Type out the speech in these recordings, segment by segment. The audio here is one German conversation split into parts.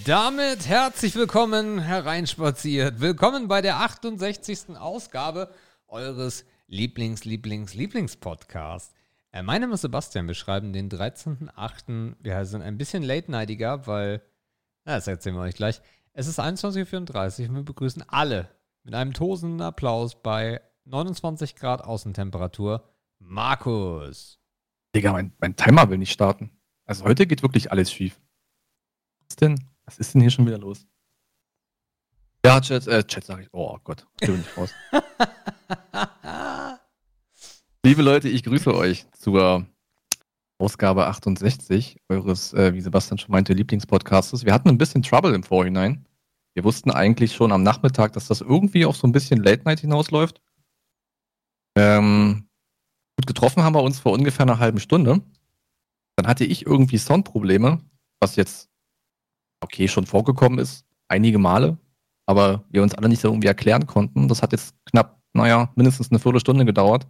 Und damit herzlich willkommen hereinspaziert. Willkommen bei der 68. Ausgabe eures Lieblings-Lieblings-Lieblings-Podcasts. Mein Name ist Sebastian, wir schreiben den 13.8. Wir sind ein bisschen late-nightiger, weil, das erzählen wir euch gleich. Es ist 21.34 Uhr und wir begrüßen alle mit einem tosenden Applaus bei 29 Grad Außentemperatur Markus. Digga, mein Timer will nicht starten. Also heute geht wirklich alles schief. Was ist denn hier schon wieder los? Ja, Chat sag ich. Oh Gott, ich bin nicht raus. Liebe Leute, ich grüße euch zur Ausgabe 68 eures, wie Sebastian schon meinte, Lieblingspodcasts. Wir hatten ein bisschen Trouble im Vorhinein. Wir wussten eigentlich schon am Nachmittag, dass das irgendwie auf so ein bisschen Late Night hinausläuft. Gut, getroffen haben wir uns vor ungefähr einer halben Stunde. Dann hatte ich irgendwie Soundprobleme, was jetzt okay schon vorgekommen ist, einige Male, aber wir uns alle nicht so irgendwie erklären konnten. Das hat jetzt knapp, mindestens eine Viertelstunde gedauert,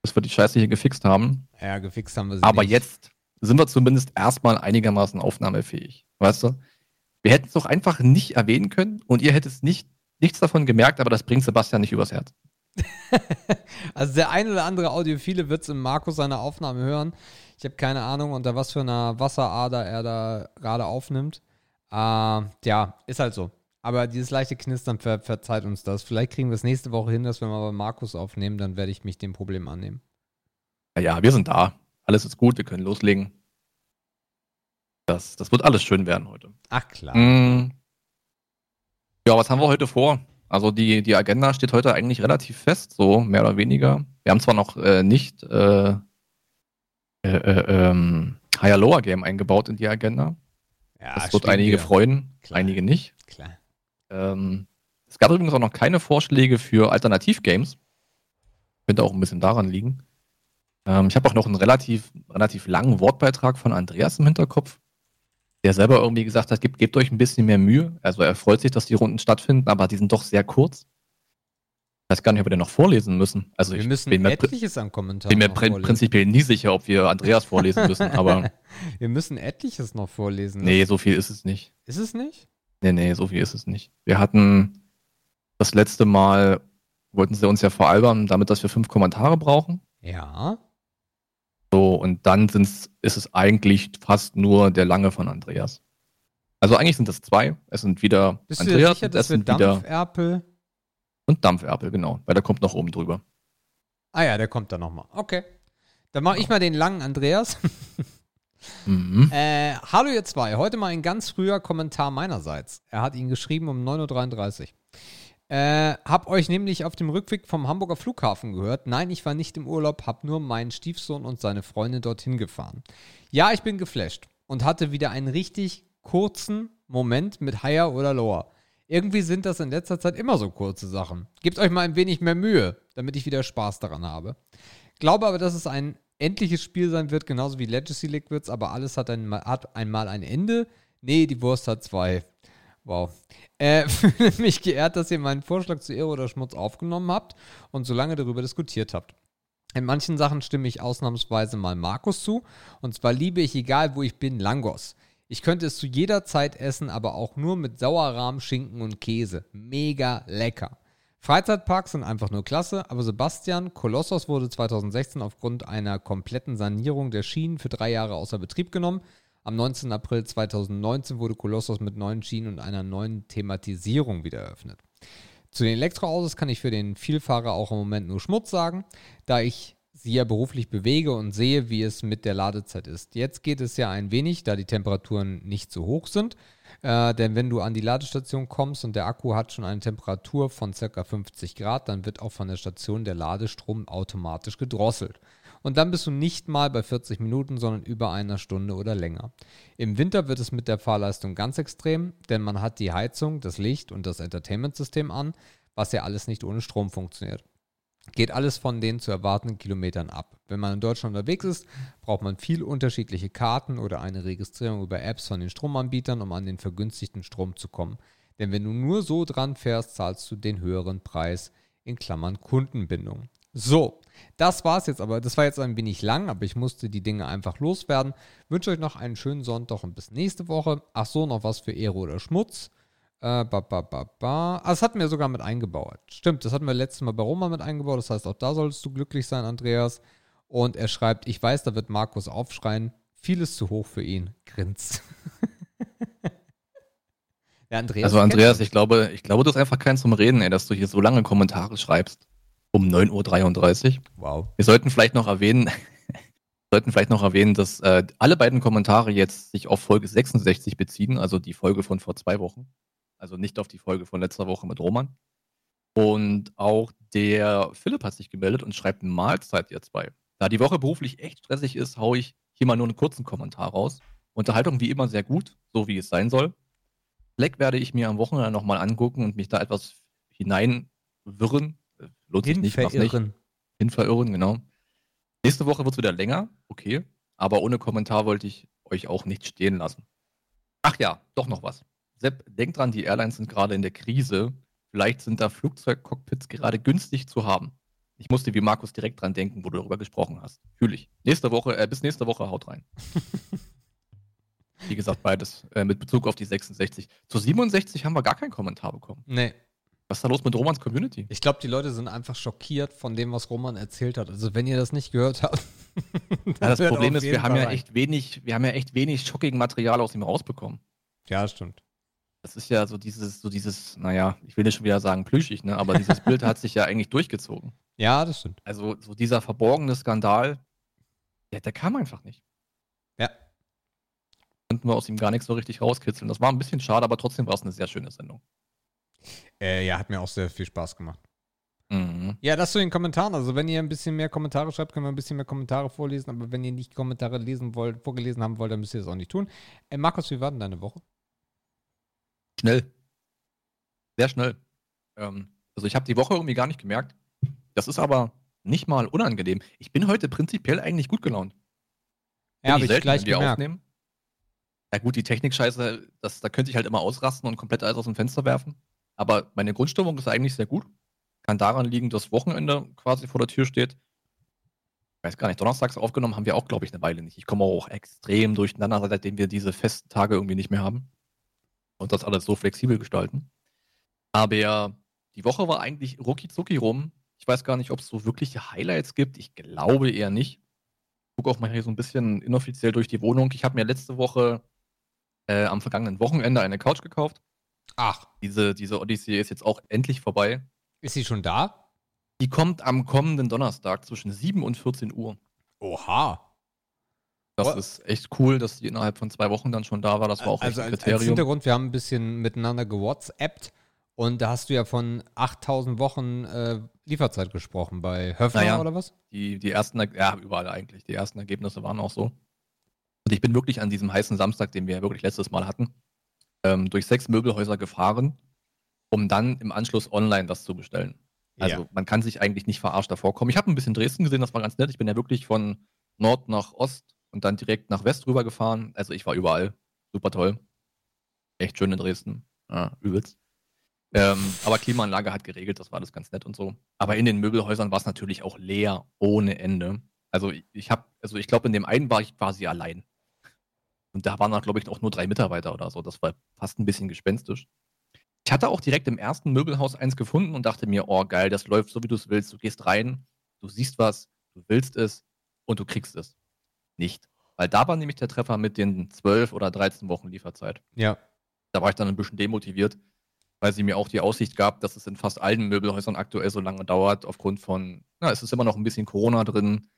bis wir die Scheiße hier gefixt haben. Ja, gefixt haben wir sie aber nicht. Jetzt sind wir zumindest erstmal einigermaßen aufnahmefähig, weißt du? Wir hätten es doch einfach nicht erwähnen können und ihr hättet nichts davon gemerkt, aber das bringt Sebastian nicht übers Herz. Also der ein oder andere Audiophile wird es im Markus seiner Aufnahme hören. Ich habe keine Ahnung, unter was für einer Wasserader er da gerade aufnimmt. Ja, ist halt so. Aber dieses leichte Knistern verzeiht uns das. Vielleicht kriegen wir es nächste Woche hin, dass wir mal bei Markus aufnehmen, dann werde ich mich dem Problem annehmen. Naja, wir sind da. Alles ist gut, wir können loslegen. Das wird alles schön werden heute. Ach klar. Ja, was haben wir heute vor? Also die Agenda steht heute eigentlich relativ fest, so mehr oder weniger. Wir haben zwar noch nicht Higher-Lower-Game eingebaut in die Agenda. Ja, das wird einige freuen, klar. Einige nicht. Klar. Es gab übrigens auch noch keine Vorschläge für Alternativ-Games. Könnte auch ein bisschen daran liegen. Ich habe auch noch einen relativ langen Wortbeitrag von Andreas im Hinterkopf, der selber irgendwie gesagt hat, gebt euch ein bisschen mehr Mühe. Also er freut sich, dass die Runden stattfinden, aber die sind doch sehr kurz. Ich weiß gar nicht, ob wir den noch vorlesen müssen. Also wir müssen etliches am Kommentar vorlesen. Ich bin mir prinzipiell nie sicher, ob wir Andreas vorlesen müssen, aber... Wir müssen etliches noch vorlesen. Nee, so viel ist es nicht. Ist es nicht? Nee, so viel ist es nicht. Wir hatten das letzte Mal, wollten sie uns ja veralbern, damit, dass wir 5 Kommentare brauchen. Ja. So, und dann ist es eigentlich fast nur der lange von Andreas. Also eigentlich sind es 2. Es sind wieder Bist Andreas... Bist du sicher, dass wir Dampferpel... Und Dampferpel, genau. Weil der kommt noch oben drüber. Ah ja, der kommt da nochmal. Okay. Dann mache ich mal den langen Andreas. Hallo ihr zwei. Heute mal ein ganz früher Kommentar meinerseits. Er hat ihn geschrieben um 9.33 Uhr. Hab euch nämlich auf dem Rückweg vom Hamburger Flughafen gehört. Nein, ich war nicht im Urlaub, hab nur meinen Stiefsohn und seine Freundin dorthin gefahren. Ja, ich bin geflasht und hatte wieder einen richtig kurzen Moment mit Higher oder Lower. Irgendwie sind das in letzter Zeit immer so kurze Sachen. Gebt euch mal ein wenig mehr Mühe, damit ich wieder Spaß daran habe. Glaube aber, dass es ein endliches Spiel sein wird, genauso wie Legacy Liquids, aber alles hat einmal ein Ende. Nee, die Wurst hat 2. Wow. Fühle mich geehrt, dass ihr meinen Vorschlag zu Ehre oder Schmutz aufgenommen habt und so lange darüber diskutiert habt. In manchen Sachen stimme ich ausnahmsweise mal Markus zu. Und zwar liebe ich, egal wo ich bin, Langos. Ich könnte es zu jeder Zeit essen, aber auch nur mit Sauerrahm, Schinken und Käse. Mega lecker. Freizeitparks sind einfach nur klasse, aber Sebastian, Kolossos wurde 2016 aufgrund einer kompletten Sanierung der Schienen für 3 Jahre außer Betrieb genommen. Am 19. April 2019 wurde Kolossos mit neuen Schienen und einer neuen Thematisierung wieder eröffnet. Zu den Elektroautos kann ich für den Vielfahrer auch im Moment nur Schmutz sagen, da ich sie ja beruflich bewege und sehe, wie es mit der Ladezeit ist. Jetzt geht es ja ein wenig, da die Temperaturen nicht so hoch sind, denn wenn du an die Ladestation kommst und der Akku hat schon eine Temperatur von ca. 50 Grad, dann wird auch von der Station der Ladestrom automatisch gedrosselt. Und dann bist du nicht mal bei 40 Minuten, sondern über einer Stunde oder länger. Im Winter wird es mit der Fahrleistung ganz extrem, denn man hat die Heizung, das Licht und das Entertainment-System an, was ja alles nicht ohne Strom funktioniert. Geht alles von den zu erwartenden Kilometern ab. Wenn man in Deutschland unterwegs ist, braucht man viel unterschiedliche Karten oder eine Registrierung über Apps von den Stromanbietern, um an den vergünstigten Strom zu kommen. Denn wenn du nur so dran fährst, zahlst du den höheren Preis, in Klammern Kundenbindung. So, das war's jetzt aber. Das war jetzt ein wenig lang, aber ich musste die Dinge einfach loswerden. Wünsche euch noch einen schönen Sonntag und bis nächste Woche. Ach so, noch was für Ehre oder Schmutz. Das hatten wir sogar mit eingebaut. Stimmt, das hatten wir letztes Mal bei Roma mit eingebaut. Das heißt, auch da solltest du glücklich sein, Andreas. Und er schreibt, ich weiß, da wird Markus aufschreien. Vieles zu hoch für ihn. Grinst. Ja, Andreas, also Andreas, ich glaube, du hast einfach keins zum Reden, ey, dass du hier so lange Kommentare schreibst. Um 9:33 Uhr. Wow. Wir sollten vielleicht noch erwähnen, dass alle beiden Kommentare jetzt sich auf Folge 66 beziehen, also die Folge von vor 2 Wochen. Also nicht auf die Folge von letzter Woche mit Roman. Und auch der Philipp hat sich gemeldet und schreibt Mahlzeit jetzt bei. Da die Woche beruflich echt stressig ist, haue ich hier mal nur einen kurzen Kommentar raus. Unterhaltung wie immer sehr gut, so wie es sein soll. Black werde ich mir am Wochenende nochmal angucken und mich da etwas hineinwirren. Lohnt sich nicht, mach's nicht. Hinverirren, genau. Nächste Woche wird's wieder länger, okay. Aber ohne Kommentar wollte ich euch auch nicht stehen lassen. Ach ja, doch noch was. Sepp, denkt dran, die Airlines sind gerade in der Krise. Vielleicht sind da Flugzeugcockpits gerade günstig zu haben. Ich musste wie Markus direkt dran denken, wo du darüber gesprochen hast. Natürlich. Bis nächste Woche, haut rein. Wie gesagt, beides mit Bezug auf die 66. Zu 67 haben wir gar keinen Kommentar bekommen. Nee. Was ist da los mit Romans Community? Ich glaube, die Leute sind einfach schockiert von dem, was Roman erzählt hat. Also wenn ihr das nicht gehört habt. Das Problem ist, wir haben ja echt wenig Shocking-Material aus ihm rausbekommen. Ja, stimmt. Das ist ja so dieses, naja, ich will nicht schon wieder sagen plüschig, ne? Aber dieses Bild hat sich ja eigentlich durchgezogen. Ja, das stimmt. Also so dieser verborgene Skandal, der kam einfach nicht. Ja. Konnten wir aus ihm gar nichts so richtig rauskitzeln. Das war ein bisschen schade, aber trotzdem war es eine sehr schöne Sendung. Hat mir auch sehr viel Spaß gemacht. Mhm. Ja, das zu den Kommentaren. Also wenn ihr ein bisschen mehr Kommentare schreibt, können wir ein bisschen mehr Kommentare vorlesen. Aber wenn ihr nicht Kommentare vorgelesen haben wollt, dann müsst ihr das auch nicht tun. Markus, wie war denn deine Woche? Schnell. Sehr schnell. Also ich habe die Woche irgendwie gar nicht gemerkt. Das ist aber nicht mal unangenehm. Ich bin heute prinzipiell eigentlich gut gelaunt. Ja, habe ich gleich gemerkt. Aufnehmen. Ja gut, die Technik-Scheiße, da könnte ich halt immer ausrasten und komplett alles aus dem Fenster werfen. Aber meine Grundstimmung ist eigentlich sehr gut. Kann daran liegen, dass Wochenende quasi vor der Tür steht. Ich weiß gar nicht, donnerstags aufgenommen haben wir auch, glaube ich, eine Weile nicht. Ich komme auch extrem durcheinander, seitdem wir diese festen Tage irgendwie nicht mehr haben. Und das alles so flexibel gestalten. Aber ja, die Woche war eigentlich rucki-zucki rum. Ich weiß gar nicht, ob es so wirkliche Highlights gibt. Ich glaube eher nicht. Ich gucke auch mal hier so ein bisschen inoffiziell durch die Wohnung. Ich habe mir letzte Woche am vergangenen Wochenende eine Couch gekauft. Ach. Diese Odyssee ist jetzt auch endlich vorbei. Ist sie schon da? Die kommt am kommenden Donnerstag zwischen 7 und 14 Uhr. Oha. Das ist echt cool, dass die innerhalb von 2 Wochen dann schon da war. Das war auch echt ein Kriterium. Also als Hintergrund, wir haben ein bisschen miteinander gewhatsappt und da hast du ja von 8000 Wochen Lieferzeit gesprochen bei Höfner oder was? Die ersten, ja überall eigentlich. Die ersten Ergebnisse waren auch so. Und ich bin wirklich an diesem heißen Samstag, den wir ja wirklich letztes Mal hatten, durch 6 Möbelhäuser gefahren, um dann im Anschluss online das zu bestellen. Also man kann sich eigentlich nicht verarscht davor kommen. Ich habe ein bisschen Dresden gesehen, das war ganz nett. Ich bin ja wirklich von Nord nach Ost und dann direkt nach West rüber gefahren. Also ich war überall. Super toll. Echt schön in Dresden. Ja, übelst. Aber Klimaanlage hat geregelt, das war alles ganz nett und so. Aber in den Möbelhäusern war es natürlich auch leer, ohne Ende. Also ich glaube, in dem einen war ich quasi allein. Und da waren, glaube ich, auch nur 3 Mitarbeiter oder so. Das war fast ein bisschen gespenstisch. Ich hatte auch direkt im ersten Möbelhaus eins gefunden und dachte mir, oh geil, das läuft so, wie du es willst. Du gehst rein, du siehst was, du willst es und du kriegst es. Nicht. Weil da war nämlich der Treffer mit den 12 oder 13 Wochen Lieferzeit. Ja. Da war ich dann ein bisschen demotiviert, weil sie mir auch die Aussicht gab, dass es in fast allen Möbelhäusern aktuell so lange dauert, aufgrund von, es ist immer noch ein bisschen Corona drin.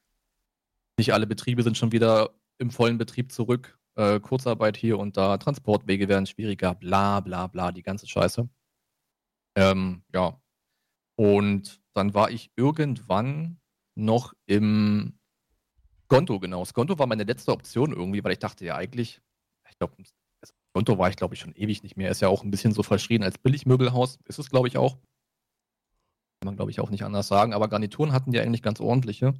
Nicht alle Betriebe sind schon wieder im vollen Betrieb zurück. Kurzarbeit hier und da, Transportwege werden schwieriger, bla bla bla, die ganze Scheiße. Und dann war ich irgendwann noch im Skonto, genau. Skonto war meine letzte Option irgendwie, weil ich dachte ja eigentlich, Skonto war ich glaube ich schon ewig nicht mehr. Ist ja auch ein bisschen so verschrien als Billigmöbelhaus. Ist es glaube ich auch. Kann man glaube ich auch nicht anders sagen. Aber Garnituren hatten die eigentlich ganz ordentliche.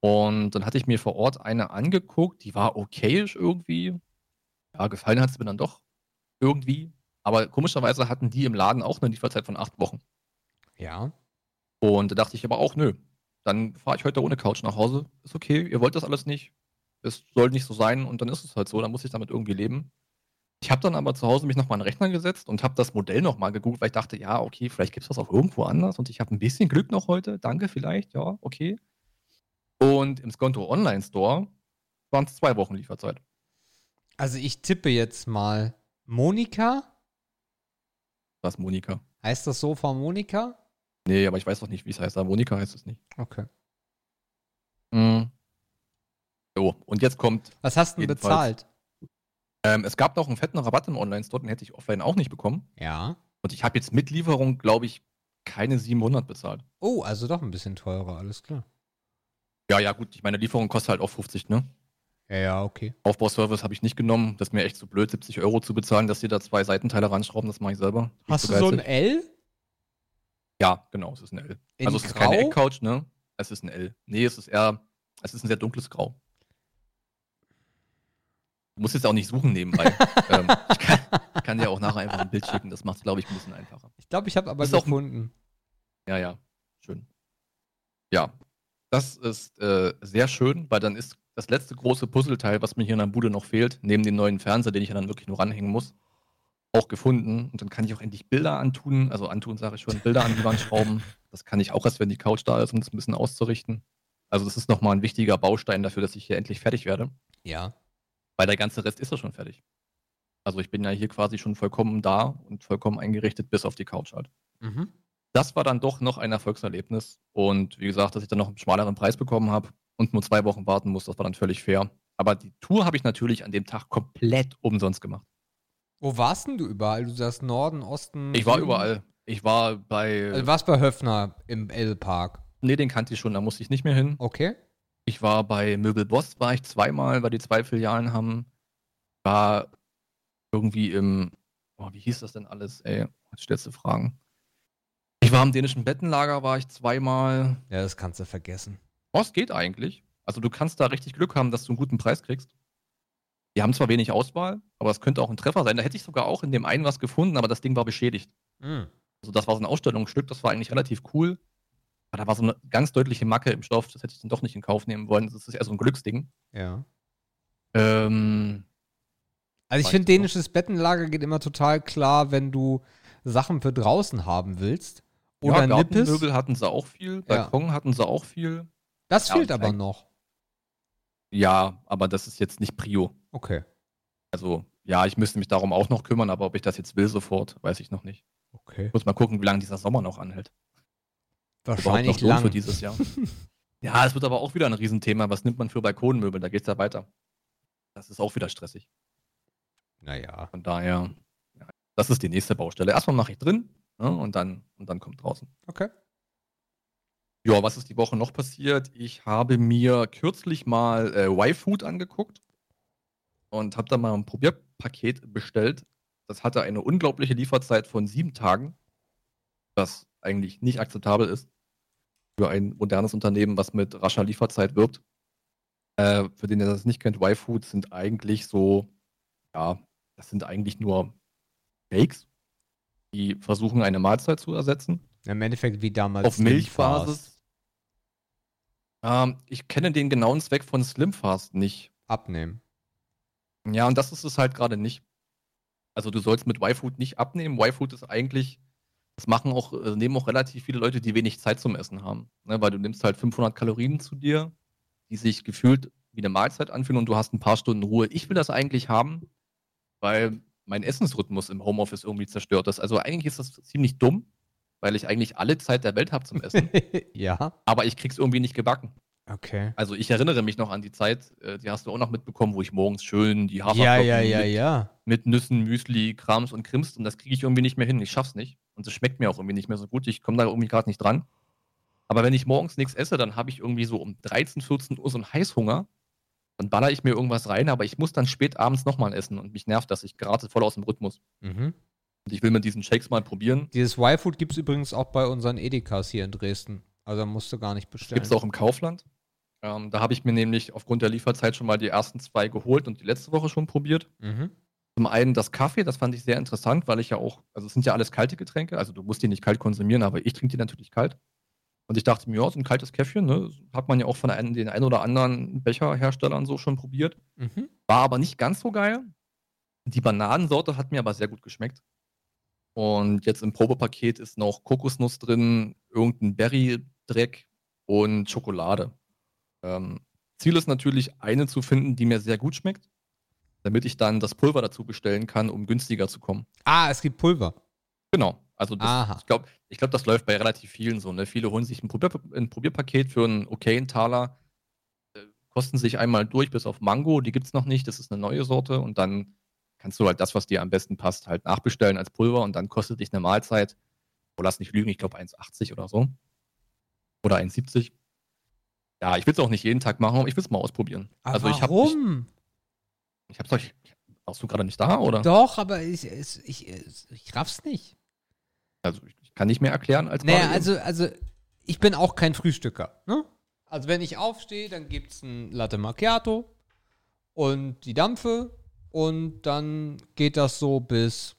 Und dann hatte ich mir vor Ort eine angeguckt. Die war okayisch irgendwie. Ja, gefallen hat es mir dann doch irgendwie. Aber komischerweise hatten die im Laden auch eine Lieferzeit von 8 Wochen. Ja. Und da dachte ich aber auch, nö. dann fahre ich heute ohne Couch nach Hause. Ist okay, ihr wollt das alles nicht. Es soll nicht so sein und dann ist es halt so, dann muss ich damit irgendwie leben. Ich habe dann aber zu Hause mich nochmal an den Rechner gesetzt und habe das Modell nochmal gegoogelt, weil ich dachte, ja, okay, vielleicht gibt es das auch irgendwo anders und ich habe ein bisschen Glück noch heute, danke vielleicht, ja, okay. Und im Skonto Online Store waren es 2 Wochen Lieferzeit. Also ich tippe jetzt mal Monika. Was Monika? Heißt das Sofa Monika? Nee, aber ich weiß doch nicht, wie es heißt. Monika heißt es nicht. Okay. So, und jetzt kommt... Was hast du denn bezahlt? Es gab noch einen fetten Rabatt im Online-Store, den hätte ich offline auch nicht bekommen. Ja. Und ich habe jetzt mit Lieferung, glaube ich, keine 700 bezahlt. Oh, also doch ein bisschen teurer, alles klar. Ja, gut, ich meine, Lieferung kostet halt auch 50, ne? Ja, okay. Aufbauservice habe ich nicht genommen. Das ist mir echt zu blöd, 70 € zu bezahlen, dass die da 2 Seitenteile ranschrauben. Das mache ich selber. Hast du so ein L? Ja, genau, es ist ein L. Also es ist keine Eckcouch, ne? Es ist ein L. Nee, es ist ein sehr dunkles Grau. Du musst jetzt auch nicht suchen nebenbei. Ich kann dir auch nachher einfach ein Bild schicken. Das macht es, glaube ich, ein bisschen einfacher. Ich glaube, ich habe aber gefunden. Ja, schön. Ja, das ist sehr schön, weil dann ist das letzte große Puzzleteil, was mir hier in der Bude noch fehlt, neben dem neuen Fernseher, den ich dann wirklich nur ranhängen muss, auch gefunden. Und dann kann ich auch endlich Bilder antun. Also antun, sage ich schon, Bilder an die Wand schrauben. Das kann ich auch erst, wenn die Couch da ist, um es ein bisschen auszurichten. Also das ist nochmal ein wichtiger Baustein dafür, dass ich hier endlich fertig werde. Ja. Weil der ganze Rest ist ja schon fertig. Also ich bin ja hier quasi schon vollkommen da und vollkommen eingerichtet, bis auf die Couch halt. Mhm. Das war dann doch noch ein Erfolgserlebnis. Und wie gesagt, dass ich dann noch einen schmaleren Preis bekommen habe und nur 2 Wochen warten muss, das war dann völlig fair. Aber die Tour habe ich natürlich an dem Tag komplett umsonst gemacht. Wo warst denn du überall? Du sagst Norden, Osten? Ich war überall. Ich war bei... Also warst bei Höffner im L-Park? Nee, den kannte ich schon, da musste ich nicht mehr hin. Okay. Ich war bei Möbelboss, war ich zweimal, weil die 2 Filialen haben. War irgendwie im... Oh, wie hieß das denn alles, ey? Jetzt stellst du Fragen. Ich war im dänischen Bettenlager, war ich zweimal. Ja, das kannst du vergessen. Oh, es geht eigentlich. Also du kannst da richtig Glück haben, dass du einen guten Preis kriegst. Die haben zwar wenig Auswahl, aber es könnte auch ein Treffer sein. Da hätte ich sogar auch in dem einen was gefunden, aber das Ding war beschädigt. Mhm. Also das war so ein Ausstellungsstück, das war eigentlich relativ cool. Aber da war so eine ganz deutliche Macke im Stoff, das hätte ich dann doch nicht in Kauf nehmen wollen. Das ist eher so ein Glücksding. Ja. Also ich finde, dänisches Bettenlager geht immer total klar, wenn du Sachen für draußen haben willst. Oder ja, Gartenmöbel hatten sie auch viel, Balkon hatten sie auch viel. Das fehlt aber noch. Ja, aber das ist jetzt nicht Prio. Okay. Also, ja, ich müsste mich darum auch noch kümmern, aber ob ich das jetzt will sofort, weiß ich noch nicht. Okay. Ich muss mal gucken, wie lange dieser Sommer noch anhält. Wahrscheinlich lang. Für dieses Jahr. Ja, es wird aber auch wieder ein Riesenthema. Was nimmt man für Balkonmöbel? Da geht's ja weiter. Das ist auch wieder stressig. Naja. Von daher, ja, das ist die nächste Baustelle. Erstmal mache ich drin, ne, und dann kommt draußen. Okay. Ja, was ist die Woche noch passiert? Ich habe mir kürzlich mal Y-Food angeguckt und habe da mal ein Probierpaket bestellt. Das hatte eine unglaubliche Lieferzeit von 7 Tagen, was eigentlich nicht akzeptabel ist für ein modernes Unternehmen, was mit rascher Lieferzeit wirbt. Für den, der das nicht kennt, Y-Food sind eigentlich so, ja, das sind eigentlich nur Fakes, die versuchen, eine Mahlzeit zu ersetzen. Im Endeffekt wie damals auf Milchbasis. Ich kenne den genauen Zweck von Slimfast nicht. Abnehmen. Ja, und das ist es halt gerade nicht. Also du sollst mit Y-Food nicht abnehmen. Y-Food ist eigentlich, das nehmen auch relativ viele Leute, die wenig Zeit zum Essen haben. Ne? Weil du nimmst halt 500 Kalorien zu dir, die sich gefühlt wie eine Mahlzeit anfühlen und du hast ein paar Stunden Ruhe. Ich will das eigentlich haben, weil mein Essensrhythmus im Homeoffice irgendwie zerstört ist. Also eigentlich ist das ziemlich dumm, weil ich eigentlich alle Zeit der Welt habe zum Essen. Ja. Aber ich krieg's irgendwie nicht gebacken. Okay. Also ich erinnere mich noch an die Zeit, die hast du auch noch mitbekommen, wo ich morgens schön die Haferflocken mit Nüssen, Müsli, Krams und Krimst, und das kriege ich irgendwie nicht mehr hin. Ich schaff's nicht. Und es schmeckt mir auch irgendwie nicht mehr so gut. Ich komme da irgendwie gerade nicht dran. Aber wenn ich morgens nichts esse, dann habe ich irgendwie so um 13, 14 Uhr so einen Heißhunger. Dann baller ich mir irgendwas rein, aber ich muss dann spät abends nochmal essen und mich nervt das. Ich gerate voll aus dem Rhythmus. Mhm. Und ich will mit diesen Shakes mal probieren. Dieses Y-Food gibt es übrigens auch bei unseren Edekas hier in Dresden. Also da musst du gar nicht bestellen. Gibt es auch im Kaufland. Da habe ich mir nämlich aufgrund der Lieferzeit schon mal die ersten 2 geholt und die letzte Woche schon probiert. Mhm. Zum einen das Kaffee, das fand ich sehr interessant, weil ich ja auch, also es sind ja alles kalte Getränke, also du musst die nicht kalt konsumieren, aber ich trinke die natürlich kalt. Und ich dachte mir, ja, so ein kaltes Käffchen, ne, hat man ja auch von den ein oder anderen Becherherstellern so schon probiert. Mhm. War aber nicht ganz so geil. Die Bananensorte hat mir aber sehr gut geschmeckt. Und jetzt im Probepaket ist noch Kokosnuss drin, irgendein Berry-Dreck und Schokolade. Ziel ist natürlich, eine zu finden, die mir sehr gut schmeckt, damit ich dann das Pulver dazu bestellen kann, um günstiger zu kommen. Ah, es gibt Pulver. Genau. Also das, ich glaube, das läuft bei relativ vielen so. Ne? Viele holen sich ein Probierpaket für einen okayen Taler, kosten sich einmal durch bis auf Mango, die gibt es noch nicht, das ist eine neue Sorte und dann kannst du halt das, was dir am besten passt, halt nachbestellen als Pulver und dann kostet dich eine Mahlzeit, oh, lass nicht lügen, ich glaube 1,80 oder so. Oder 1,70. Ja, ich will es auch nicht jeden Tag machen, ich will es mal ausprobieren. Aber also warum? Ich hab's euch. Warst du gerade nicht da, oder? Doch, aber ich raff's nicht. Also, ich kann nicht mehr erklären als naja, also ich bin auch kein Frühstücker. Ne? Also, wenn ich aufstehe, dann gibt's ein Latte Macchiato und die Dampfe und dann geht das so bis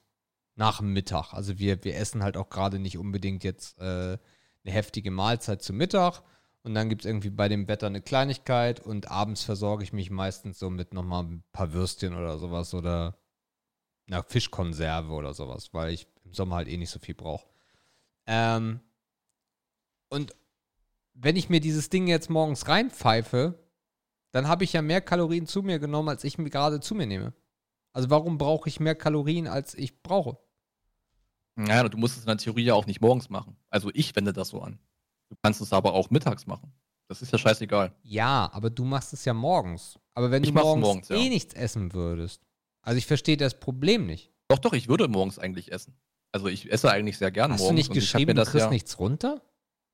nach dem Mittag. Also, wir essen halt auch gerade nicht unbedingt jetzt eine heftige Mahlzeit zu Mittag und dann gibt's irgendwie bei dem Wetter eine Kleinigkeit und abends versorge ich mich meistens so mit nochmal ein paar Würstchen oder sowas oder einer Fischkonserve oder sowas, weil ich im Sommer halt eh nicht so viel brauche. Und wenn ich mir dieses Ding jetzt morgens reinpfeife, dann habe ich ja mehr Kalorien zu mir genommen, als ich mir gerade zu mir nehme. Also warum brauche ich mehr Kalorien, als ich brauche? Naja, du musst es in der Theorie ja auch nicht morgens machen. Also ich wende das so an. Du kannst es aber auch mittags machen. Das ist ja scheißegal. Ja, aber du machst es ja morgens. Aber wenn du morgens eh nichts essen würdest. Also ich verstehe das Problem nicht. Doch, ich würde morgens eigentlich essen. Also ich esse eigentlich sehr gern morgens. Hast du nicht geschrieben, du kriegst nichts runter?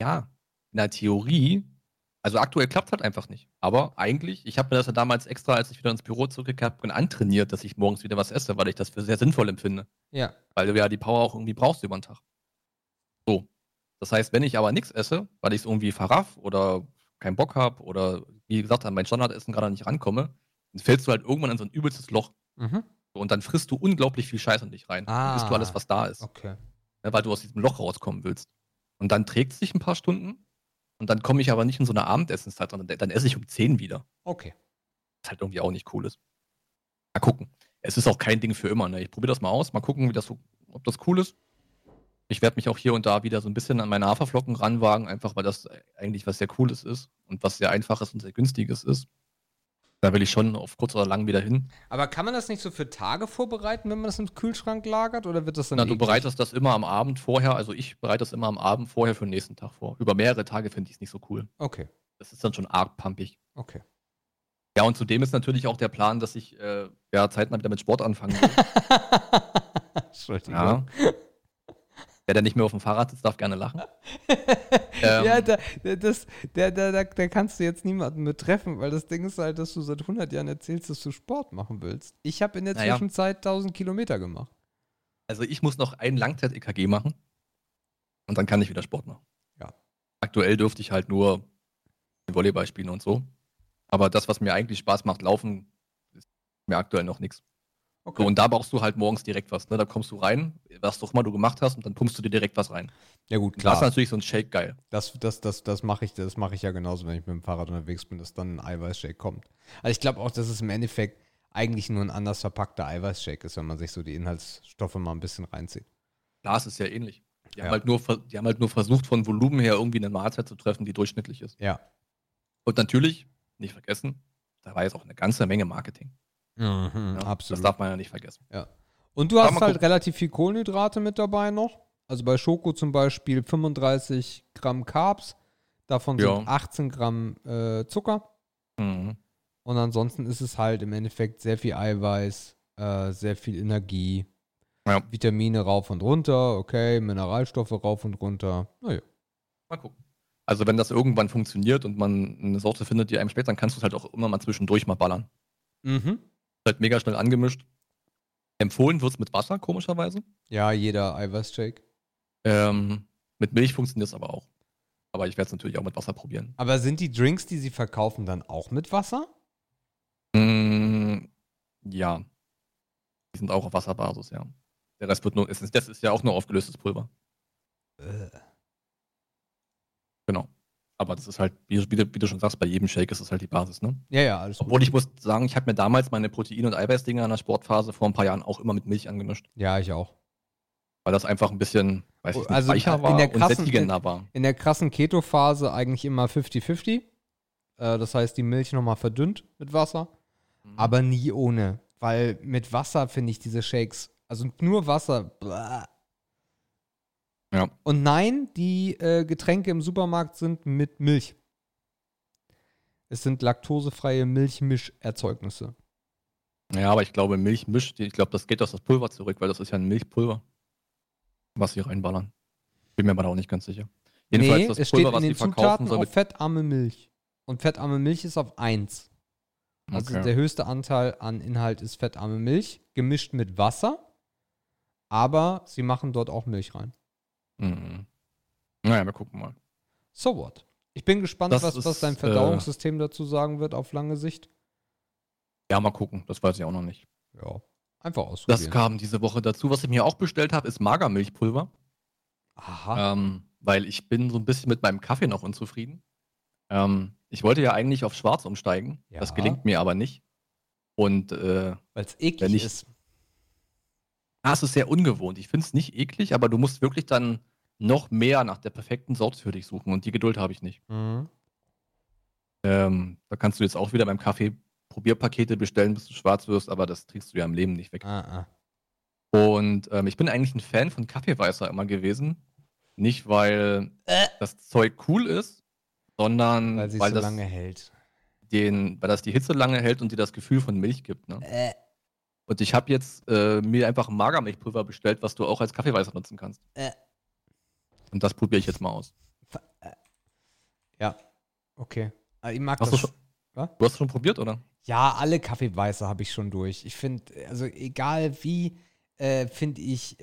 Ja, in der Theorie. Also aktuell klappt es halt einfach nicht. Aber eigentlich, ich habe mir das ja damals extra, als ich wieder ins Büro zurückgekehrt bin, antrainiert, dass ich morgens wieder was esse, weil ich das für sehr sinnvoll empfinde. Ja. Weil du ja die Power auch irgendwie brauchst über den Tag. So. Das heißt, wenn ich aber nichts esse, weil ich es irgendwie verraff oder keinen Bock habe oder wie gesagt, an mein Standardessen gerade nicht rankomme, dann fällst du halt irgendwann in so ein übelstes Loch. Mhm. Und dann frisst du unglaublich viel Scheiß in dich rein. Dann isst du alles, was da ist. Okay. Ja, weil du aus diesem Loch rauskommen willst. Und dann trägt es dich ein paar Stunden. Und dann komme ich aber nicht in so eine Abendessenszeit, sondern dann esse ich um 10 wieder. Okay. Was halt irgendwie auch nicht cool ist. Mal gucken. Es ist auch kein Ding für immer. Ne? Ich probiere das mal aus. Mal gucken, ob das cool ist. Ich werde mich auch hier und da wieder so ein bisschen an meine Haferflocken ranwagen, einfach weil das eigentlich was sehr Cooles ist und was sehr Einfaches und sehr Günstiges ist. Da will ich schon auf kurz oder lang wieder hin. Aber kann man das nicht so für Tage vorbereiten, wenn man das im Kühlschrank lagert? Oder wird das dann du bereitest das immer am Abend vorher, also ich bereite das immer am Abend vorher für den nächsten Tag vor. Über mehrere Tage finde ich es nicht so cool. Okay. Das ist dann schon arg pumpig. Okay. Ja, und zudem ist natürlich auch der Plan, dass ich zeitnah wieder mit Sport anfangen will. Entschuldigung. Ja. Wer da nicht mehr auf dem Fahrrad sitzt, darf gerne lachen. Ja, da kannst du jetzt niemanden mit treffen, weil das Ding ist halt, dass du seit 100 Jahren erzählst, dass du Sport machen willst. Ich habe in der Zwischenzeit 1000 Kilometer gemacht. Also ich muss noch ein Langzeit-EKG machen und dann kann ich wieder Sport machen. Ja. Aktuell dürfte ich halt nur Volleyball spielen und so. Aber das, was mir eigentlich Spaß macht, Laufen, ist mir aktuell noch nichts. Okay. So, und da brauchst du halt morgens direkt was. Ne? Da kommst du rein, was auch immer du gemacht hast, und dann pumpst du dir direkt was rein. Ja gut, klar. Das ist natürlich so ein Shake geil. Das mache ich ja genauso, wenn ich mit dem Fahrrad unterwegs bin, dass dann ein Eiweißshake kommt. Also ich glaube auch, dass es im Endeffekt eigentlich nur ein anders verpackter Eiweißshake ist, wenn man sich so die Inhaltsstoffe mal ein bisschen reinzieht. Klar, es ist ja ähnlich. Die haben halt nur versucht, von Volumen her irgendwie eine Mahlzeit zu treffen, die durchschnittlich ist. Ja. Und natürlich, nicht vergessen, da war jetzt auch eine ganze Menge Marketing. Mhm, ja, absolut. Das darf man ja nicht vergessen. Ja. Und du hast halt relativ viel Kohlenhydrate mit dabei noch. Also bei Schoko zum Beispiel 35 Gramm Carbs, davon sind 18 Gramm Zucker. Mhm. Und ansonsten ist es halt im Endeffekt sehr viel Eiweiß, sehr viel Energie, Vitamine rauf und runter, okay, Mineralstoffe rauf und runter. Naja. Mal gucken. Also wenn das irgendwann funktioniert und man eine Sorte findet, die einem schmeckt, dann kannst du es halt auch immer mal zwischendurch mal ballern. Mhm. Halt mega schnell angemischt. Empfohlen wird es mit Wasser, komischerweise. Ja, jeder Eiweißshake. Mit Milch funktioniert es aber auch. Aber ich werde es natürlich auch mit Wasser probieren. Aber sind die Drinks, die sie verkaufen, dann auch mit Wasser? Ja. Die sind auch auf Wasserbasis, ja. Der Rest wird nur, das ist ja auch nur aufgelöstes Pulver. Genau. Aber das ist halt, wie du schon sagst, bei jedem Shake ist das halt die Basis, ne? Ja, ja, alles gut. Obwohl ich muss sagen, ich habe mir damals meine Protein- und Eiweißdinger in der Sportphase vor ein paar Jahren auch immer mit Milch angemischt. Ja, ich auch. Weil das einfach ein bisschen, weiß ich nicht, also weicher war und sättigender war. In der krassen Keto-Phase eigentlich immer 50-50. Das heißt, die Milch nochmal verdünnt mit Wasser. Mhm. Aber nie ohne. Weil mit Wasser finde ich diese Shakes, also nur Wasser, bläh. Ja. Und nein, die Getränke im Supermarkt sind mit Milch. Es sind laktosefreie Milchmischerzeugnisse. Ja, aber ich glaube, Milchmisch, ich glaube, das geht aus das Pulver zurück, weil das ist ja ein Milchpulver, was sie reinballern. Bin mir aber auch nicht ganz sicher. Jedenfalls das Pulver, steht was in den Zutaten soll, auf fettarme Milch. Und fettarme Milch ist auf 1. Also okay. Der höchste Anteil an Inhalt ist fettarme Milch, gemischt mit Wasser. Aber sie machen dort auch Milch rein. Mhm. Naja, wir gucken mal. So what? Ich bin gespannt, was dein Verdauungssystem dazu sagen wird auf lange Sicht. Ja, mal gucken. Das weiß ich auch noch nicht. Ja, einfach ausprobieren. Das kam diese Woche dazu. Was ich mir auch bestellt habe, ist Magermilchpulver. Aha. Weil ich bin so ein bisschen mit meinem Kaffee noch unzufrieden. Ich wollte ja eigentlich auf Schwarz umsteigen. Ja. Das gelingt mir aber nicht. Und weil es eklig ist. Ah, es ist sehr ungewohnt. Ich finde es nicht eklig, aber du musst wirklich dann noch mehr nach der perfekten Sorte für dich suchen. Und die Geduld habe ich nicht. Mhm. Da kannst du jetzt auch wieder beim Kaffee Probierpakete bestellen, bis du schwarz wirst, aber das kriegst du ja im Leben nicht weg. Und ich bin eigentlich ein Fan von Kaffeeweißer immer gewesen. Nicht, weil das Zeug cool ist, sondern weil das lange hält. Weil das die Hitze lange hält und dir das Gefühl von Milch gibt. Ne? Und ich habe jetzt mir einfach ein Magermilchpulver bestellt, was du auch als Kaffeeweißer nutzen kannst. Und das probiere ich jetzt mal aus. Ja, okay. Also ich mag das. Du hast schon probiert, oder? Ja, alle Kaffeeweißer habe ich schon durch. Ich finde, also egal wie, finde ich,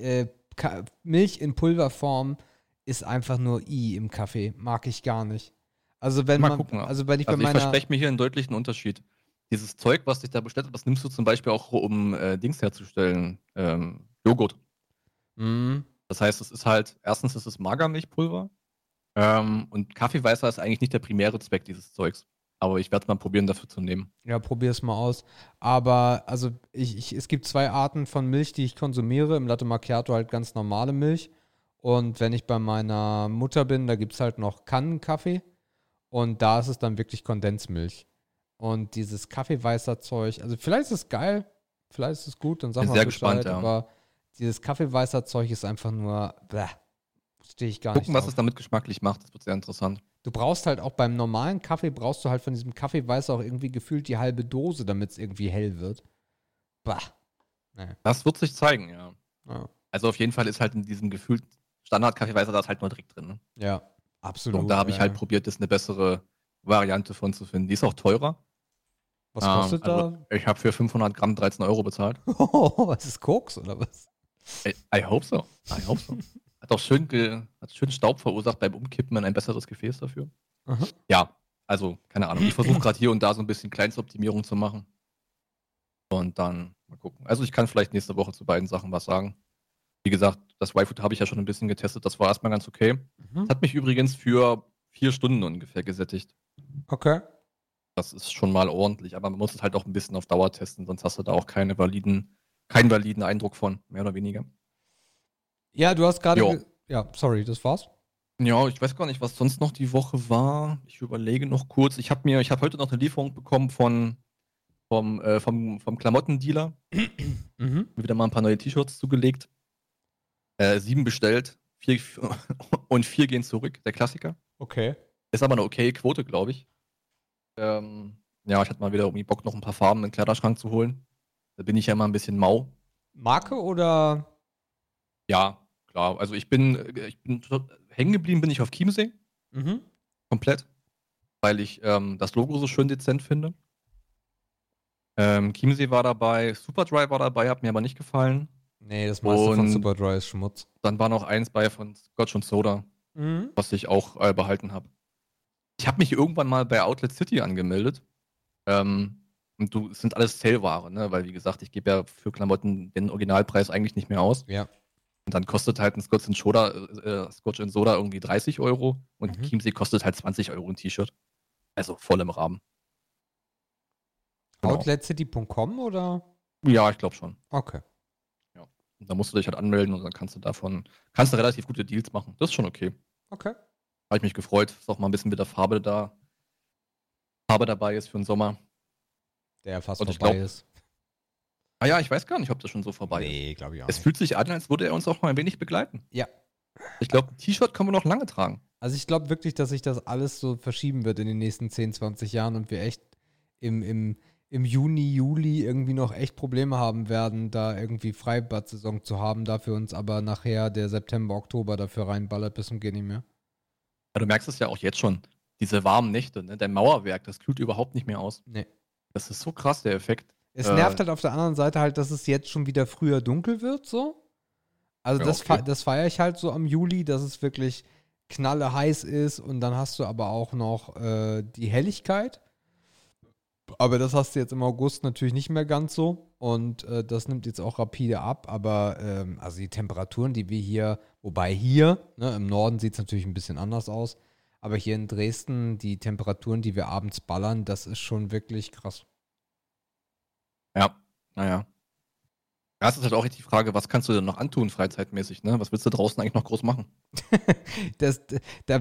Milch in Pulverform ist einfach nur im Kaffee. Mag ich gar nicht. Also wenn mal man... Gucken, also wenn ich verspreche mir hier einen deutlichen Unterschied. Dieses Zeug, was dich da bestellt hat, das nimmst du zum Beispiel auch, um Dings herzustellen, Joghurt. Mm. Das heißt, es ist halt, erstens ist es Magermilchpulver und Kaffeeweißer ist eigentlich nicht der primäre Zweck dieses Zeugs. Aber ich werde es mal probieren, dafür zu nehmen. Ja, probier es mal aus. Aber also es gibt zwei Arten von Milch, die ich konsumiere. Im Latte Macchiato halt ganz normale Milch. Und wenn ich bei meiner Mutter bin, da gibt es halt noch Kannenkaffee. Und da ist es dann wirklich Kondensmilch. Und dieses Kaffeeweißer Zeug, also vielleicht ist es geil, vielleicht ist es gut, dann sag mal Bescheid, ja. Aber dieses Kaffeeweißer Zeug ist einfach nur, stehe ich gar nicht drauf. Was es damit geschmacklich macht, das wird sehr interessant. Du brauchst halt auch beim normalen Kaffee, brauchst du halt von diesem Kaffeeweißer auch irgendwie gefühlt die halbe Dose, damit es irgendwie hell wird. Nee. Das wird sich zeigen, ja. Also auf jeden Fall ist halt in diesem gefühlt Standard-Kaffeeweißer da ist halt nur Dreck drin. Ne? Ja, absolut. Und da habe ich halt probiert, das eine bessere Variante von zu finden. Die ist auch teurer. Was kostet da? Ich habe für 500 Gramm 13 € bezahlt. Oh, was ist Koks oder was? I hope so. Hat auch schön Staub verursacht beim Umkippen in ein besseres Gefäß dafür. Aha. Ja, also keine Ahnung. Ich versuche gerade hier und da so ein bisschen Kleinstoptimierung zu machen. Und dann mal gucken. Also ich kann vielleicht nächste Woche zu beiden Sachen was sagen. Wie gesagt, das Y-Food habe ich ja schon ein bisschen getestet. Das war erstmal ganz okay. Mhm. Das hat mich übrigens für 4 Stunden ungefähr gesättigt. Okay. Das ist schon mal ordentlich, aber man muss es halt auch ein bisschen auf Dauer testen, sonst hast du da auch keinen validen Eindruck von, mehr oder weniger. Ja, du hast gerade... das war's. Ja, ich weiß gar nicht, was sonst noch die Woche war. Ich überlege noch kurz. Ich habe heute noch eine Lieferung bekommen vom Klamottendealer. Mhm. Wieder mal ein paar neue T-Shirts zugelegt. 7 bestellt. 4 gehen zurück. Der Klassiker. Okay. Ist aber eine okay Quote, glaube ich. Ich hatte mal wieder irgendwie Bock, noch ein paar Farben in den Kleiderschrank zu holen. Da bin ich ja immer ein bisschen mau. Marke oder? Ja, klar. Also ich bin hängen geblieben, bin ich auf Chiemsee. Mhm. Komplett. Weil ich das Logo so schön dezent finde. Chiemsee war dabei, Superdry war dabei, hat mir aber nicht gefallen. Nee, das meiste von Superdry ist Schmutz. Dann war noch eins bei von Scotch und Soda, was ich auch behalten habe. Ich habe mich irgendwann mal bei Outlet City angemeldet. Und es sind alles Sale-Ware, ne? Weil, wie gesagt, ich gebe ja für Klamotten den Originalpreis eigentlich nicht mehr aus. Ja. Und dann kostet halt ein Scotch and Soda irgendwie 30 Euro und Chiemsee kostet halt 20 Euro ein T-Shirt. Also voll im Rahmen. Genau. Outletcity.com oder? Ja, ich glaube schon. Okay. Ja. Da musst du dich halt anmelden und dann kannst du relativ gute Deals machen. Das ist schon okay. Okay. Habe ich mich gefreut, dass auch mal ein bisschen mit der Farbe dabei ist für den Sommer. Der ja fast vorbei ist. Ah ja, ich weiß gar nicht, ob das schon so vorbei ist. Nee, glaube ich auch nicht. Es fühlt sich an, als würde er uns auch mal ein wenig begleiten. Ja. Ich glaube, ein T-Shirt können wir noch lange tragen. Also ich glaube wirklich, dass sich das alles so verschieben wird in den nächsten 10, 20 Jahren und wir echt im Juni, Juli irgendwie noch echt Probleme haben werden, da irgendwie Freibad-Saison zu haben, dafür uns aber nachher der September, Oktober dafür reinballert bis zum geht nicht mehr. Ja, du merkst es ja auch jetzt schon. Diese warmen Nächte, ne? Dein Mauerwerk, das kühlt überhaupt nicht mehr aus. Nee. Das ist so krass, der Effekt. Es nervt halt auf der anderen Seite halt, dass es jetzt schon wieder früher dunkel wird, so. Also ja, das feiere ich halt so am Juli, dass es wirklich knalle heiß ist und dann hast du aber auch noch die Helligkeit. Aber das hast du jetzt im August natürlich nicht mehr ganz so und das nimmt jetzt auch rapide ab, aber also die Temperaturen, die wir hier, wobei hier, ne, im Norden sieht es natürlich ein bisschen anders aus, aber hier in Dresden, die Temperaturen, die wir abends ballern, das ist schon wirklich krass. Ja, naja. Das ist halt auch richtig die Frage, was kannst du denn noch antun, freizeitmäßig, ne? Was willst du draußen eigentlich noch groß machen? Da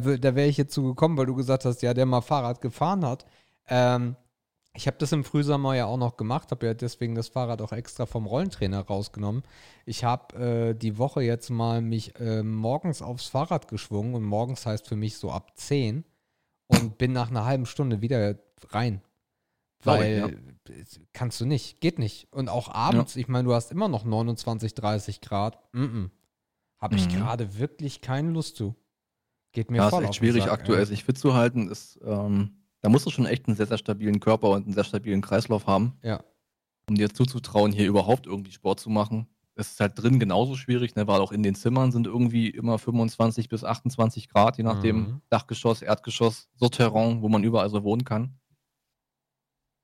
wäre ich jetzt zu gekommen, weil du gesagt hast, ja, der mal Fahrrad gefahren hat. Ich habe das im Frühsommer ja auch noch gemacht, habe ja deswegen das Fahrrad auch extra vom Rollentrainer rausgenommen. Ich habe die Woche jetzt mal mich morgens aufs Fahrrad geschwungen und morgens heißt für mich so ab 10 und bin nach einer halben Stunde wieder rein. Weil kannst du nicht, geht nicht. Und auch abends, ja. Ich meine, du hast immer noch 29, 30 Grad. Habe ich gerade wirklich keine Lust zu. Geht mir voll auf den Sack. Das ist echt schwierig aktuell, sich fit zu halten. Da musst du schon echt einen sehr, sehr stabilen Körper und einen sehr stabilen Kreislauf haben. Ja. Um dir zuzutrauen, hier überhaupt irgendwie Sport zu machen. Es ist halt drin genauso schwierig, ne? Weil auch in den Zimmern sind irgendwie immer 25 bis 28 Grad, je nachdem Dachgeschoss, Erdgeschoss, Souterrain, wo man überall so wohnen kann.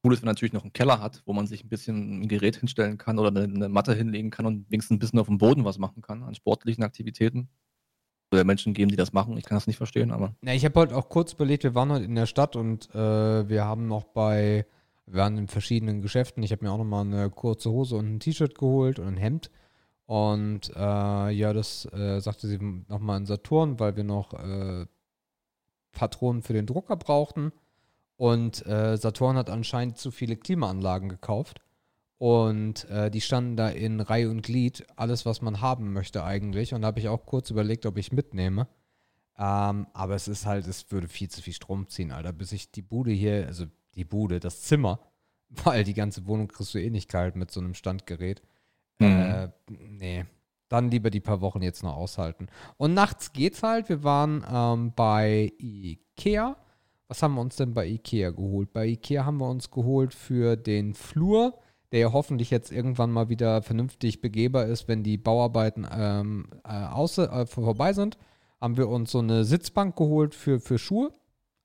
Cool ist, wenn man natürlich noch einen Keller hat, wo man sich ein bisschen ein Gerät hinstellen kann oder eine Matte hinlegen kann und wenigstens ein bisschen auf dem Boden was machen kann an sportlichen Aktivitäten. Oder Menschen geben, die das machen. Ich kann das nicht verstehen, aber... Na, ich habe heute auch kurz überlegt, wir waren heute in der Stadt und wir waren in verschiedenen Geschäften. Ich habe mir auch nochmal eine kurze Hose und ein T-Shirt geholt und ein Hemd. Und das sagte sie nochmal in Saturn, weil wir noch Patronen für den Drucker brauchten. Und Saturn hat anscheinend zu viele Klimaanlagen gekauft und die standen da in Reihe und Glied, alles was man haben möchte eigentlich, und da habe ich auch kurz überlegt, ob ich mitnehme, aber es ist halt, es würde viel zu viel Strom ziehen, Alter, bis ich das Zimmer, weil die ganze Wohnung kriegst du eh nicht kalt mit so einem Standgerät, nee. Dann lieber die paar Wochen jetzt noch aushalten. Und nachts geht's halt, wir waren bei Ikea. Was haben wir uns denn bei Ikea geholt? Bei Ikea haben wir uns geholt für den Flur, der ja hoffentlich jetzt irgendwann mal wieder vernünftig begehbar ist, wenn die Bauarbeiten vorbei sind, haben wir uns so eine Sitzbank geholt für Schuhe.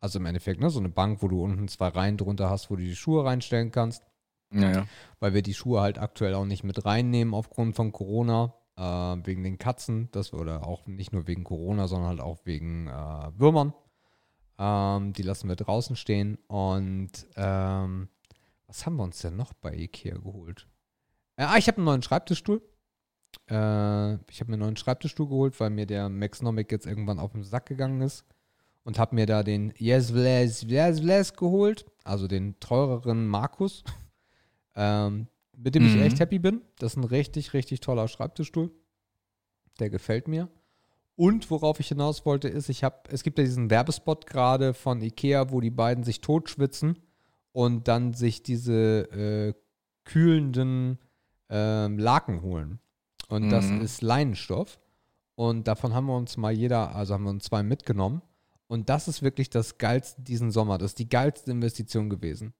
Also im Endeffekt, ne, so eine Bank, wo du unten zwei Reihen drunter hast, wo du die Schuhe reinstellen kannst. Naja. Weil wir die Schuhe halt aktuell auch nicht mit reinnehmen aufgrund von Corona, wegen den Katzen, oder auch nicht nur wegen Corona, sondern halt auch wegen Würmern. Die lassen wir draußen stehen. Und was haben wir uns denn noch bei Ikea geholt? Ich habe einen neuen Schreibtischstuhl. Weil mir der Maxnomic jetzt irgendwann auf den Sack gegangen ist. Und habe mir da den Yes Bless geholt. Also den teureren Markus. Mit dem ich echt happy bin. Das ist ein richtig, richtig toller Schreibtischstuhl. Der gefällt mir. Und worauf ich hinaus wollte, ist, es gibt ja diesen Werbespot gerade von Ikea, wo die beiden sich totschwitzen und dann sich diese kühlenden Laken holen. Und das ist Leinenstoff. Und davon haben wir uns zwei mitgenommen. Und das ist wirklich das Geilste diesen Sommer. Das ist die geilste Investition gewesen.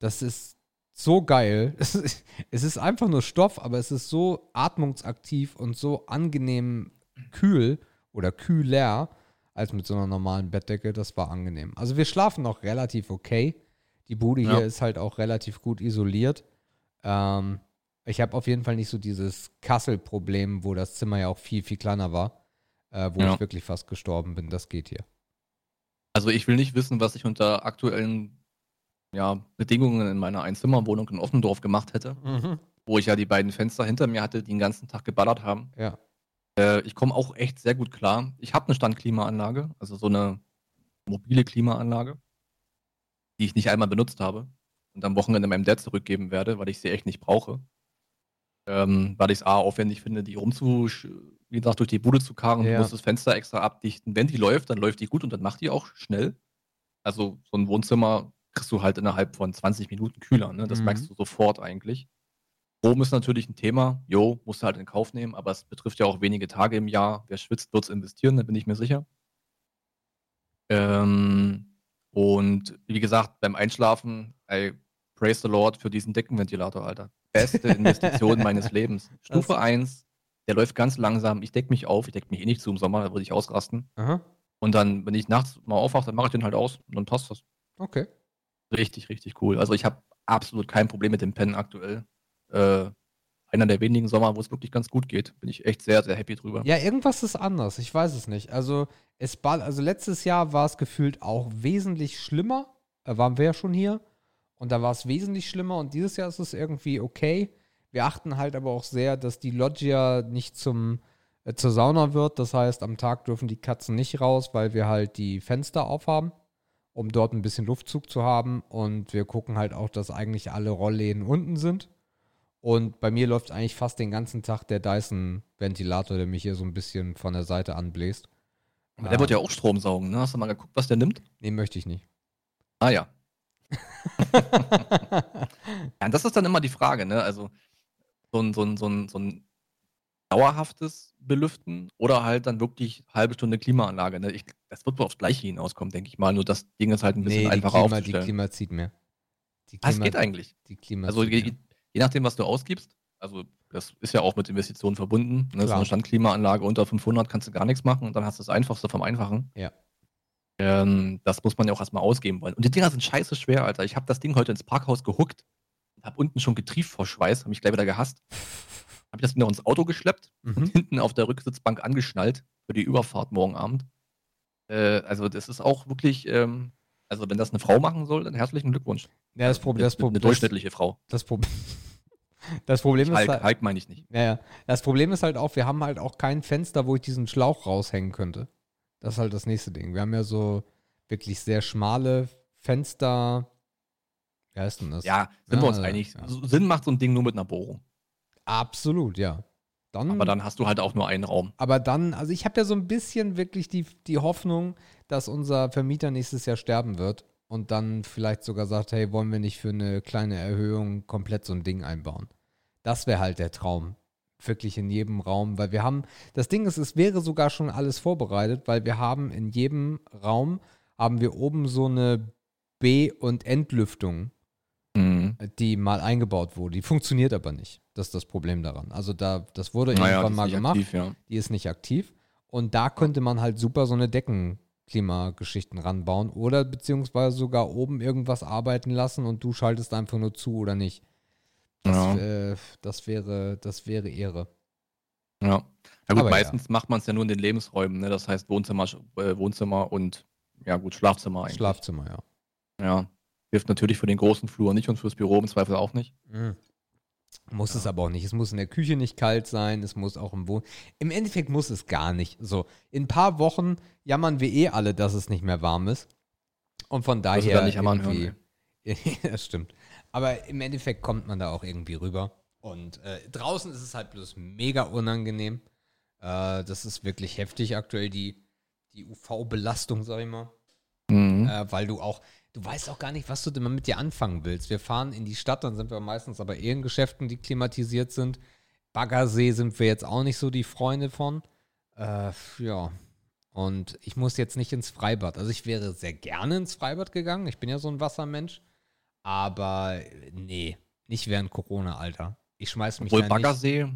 Das ist so geil. Es ist einfach nur Stoff, aber es ist so atmungsaktiv und so angenehm kühl. Oder kühler als mit so einer normalen Bettdecke. Das war angenehm. Also wir schlafen noch relativ okay. Die Bude hier ist halt auch relativ gut isoliert. Ich habe auf jeden Fall nicht so dieses Kassel-Problem, wo das Zimmer ja auch viel, viel kleiner war, wo ich wirklich fast gestorben bin. Das geht hier. Also ich will nicht wissen, was ich unter aktuellen Bedingungen in meiner Einzimmerwohnung in Offendorf gemacht hätte, wo ich ja die beiden Fenster hinter mir hatte, die den ganzen Tag geballert haben. Ja. Ich komme auch echt sehr gut klar. Ich habe eine Standklimaanlage, also so eine mobile Klimaanlage, die ich nicht einmal benutzt habe und am Wochenende meinem Dad zurückgeben werde, weil ich sie echt nicht brauche. Weil ich es aufwendig finde, die wie gesagt, durch die Bude zu karren, du musst das Fenster extra abdichten. Wenn die läuft, dann läuft die gut und dann macht die auch schnell. Also so ein Wohnzimmer kriegst du halt innerhalb von 20 Minuten kühler, ne? Das merkst du sofort eigentlich. Strom ist natürlich ein Thema, musst du halt in Kauf nehmen, aber es betrifft ja auch wenige Tage im Jahr. Wer schwitzt, wird es investieren, da bin ich mir sicher. Und wie gesagt, beim Einschlafen, I praise the Lord für diesen Deckenventilator, Alter. Beste Investition meines Lebens. Stufe 1, der läuft ganz langsam, ich decke mich auf, ich decke mich eh nicht zu im Sommer, da würde ich ausrasten. Aha. Und dann, wenn ich nachts mal aufwache, dann mache ich den halt aus und dann passt das. Okay. Richtig, richtig cool. Also ich habe absolut kein Problem mit dem Pennen aktuell. Einer der wenigen Sommer, wo es wirklich ganz gut geht. Bin ich echt sehr, sehr happy drüber. Ja, irgendwas ist anders. Ich weiß es nicht. Also letztes Jahr war es gefühlt auch wesentlich schlimmer. Waren wir ja schon hier. Und da war es wesentlich schlimmer. Und dieses Jahr ist es irgendwie okay. Wir achten halt aber auch sehr, dass die Loggia nicht zur Sauna wird. Das heißt, am Tag dürfen die Katzen nicht raus, weil wir halt die Fenster aufhaben, um dort ein bisschen Luftzug zu haben. Und wir gucken halt auch, dass eigentlich alle Rollläden unten sind. Und bei mir läuft eigentlich fast den ganzen Tag der Dyson-Ventilator, der mich hier so ein bisschen von der Seite anbläst. Aber der wird ja auch Strom saugen, ne? Hast du mal geguckt, was der nimmt? Nee, möchte ich nicht. Ah ja. Ja, das ist dann immer die Frage, ne? Also so ein dauerhaftes Belüften oder halt dann wirklich halbe Stunde Klimaanlage. Ne? Das wird wohl aufs Gleiche hinauskommen, denke ich mal. Nur das Ding ist halt ein bisschen einfacher aufzustellen. Die Klima zieht mehr. Das geht eigentlich. Je nachdem, was du ausgibst. Also das ist ja auch mit Investitionen verbunden. Ne? So eine Standklimaanlage unter 500 kannst du gar nichts machen und dann hast du das Einfachste vom Einfachen. Ja. Das muss man ja auch erstmal ausgeben wollen. Und die Dinger sind scheiße schwer, Alter. Ich habe das Ding heute ins Parkhaus gehuckt und habe unten schon getrieft vor Schweiß, habe mich gleich wieder gehasst. Habe ich das noch ins Auto geschleppt und hinten auf der Rücksitzbank angeschnallt für die Überfahrt morgen Abend. Also das ist auch wirklich, also wenn das eine Frau machen soll, dann herzlichen Glückwunsch. Ja, eine durchschnittliche Frau. Das Problem ist halt... Hulk meine ich nicht. Ja. Das Problem ist halt auch, wir haben halt auch kein Fenster, wo ich diesen Schlauch raushängen könnte. Das ist halt das nächste Ding. Wir haben ja so wirklich sehr schmale Fenster... Wie heißt denn das? Ja, sind wir uns einig. Ja. Sinn macht so ein Ding nur mit einer Bohrung. Absolut, ja. Aber dann hast du halt auch nur einen Raum. Aber dann, also ich habe ja so ein bisschen wirklich die Hoffnung, dass unser Vermieter nächstes Jahr sterben wird und dann vielleicht sogar sagt, hey, wollen wir nicht für eine kleine Erhöhung komplett so ein Ding einbauen? Das wäre halt der Traum. Wirklich in jedem Raum, weil wir haben, das Ding ist, es wäre sogar schon alles vorbereitet, weil wir haben in jedem Raum, haben wir oben so eine B- und Entlüftung, die mal eingebaut wurde. Die funktioniert aber nicht. Das ist das Problem daran. Also das wurde irgendwann mal gemacht. Aktiv, ja. Die ist nicht aktiv. Und da könnte man halt super so eine Deckenklimageschichten ranbauen oder beziehungsweise sogar oben irgendwas arbeiten lassen und du schaltest einfach nur zu oder nicht. Das wäre Ehre. Ja. Na gut, meistens macht man es ja nur in den Lebensräumen, ne? Das heißt Wohnzimmer und Schlafzimmer eigentlich. Schlafzimmer, ja. Ja. Hilft natürlich für den großen Flur nicht und fürs Büro im Zweifel auch nicht. Mhm. Muss es aber auch nicht. Es muss in der Küche nicht kalt sein. Es muss auch im Endeffekt muss es gar nicht. So, in ein paar Wochen jammern wir eh alle, dass es nicht mehr warm ist. Und von daher da nicht irgendwie... Das stimmt. Aber im Endeffekt kommt man da auch irgendwie rüber. Und draußen ist es halt bloß mega unangenehm. Das ist wirklich heftig aktuell, die UV-Belastung, sag ich mal. Mhm. Weil du weißt auch gar nicht, was du immer mit dir anfangen willst. Wir fahren in die Stadt, dann sind wir meistens aber eh in Geschäften, die klimatisiert sind. Baggersee sind wir jetzt auch nicht so die Freunde von. Und ich muss jetzt nicht ins Freibad. Also ich wäre sehr gerne ins Freibad gegangen. Ich bin ja so ein Wassermensch. Aber nee, nicht während Corona, Alter. Ich schmeiß mich da nicht. Baggersee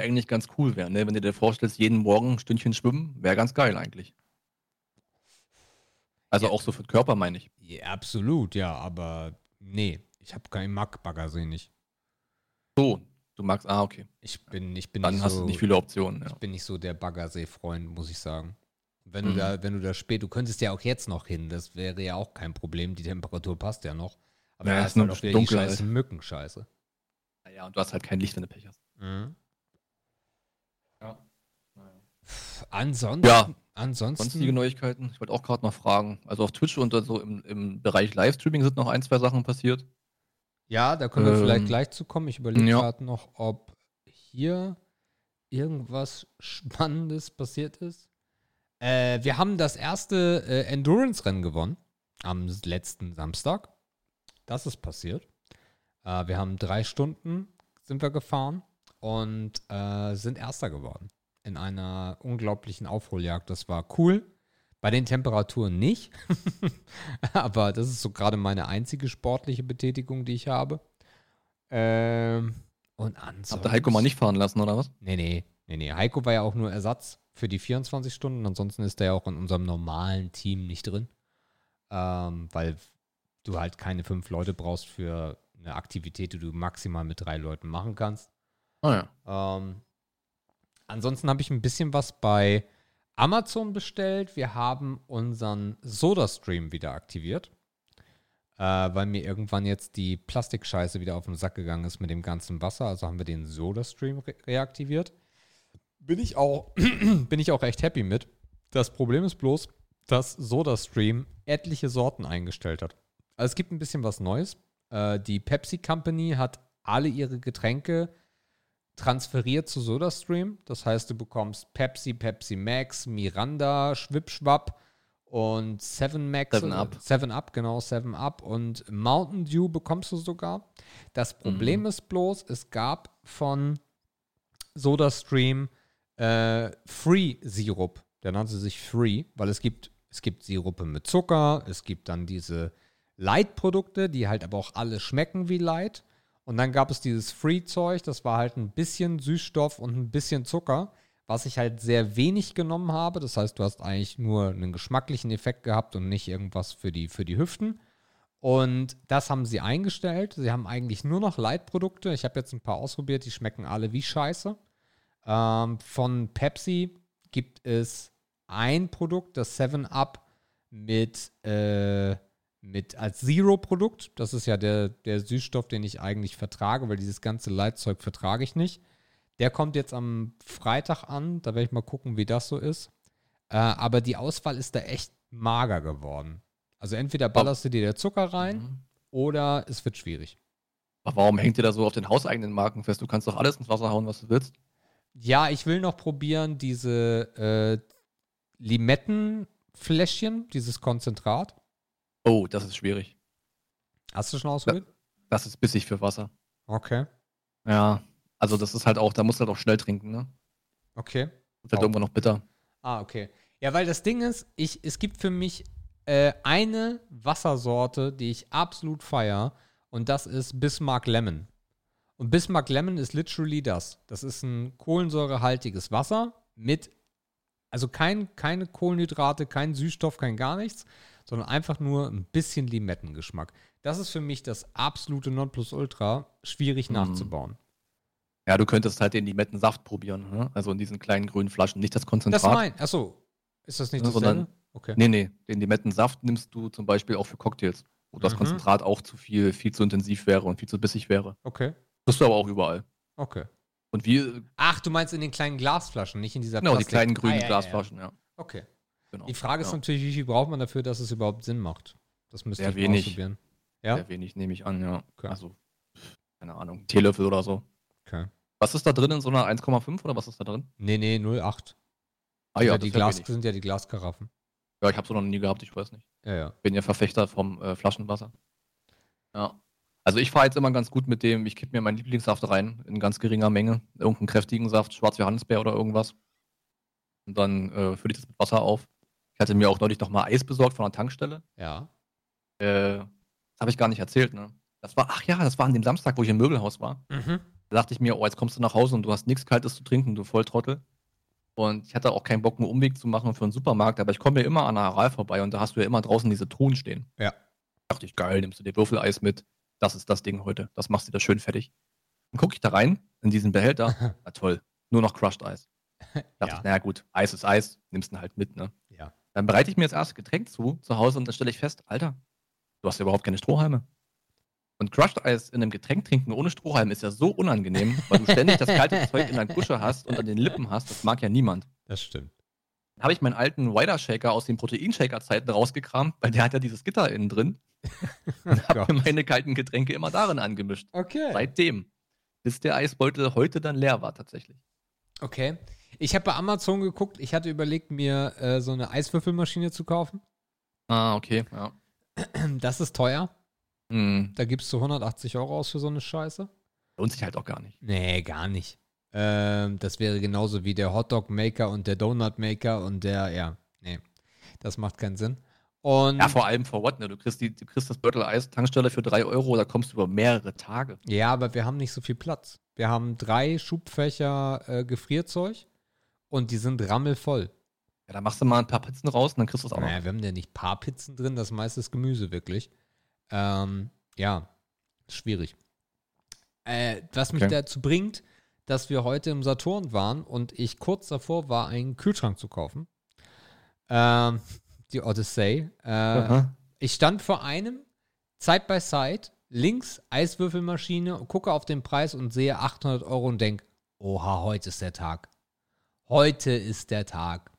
eigentlich ganz cool wäre, ne? Wenn du dir vorstellst, jeden Morgen ein Stündchen schwimmen, wäre ganz geil eigentlich. Also auch so für den Körper, meine ich. Ja, absolut, ja, aber nee, ich mag Baggersee nicht. So, Du magst, okay. Ich bin dann nicht so, hast du nicht viele Optionen. Ja. Ich bin nicht so der Baggersee-Freund, muss ich sagen. Wenn du da spät, du könntest ja auch jetzt noch hin, das wäre ja auch kein Problem, die Temperatur passt ja noch. Aber ja, da ist halt noch wieder die scheiße Mückenscheiße. Naja, und du hast halt kein Licht, wenn du Pech hast. Mhm. Ja. Naja. Ansonsten. Sonstige Neuigkeiten. Ich wollte auch gerade noch fragen. Also auf Twitch und so im Bereich Livestreaming sind noch ein, zwei Sachen passiert. Ja, da können wir vielleicht gleich zu kommen. Ich überlege gerade noch, ob hier irgendwas Spannendes passiert ist. Wir haben das erste Endurance-Rennen gewonnen am letzten Samstag. Das ist passiert. Wir haben 3 Stunden sind wir gefahren und sind Erster geworden in einer unglaublichen Aufholjagd. Das war cool. Bei den Temperaturen nicht. Aber das ist so gerade meine einzige sportliche Betätigung, die ich habe. Und ansonsten... Habt ihr Heiko mal nicht fahren lassen, oder was? Nee. Heiko war ja auch nur Ersatz für die 24 Stunden. Ansonsten ist der ja auch in unserem normalen Team nicht drin. Weil du halt keine 5 Leute brauchst für eine Aktivität, die du maximal mit 3 Leuten machen kannst. Ah ja. Ansonsten habe ich ein bisschen was bei Amazon bestellt. Wir haben unseren Soda-Stream wieder aktiviert, weil mir irgendwann jetzt die Plastikscheiße wieder auf den Sack gegangen ist mit dem ganzen Wasser. Also haben wir den Soda-Stream reaktiviert. Bin ich auch echt happy mit. Das Problem ist bloß, dass Soda-Stream etliche Sorten eingestellt hat. Also es gibt ein bisschen was Neues. Die Pepsi Company hat alle ihre Getränke transferiert zu SodaStream. Das heißt, du bekommst Pepsi, Pepsi Max, Miranda, Schwipschwapp und 7 Max. 7 Up. Und Mountain Dew bekommst du sogar. Das Problem ist bloß, es gab von SodaStream Free-Sirup. Der nannte sich Free, weil es gibt Sirupe mit Zucker, es gibt dann diese Light-Produkte, die halt aber auch alle schmecken wie Light. Und dann gab es dieses Free-Zeug, das war halt ein bisschen Süßstoff und ein bisschen Zucker, was ich halt sehr wenig genommen habe. Das heißt, du hast eigentlich nur einen geschmacklichen Effekt gehabt und nicht irgendwas für die Hüften. Und das haben sie eingestellt. Sie haben eigentlich nur noch Light-Produkte. Ich habe jetzt ein paar ausprobiert, die schmecken alle wie Scheiße. Von Pepsi gibt es ein Produkt, das 7-Up mit als Zero-Produkt. Das ist ja der Süßstoff, den ich eigentlich vertrage, weil dieses ganze Leitzeug vertrage ich nicht. Der kommt jetzt am Freitag an. Da werde ich mal gucken, wie das so ist. Aber die Auswahl ist da echt mager geworden. Also entweder ballerst du dir der Zucker rein oder es wird schwierig. Aber warum hängt ihr da so auf den hauseigenen Marken fest? Du kannst doch alles ins Wasser hauen, was du willst. Ja, ich will noch probieren, diese Limettenfläschchen, dieses Konzentrat. Oh, das ist schwierig. Hast du schon ausprobiert? Das ist bissig für Wasser. Okay. Ja, also das ist halt auch, da musst du halt auch schnell trinken, ne? Okay. Und wird irgendwann noch bitter. Okay. Ja, weil das Ding ist, es gibt für mich eine Wassersorte, die ich absolut feiere, und das ist Bismarck Lemon. Und Bismarck Lemon ist literally das. Das ist ein kohlensäurehaltiges Wasser mit, also keine Kohlenhydrate, kein Süßstoff, kein gar nichts, sondern einfach nur ein bisschen Limettengeschmack. Das ist für mich das absolute Nonplusultra, schwierig nachzubauen. Ja, du könntest halt den Limettensaft probieren, ne? Also in diesen kleinen grünen Flaschen, nicht das Konzentrat. Achso, ist das nicht dasselbe? Okay. Nee, den Limettensaft nimmst du zum Beispiel auch für Cocktails, wo das Konzentrat auch zu viel zu intensiv wäre und viel zu bissig wäre. Okay. Kriegst du aber auch überall. Okay. Und wie? Ach, du meinst in den kleinen Glasflaschen, nicht in dieser Plastik? Genau, die kleinen grünen Glasflaschen, ja. Okay. Genau. Die Frage ist natürlich, wie viel braucht man dafür, dass es überhaupt Sinn macht? Das müsste ich mal ausprobieren. Ja? Sehr wenig, nehme ich an, ja. Okay. Also, keine Ahnung, Teelöffel oder so. Okay. Was ist da drin in so einer 1,5 oder was ist da drin? Nee, 0,8. Sind ja die Glaskaraffen. Ja, ich habe so noch nie gehabt, ich weiß nicht. Ja. Bin ja Verfechter vom Flaschenwasser. Ja. Also ich fahre jetzt immer ganz gut mit dem, ich kippe mir meinen Lieblingssaft rein, in ganz geringer Menge. Irgendeinen kräftigen Saft, schwarze Johannisbeer oder irgendwas. Und dann fülle ich das mit Wasser auf. Ich hatte mir auch neulich nochmal Eis besorgt von der Tankstelle. Ja. Das habe ich gar nicht erzählt, ne? Das war an dem Samstag, wo ich im Möbelhaus war. Da dachte ich mir, jetzt kommst du nach Hause und du hast nichts Kaltes zu trinken, du Volltrottel. Und ich hatte auch keinen Bock, einen Umweg zu machen für einen Supermarkt, aber ich komme mir immer an der Aral vorbei und da hast du ja immer draußen diese Truhen stehen. Ja. Da dachte ich, geil, nimmst du dir Würfeleis mit. Das ist das Ding heute. Das machst du dir schön fertig. Dann gucke ich da rein, in diesen Behälter. Na toll, nur noch Crushed Eis. Dachte ich, naja gut, Eis ist Eis, nimmst ihn halt mit, ne? Ja. Dann bereite ich mir das erste Getränk zu Hause und dann stelle ich fest, Alter, du hast ja überhaupt keine Strohhalme. Und Crushed Eis in einem Getränk trinken ohne Strohhalm ist ja so unangenehm, weil du ständig das kalte Zeug in der Gusche hast und an den Lippen hast, das mag ja niemand. Das stimmt. Dann habe ich meinen alten Wider-Shaker aus den Proteinshaker-Zeiten rausgekramt, weil der hat ja dieses Gitter innen drin. Und habe mir meine kalten Getränke immer darin angemischt. Okay. Seitdem. Bis der Eisbeutel heute dann leer war tatsächlich. Okay. Ich habe bei Amazon geguckt. Ich hatte überlegt, mir so eine Eiswürfelmaschine zu kaufen. Ah, okay. Ja. Das ist teuer. Mhm. Da gibst du 180 € aus für so eine Scheiße. Lohnt sich halt auch gar nicht. Nee, gar nicht. Das wäre genauso wie der Hotdog-Maker und der Donut-Maker und der, ja, nee. Das macht keinen Sinn. Und ja, vor allem for what, ne? Du kriegst das Beutel Eis-Tankstelle für 3 €, da kommst du über mehrere Tage. Ja, aber wir haben nicht so viel Platz. Wir haben 3 Schubfächer Gefrierzeug und die sind rammelvoll. Ja, da machst du mal ein paar Pizzen raus und dann kriegst du es auch noch. Naja, wir haben ja nicht ein paar Pizzen drin, das meiste ist Gemüse, wirklich. Ja, schwierig. Was mich dazu bringt, dass wir heute im Saturn waren und ich kurz davor war, einen Kühlschrank zu kaufen. Die Odyssey. Ich stand vor einem, Side by Side, links Eiswürfelmaschine, gucke auf den Preis und sehe 800 € und denke, oha, heute ist der Tag. Heute ist der Tag.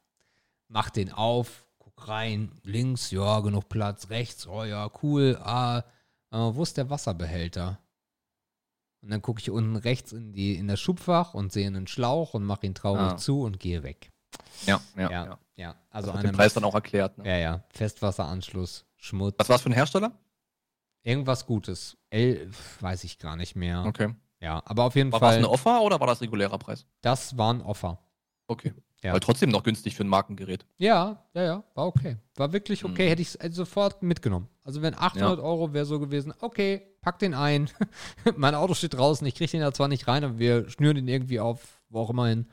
Mach den auf, guck rein, links, ja, genug Platz, rechts, oh ja, cool, wo ist der Wasserbehälter? Und dann gucke ich unten rechts in das Schubfach und sehe einen Schlauch und mache ihn traurig zu und gehe weg. Ja. Also das hat den Preis dann auch erklärt. Ne? Ja. Festwasseranschluss, Schmutz. Was war es für ein Hersteller? Irgendwas Gutes. Weiß ich gar nicht mehr. Okay. Ja, aber auf jeden Fall. War das ein Offer oder war das regulärer Preis? Das war ein Offer. Okay. Ja. Weil trotzdem noch günstig für ein Markengerät. Ja. War okay. War wirklich okay. Hätte ich es sofort mitgenommen. Also wenn 800 € wäre so gewesen, okay, pack den ein. Mein Auto steht draußen, ich kriege den da zwar nicht rein, aber wir schnüren den irgendwie auf, wo auch immer hin.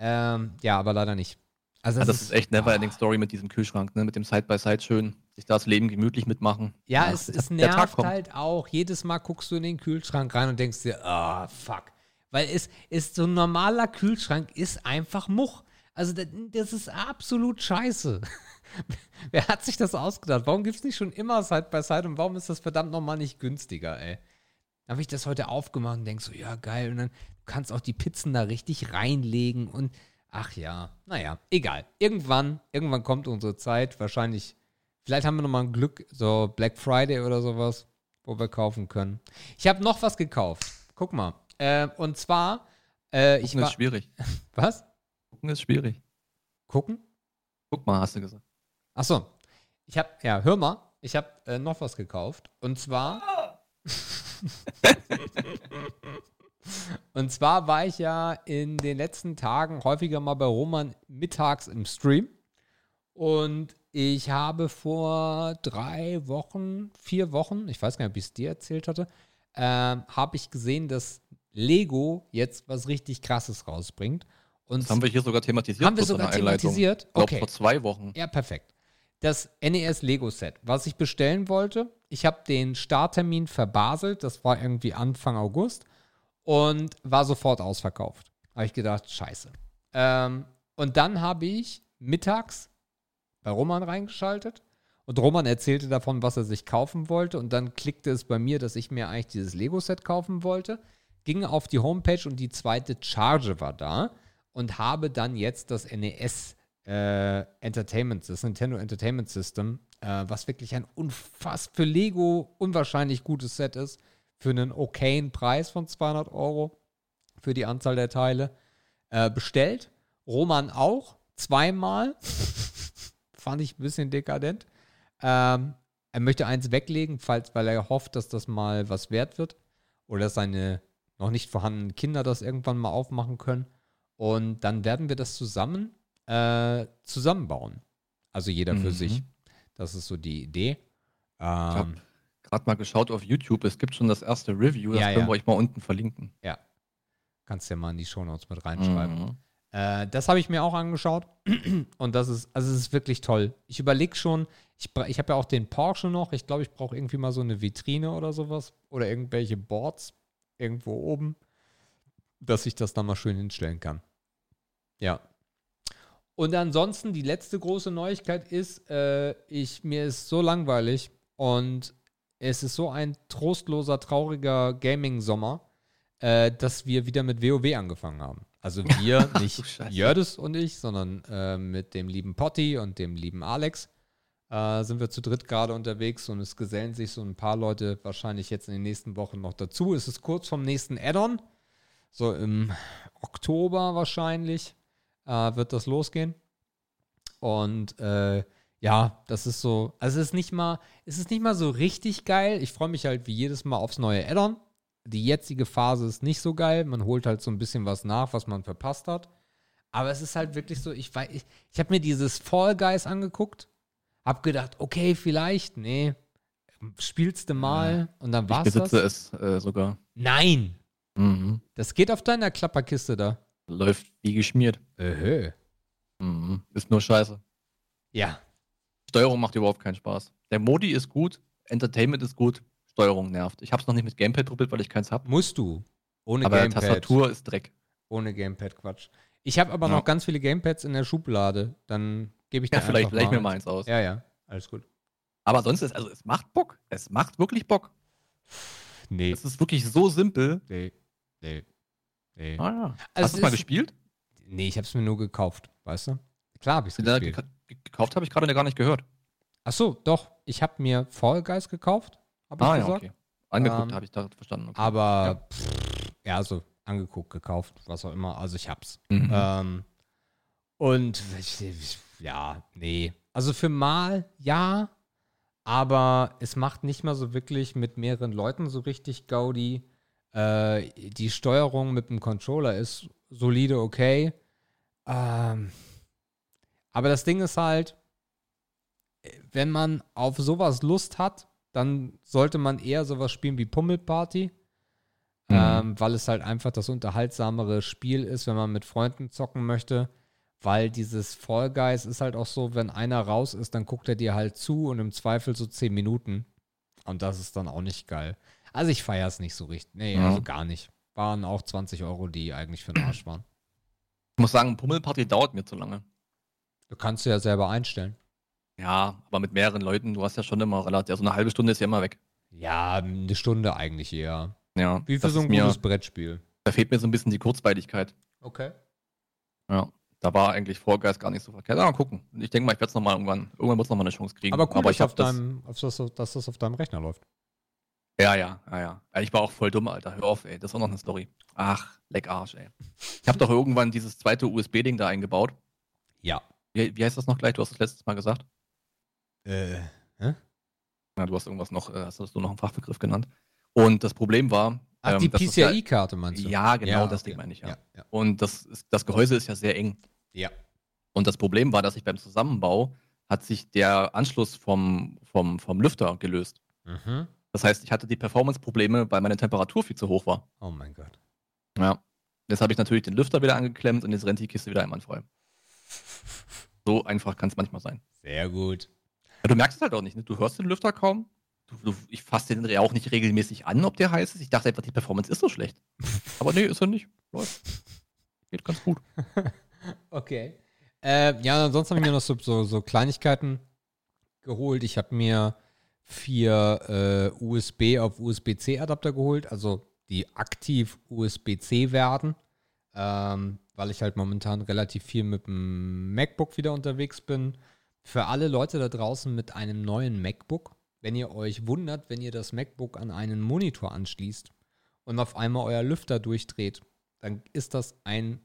Ja, aber leider nicht. Also das ist echt Neverending Story mit diesem Kühlschrank, ne? Mit dem Side-by-Side schön, sich das Leben gemütlich mitmachen. Ja, es nervt halt auch. Jedes Mal guckst du in den Kühlschrank rein und denkst dir, fuck. Weil es ist so ein normaler Kühlschrank, ist einfach Much. Also das ist absolut scheiße. Wer hat sich das ausgedacht? Warum gibt es nicht schon immer Side-by-Side und warum ist das verdammt nochmal nicht günstiger, ey? Dann habe ich das heute aufgemacht und denk so, ja, geil. Und dann kannst auch die Pizzen da richtig reinlegen und ach ja, naja, egal. Irgendwann kommt unsere Zeit. Wahrscheinlich, vielleicht haben wir nochmal ein Glück, so Black Friday oder sowas, wo wir kaufen können. Ich habe noch was gekauft. Guck mal. Und zwar, Gucken ist schwierig. Was? Gucken ist schwierig. Gucken? Guck mal, hast du gesagt. Ach so. Ich habe noch was gekauft. Und zwar... Und zwar war ich ja in den letzten Tagen häufiger mal bei Roman mittags im Stream. Und ich habe vor 4 Wochen, ich weiß gar nicht, ob ich es dir erzählt hatte, habe ich gesehen, dass Lego jetzt was richtig Krasses rausbringt. Und das haben wir hier sogar thematisiert. Haben wir sogar thematisiert? Okay. Ich glaube, vor 2 Wochen. Ja, perfekt. Das NES Lego Set, was ich bestellen wollte, ich habe den Starttermin verbaselt, das war irgendwie Anfang August und war sofort ausverkauft. Habe ich gedacht, scheiße. Und dann habe ich mittags bei Roman reingeschaltet und Roman erzählte davon, was er sich kaufen wollte und dann klickte es bei mir, dass ich mir eigentlich dieses Lego Set kaufen wollte, ging auf die Homepage und die zweite Charge war da und habe dann jetzt das NES das Nintendo Entertainment System, was wirklich ein unfassbar für Lego unwahrscheinlich gutes Set ist, für einen okayen Preis von 200 € für die Anzahl der Teile, bestellt. Roman auch, 2-mal. Fand ich ein bisschen dekadent. Er möchte eins weglegen, weil er hofft, dass das mal was wert wird oder dass seine noch nicht vorhandenen Kinder das irgendwann mal aufmachen können. Und dann werden wir das zusammenbauen. Also jeder für sich. Das ist so die Idee. Ich habe gerade mal geschaut auf YouTube. Es gibt schon das erste Review. Das können wir euch mal unten verlinken. Ja. Kannst ja mal in die Shownotes mit reinschreiben. Das habe ich mir auch angeschaut. Und es ist wirklich toll. Ich überlege schon, ich habe ja auch den Porsche noch. Ich glaube, ich brauche irgendwie mal so eine Vitrine oder sowas. Oder irgendwelche Boards irgendwo oben. dass ich das dann mal schön hinstellen kann. Ja. Und ansonsten, die letzte große Neuigkeit ist, mir ist so langweilig und es ist so ein trostloser, trauriger Gaming-Sommer, dass wir wieder mit WoW angefangen haben. Also wir, nicht Jördis und ich, sondern mit dem lieben Potti und dem lieben Alex sind wir zu dritt gerade unterwegs und es gesellen sich so ein paar Leute wahrscheinlich jetzt in den nächsten Wochen noch dazu. Es ist kurz vom nächsten Add-on, so im Oktober wahrscheinlich wird das losgehen. Und ja, das ist so, also es ist nicht mal so richtig geil. Ich freue mich halt wie jedes Mal aufs neue Add-on. Die jetzige Phase ist nicht so geil. Man holt halt so ein bisschen was nach, was man verpasst hat. Aber es ist halt wirklich so, ich habe mir dieses Fall Guys angeguckt, habe gedacht, okay, vielleicht, nee, spielst du mal und dann war's das. Ich besitze es sogar. Nein! Mhm. Das geht auf deiner Klapperkiste da. Läuft wie geschmiert. Mhm. Ist nur scheiße. Ja. Steuerung macht überhaupt keinen Spaß. Der Modi ist gut, Entertainment ist gut. Steuerung nervt. Ich habe es noch nicht mit Gamepad probiert, weil ich keins habe. Musst du. Ohne aber Gamepad. Aber Tastatur ist Dreck. Ohne Gamepad, Quatsch. Ich habe aber noch ganz viele Gamepads in der Schublade. Dann gebe ich dir einfach vielleicht mal mir mal eins aus. Ja, ja. Alles gut. Aber sonst ist, also es macht Bock. Es macht wirklich Bock. Nee. Es ist wirklich so simpel. Nee. Ah, ja. Also hast du es mal gespielt? Nee, ich habe es mir nur gekauft. Weißt du? Klar habe ich es gespielt. Gekauft habe ich gerade gar nicht gehört. Ach so, doch. Ich habe mir Fall Guys gekauft. Hab ich gesagt. Okay. Angeguckt habe ich da verstanden. Okay. Aber, also angeguckt, gekauft, was auch immer. Also ich hab's. Mhm. Und, ja, nee. Also für mal, ja, aber es macht nicht mal so wirklich mit mehreren Leuten so richtig Gaudi. Die Steuerung mit dem Controller ist solide, okay. Aber das Ding ist halt, wenn man auf sowas Lust hat, dann sollte man eher sowas spielen wie Pummelparty, weil es halt einfach das unterhaltsamere Spiel ist, wenn man mit Freunden zocken möchte, weil dieses Fall Guys ist halt auch so, wenn einer raus ist, dann guckt er dir halt zu und im Zweifel so 10 Minuten und das ist dann auch nicht geil. Also ich feiere es nicht so richtig, also gar nicht. Waren auch 20 Euro, die eigentlich für den Arsch waren. Ich muss sagen, Pummelparty dauert mir zu lange. Du kannst du ja selber einstellen. Ja, aber mit mehreren Leuten, du hast ja schon immer relativ, also eine halbe Stunde ist ja immer weg. Ja, eine Stunde eigentlich eher. Ja. Wie für so ein gutes Brettspiel. Da fehlt mir so ein bisschen die Kurzweiligkeit. Okay. Ja, da war eigentlich Vorgeist gar nicht so verkehrt. Mal gucken. Ich denke mal, ich werde es nochmal irgendwann wird es nochmal eine Chance kriegen. Aber cool, aber dass das auf deinem Rechner läuft. Ja. Ich war auch voll dumm, Alter. Hör auf, ey. Das ist auch noch eine Story. Ach, leck Arsch, ey. Ich habe doch irgendwann dieses zweite USB-Ding da eingebaut. Ja. Wie heißt das noch gleich? Du hast das letztes Mal gesagt. Hä? Na, du hast irgendwas noch, hast du noch einen Fachbegriff genannt. Und das Problem war... Ach, die PCI-Karte meinst du? Ja, genau, ja, das Ding meine ich, ja. Und das Gehäuse ist ja sehr eng. Ja. Und das Problem war, dass ich beim Zusammenbau hat sich der Anschluss vom Lüfter gelöst. Mhm. Das heißt, ich hatte die Performance-Probleme, weil meine Temperatur viel zu hoch war. Oh mein Gott. Ja. Jetzt habe ich natürlich den Lüfter wieder angeklemmt und jetzt rennt die Kiste wieder einwandfrei. So einfach kann es manchmal sein. Sehr gut. Du merkst es halt auch nicht, ne? Du hörst den Lüfter kaum. Ich fasse den ja auch nicht regelmäßig an, ob der heiß ist. Ich dachte einfach, die Performance ist so schlecht. Aber nee, ist er nicht. Läuft. Geht ganz gut. Okay. Ja, ansonsten habe ich mir noch so Kleinigkeiten geholt. Ich habe mir 4 USB auf USB-C Adapter geholt, also die aktiv USB-C werden, weil ich halt momentan relativ viel mit dem MacBook wieder unterwegs bin. Für alle Leute da draußen mit einem neuen MacBook, wenn ihr euch wundert, wenn ihr das MacBook an einen Monitor anschließt und auf einmal euer Lüfter durchdreht, dann ist das ein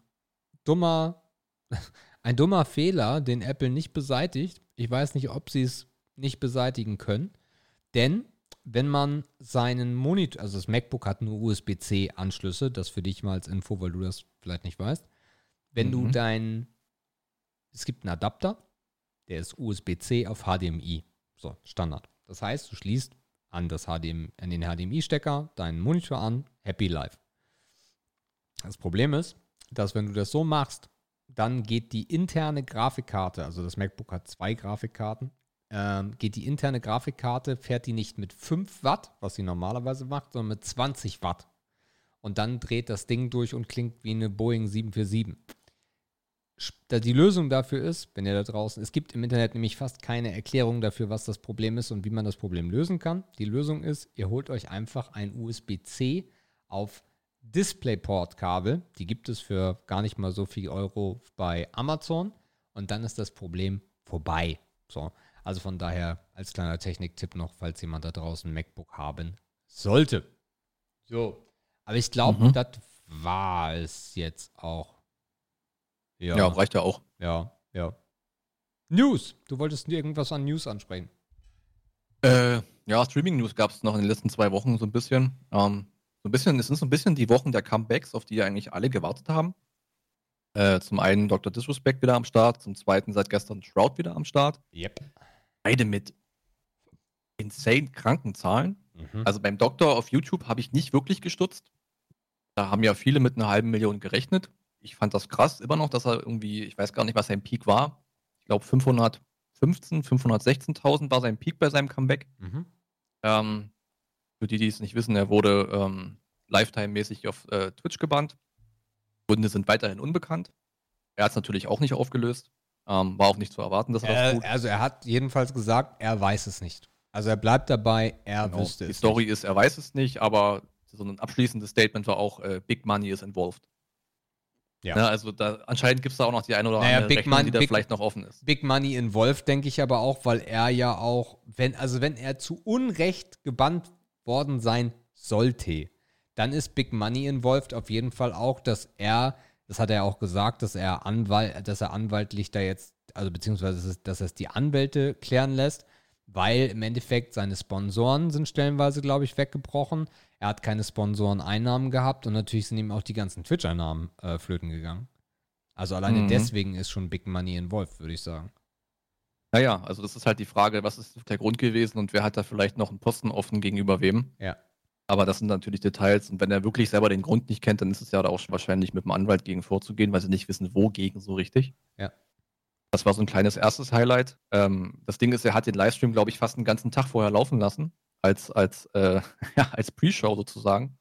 dummer Fehler, den Apple nicht beseitigt. Ich weiß nicht, ob sie es nicht beseitigen können, denn wenn man seinen Monitor, also das MacBook hat nur USB-C-Anschlüsse, das für dich mal als Info, weil du das vielleicht nicht weißt, wenn du es gibt einen Adapter, der ist USB-C auf HDMI. So, Standard. Das heißt, du schließt an den HDMI-Stecker deinen Monitor an, happy life. Das Problem ist, dass wenn du das so machst, dann geht die interne Grafikkarte, also das MacBook hat 2 Grafikkarten, geht die interne Grafikkarte, fährt die nicht mit 5 Watt, was sie normalerweise macht, sondern mit 20 Watt. und dann dreht das Ding durch und klingt wie eine Boeing 747. Die Lösung dafür ist, wenn ihr da draußen, es gibt im Internet nämlich fast keine Erklärung dafür, was das Problem ist und wie man das Problem lösen kann. Die Lösung ist, ihr holt euch einfach ein USB-C auf DisplayPort-Kabel. Die gibt es für gar nicht mal so viel Euro bei Amazon und dann ist das Problem vorbei. So, also von daher als kleiner Techniktipp noch, falls jemand da draußen ein MacBook haben sollte. So, aber ich glaube, das war es jetzt auch. Ja, reicht ja auch. Ja. News. Du wolltest irgendwas an News ansprechen. Ja, Streaming-News gab es noch in den letzten 2 Wochen so ein bisschen. Es sind so ein bisschen die Wochen der Comebacks, auf die ja eigentlich alle gewartet haben. Zum einen Dr. Disrespect wieder am Start, zum zweiten seit gestern Shroud wieder am Start. Yep. Beide mit insane kranken Zahlen. Also beim Doktor auf YouTube habe ich nicht wirklich gestutzt. Da haben ja viele mit 500.000 gerechnet. Ich fand das krass immer noch, dass er irgendwie, ich weiß gar nicht, was sein Peak war. Ich glaube 516.000 war sein Peak bei seinem Comeback. Für die es nicht wissen, er wurde Lifetime-mäßig auf Twitch gebannt. Gründe sind weiterhin unbekannt. Er hat es natürlich auch nicht aufgelöst. War auch nicht zu erwarten, dass er das tut. Also er hat jedenfalls gesagt, er weiß es nicht. Also er bleibt dabei, wüsste es. Die Story ist, er weiß es nicht, aber so ein abschließendes Statement war auch, Big Money is involved. Ja. Na, also da, anscheinend gibt es da auch noch die eine oder andere Rechnung, die da vielleicht noch offen ist. Big Money involved, denke ich aber auch, weil er ja auch, wenn er zu Unrecht gebannt worden sein sollte, dann ist Big Money involved auf jeden Fall auch, dass er, das hat er auch gesagt, dass er anwaltlich da jetzt, also beziehungsweise, dass er es die Anwälte klären lässt, weil im Endeffekt seine Sponsoren sind stellenweise, glaube ich, weggebrochen. Er hat keine Sponsoreneinnahmen gehabt und natürlich sind ihm auch die ganzen Twitch-Einnahmen flöten gegangen. Also alleine deswegen ist schon Big Money involved, würde ich sagen. Naja, also das ist halt die Frage, was ist der Grund gewesen und wer hat da vielleicht noch einen Posten offen gegenüber wem? Ja. Aber das sind natürlich Details und wenn er wirklich selber den Grund nicht kennt, dann ist es ja auch wahrscheinlich mit dem Anwalt gegen vorzugehen, weil sie nicht wissen, wogegen so richtig. Ja. Das war so ein kleines erstes Highlight. Das Ding ist, er hat den Livestream, glaube ich, fast einen ganzen Tag vorher laufen lassen, als Pre-Show sozusagen.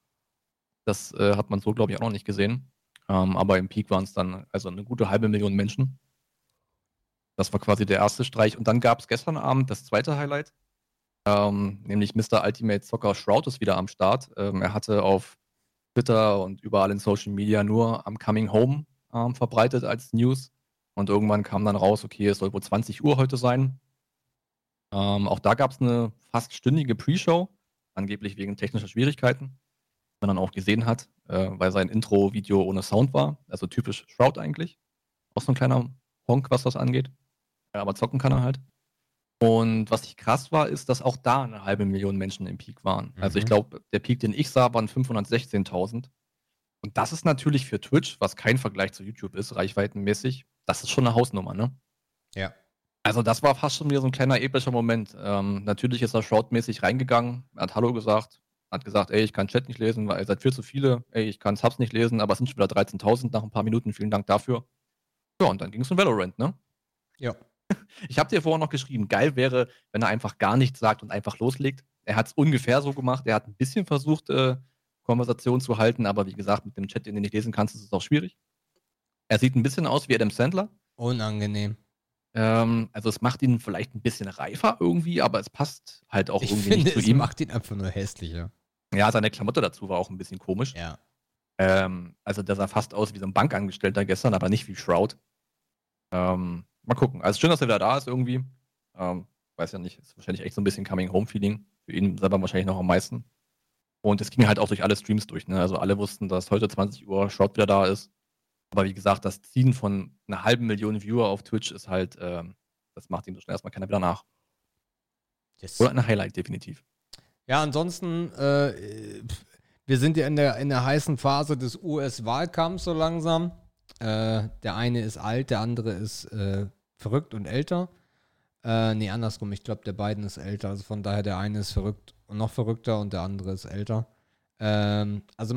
Das hat man so, glaube ich, auch noch nicht gesehen. Aber im Peak waren es dann also eine gute 500.000 Menschen. Das war quasi der erste Streich. Und dann gab es gestern Abend das zweite Highlight, nämlich Mr. Ultimate Soccer Shroud ist wieder am Start. Er hatte auf Twitter und überall in Social Media nur am Coming Home verbreitet als News. Und irgendwann kam dann raus, okay, es soll wohl 20 Uhr heute sein. Auch da gab es eine fast stündige Pre-Show, angeblich wegen technischer Schwierigkeiten, die man dann auch gesehen hat, weil sein Intro-Video ohne Sound war. Also typisch Shroud eigentlich. Auch so ein kleiner Honk, was das angeht. Ja, aber zocken kann er halt. Und was ich krass war, ist, dass auch da 500.000 Menschen im Peak waren. Also ich glaube, der Peak, den ich sah, waren 516.000. Und das ist natürlich für Twitch, was kein Vergleich zu YouTube ist, reichweitenmäßig, das ist schon eine Hausnummer, ne? Ja. Also das war fast schon wieder so ein kleiner epischer Moment. Natürlich ist er Shroud-mäßig reingegangen, hat Hallo gesagt, hat gesagt, ey, ich kann Chat nicht lesen, weil ihr seid viel zu viele, ey, ich kann Subs nicht lesen, aber es sind schon wieder 13.000 nach ein paar Minuten, vielen Dank dafür. Ja, und dann ging es um Valorant, ne? Ja. Ich habe dir vorhin noch geschrieben, geil wäre, wenn er einfach gar nichts sagt und einfach loslegt. Er hat es ungefähr so gemacht, er hat ein bisschen versucht, Konversation zu halten, aber wie gesagt, mit dem Chat, den du nicht lesen kannst, ist es auch schwierig. Er sieht ein bisschen aus wie Adam Sandler. Unangenehm. Also es macht ihn vielleicht ein bisschen reifer irgendwie, aber es passt halt auch nicht zu ihm. Macht ihn einfach nur hässlicher. Ja, seine Klamotte dazu war auch ein bisschen komisch. Ja. Also der sah fast aus wie so ein Bankangestellter gestern, aber nicht wie Shroud. Mal gucken. Also schön, dass er wieder da ist irgendwie. Weiß ja nicht, ist wahrscheinlich echt so ein bisschen Coming-Home-Feeling. Für ihn selber wahrscheinlich noch am meisten. Und es ging halt auch durch alle Streams durch, ne? Also alle wussten, dass heute 20 Uhr Shroud wieder da ist. Aber wie gesagt, das Ziehen von 500.000 Viewer auf Twitch ist halt, das macht ihm so schnell erstmal keiner wieder nach. Yes. Oder ein Highlight, definitiv. Ja, ansonsten, wir sind ja in der heißen Phase des US-Wahlkampfs so langsam. Der eine ist alt, der andere ist verrückt und älter. Nee, andersrum, ich glaube, der Biden ist älter. Also von daher, der eine ist verrückt und noch verrückter und der andere ist älter. Also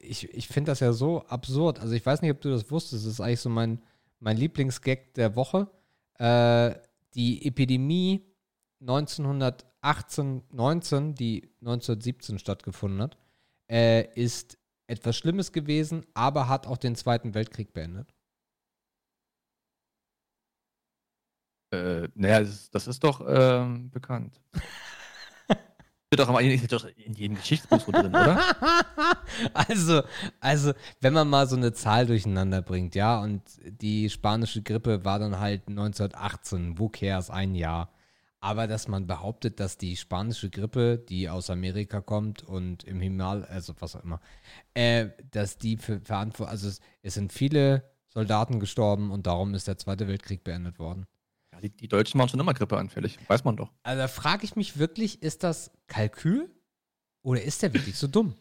ich finde das ja so absurd. Also ich weiß nicht, ob du das wusstest. Das ist eigentlich so mein Lieblingsgag der Woche. Die Epidemie 1918, 19, die 1917 stattgefunden hat, ist etwas Schlimmes gewesen, aber hat auch den Zweiten Weltkrieg beendet? Naja, das ist doch bekannt. Wird doch in jedem Geschichtsbuch drin, oder? Also, wenn man mal so eine Zahl durcheinander bringt, ja, und die spanische Grippe war dann halt 1918, woher ist ein Jahr. Aber dass man behauptet, dass die spanische Grippe, die aus Amerika kommt und im Himalaya, also was auch immer, dass die verantwortlich, also es sind viele Soldaten gestorben und darum ist der Zweite Weltkrieg beendet worden. Die Deutschen waren schon immer grippeanfällig, weiß man doch. Also da frage ich mich wirklich, ist das Kalkül oder ist der wirklich so dumm?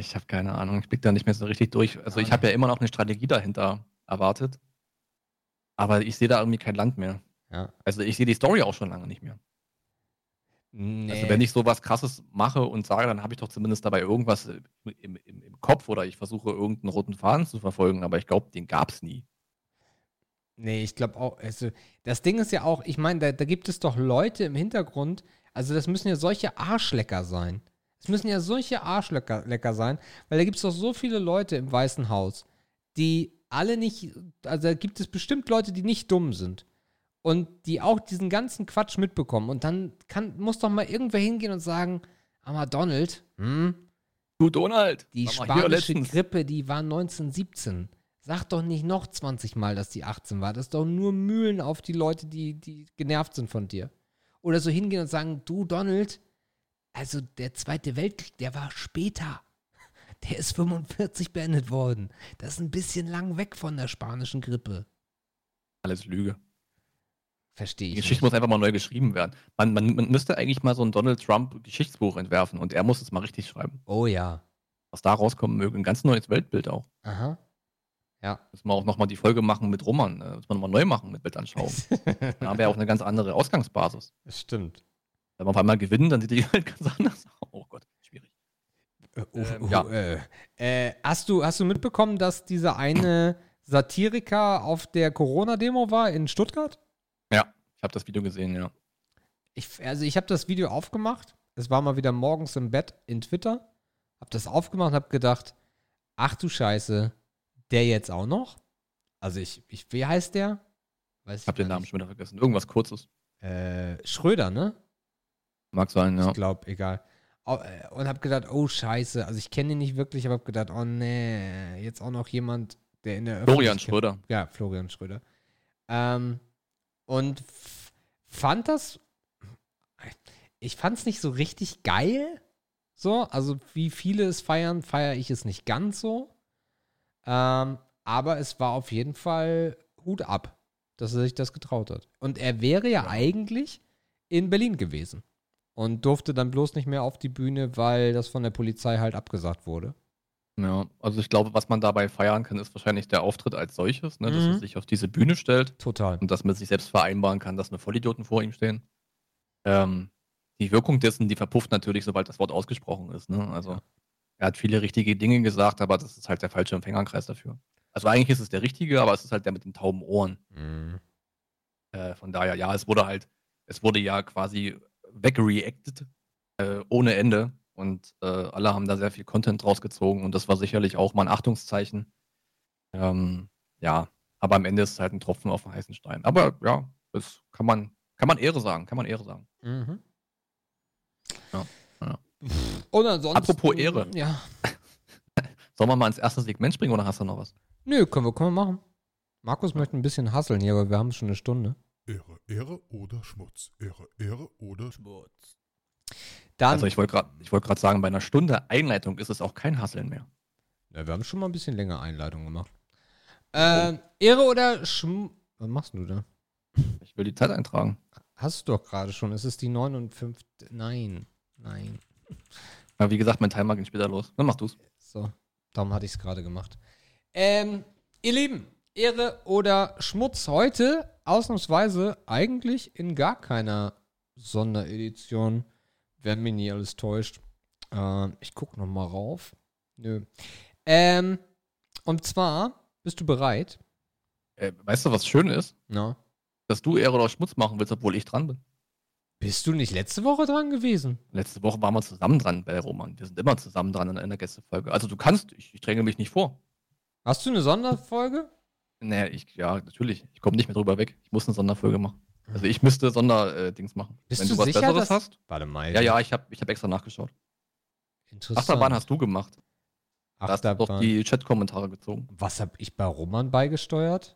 Ich habe keine Ahnung, ich blick da nicht mehr so richtig durch. Also ich habe ja immer noch eine Strategie dahinter erwartet, aber ich sehe da irgendwie kein Land mehr. Ja. Also ich sehe die Story auch schon lange nicht mehr. Nee. Also wenn ich sowas Krasses mache und sage, dann habe ich doch zumindest dabei irgendwas im Kopf oder ich versuche irgendeinen roten Faden zu verfolgen, aber ich glaube, den gab es nie. Nee, ich glaube auch, also das Ding ist ja auch, ich meine, da gibt es doch Leute im Hintergrund, also das müssen ja solche Arschlecker sein. Es müssen ja solche Arschlecker sein, weil da gibt es doch so viele Leute im Weißen Haus, die alle nicht, also da gibt es bestimmt Leute, die nicht dumm sind und die auch diesen ganzen Quatsch mitbekommen und dann muss doch mal irgendwer hingehen und sagen, aber Donald, du Donald, die spanische Grippe, die war 1917. Sag doch nicht noch 20 Mal, dass die 18 war. Das ist doch nur Mühlen auf die Leute, die genervt sind von dir. Oder so hingehen und sagen, du Donald, also der Zweite Weltkrieg, der war später. Der ist 45 beendet worden. Das ist ein bisschen lang weg von der spanischen Grippe. Alles Lüge. Verstehe ich. Die Geschichte muss einfach mal neu geschrieben werden. Man müsste eigentlich mal so ein Donald Trump-Geschichtsbuch entwerfen und er muss es mal richtig schreiben. Oh ja. Was da rauskommen möge, ein ganz neues Weltbild auch. Aha. Ja. Müssen wir auch nochmal die Folge machen mit Roman. Müssen wir nochmal neu machen mit Weltanschauung. Dann haben wir ja auch eine ganz andere Ausgangsbasis. Das stimmt. Wenn wir auf einmal gewinnen, dann sieht die Welt ganz anders aus. Oh Gott, schwierig. Hast du mitbekommen, dass dieser eine Satiriker auf der Corona-Demo war in Stuttgart? Ja, ich habe das Video gesehen, ja. Ich habe das Video aufgemacht. Es war mal wieder morgens im Bett in Twitter. Habe das aufgemacht und habe gedacht, ach du Scheiße, der jetzt auch noch? Also wie heißt der? Weiß ich hab den Namen schon wieder vergessen. Irgendwas Kurzes. Schröder, ne? Mag sein, ja. Ich glaube, egal. Und hab gedacht, oh Scheiße. Also ich kenne ihn nicht wirklich, aber hab gedacht, oh nee, jetzt auch noch jemand, der in der Florian Schröder. Ja, Florian Schröder. Und fand das, ich fand's nicht so richtig geil. So, also wie viele es feiern, feiere ich es nicht ganz so. Aber es war auf jeden Fall Hut ab, dass er sich das getraut hat. Und er wäre ja eigentlich in Berlin gewesen und durfte dann bloß nicht mehr auf die Bühne, weil das von der Polizei halt abgesagt wurde. Ja, also ich glaube, was man dabei feiern kann, ist wahrscheinlich der Auftritt als solches, ne? Dass er sich auf diese Bühne stellt. Total. Und dass man sich selbst vereinbaren kann, dass nur Vollidioten vor ihm stehen. Die Wirkung dessen, die verpufft natürlich, sobald das Wort ausgesprochen ist, ne? Also... Ja. Er hat viele richtige Dinge gesagt, aber das ist halt der falsche Empfängerkreis dafür. Also eigentlich ist es der richtige, aber es ist halt der mit den tauben Ohren. Mhm. Von daher, ja, es wurde ja quasi wegreacted ohne Ende und alle haben da sehr viel Content rausgezogen und das war sicherlich auch mal ein Achtungszeichen. Ja, aber am Ende ist es halt ein Tropfen auf den heißen Stein. Aber ja, das kann man Ehre sagen, Mhm. Ja. Und ansonsten, apropos Ehre. Ja. Sollen wir mal ins erste Segment springen oder hast du noch was? Nö, können wir machen. Markus möchte ein bisschen hasseln hier, aber wir haben schon eine Stunde. Ehre, Ehre oder Schmutz. Ehre, Ehre oder Schmutz. Dann, also ich wollte gerade sagen, bei einer Stunde Einleitung ist es auch kein Hasseln mehr. Ja, wir haben schon mal ein bisschen länger Einleitung gemacht. Ehre oder Schmutz. Was machst du da? Ich will die Zeit eintragen. Hast du doch gerade schon. Es ist die 59. Nein. Ja, wie gesagt, mein Timer ging später los. Dann machst du's. So, darum hatte ich es gerade gemacht. Ihr Lieben, Ehre oder Schmutz heute ausnahmsweise eigentlich in gar keiner Sonderedition, wenn mich nie alles täuscht. Ich gucke nochmal rauf. Nö. Und zwar, bist du bereit? Weißt du, was schön ist? Na? Dass du Ehre oder Schmutz machen willst, obwohl ich dran bin. Bist du nicht letzte Woche dran gewesen? Letzte Woche waren wir zusammen dran, bei Roman. Wir sind immer zusammen dran an einer Gästefolge. Also du kannst, ich dränge mich nicht vor. Hast du eine Sonderfolge? Nee, ja, natürlich. Ich komme nicht mehr drüber weg. Ich muss eine Sonderfolge machen. Also ich müsste Sonderdings machen. Bist Wenn du was sicher, Besseres hast. Warte mal. Ja, ich hab extra nachgeschaut. Interessant. Achterbahn hast du gemacht. Achterbahn. Da hast du doch die Chat-Kommentare gezogen. Was hab ich bei Roman beigesteuert?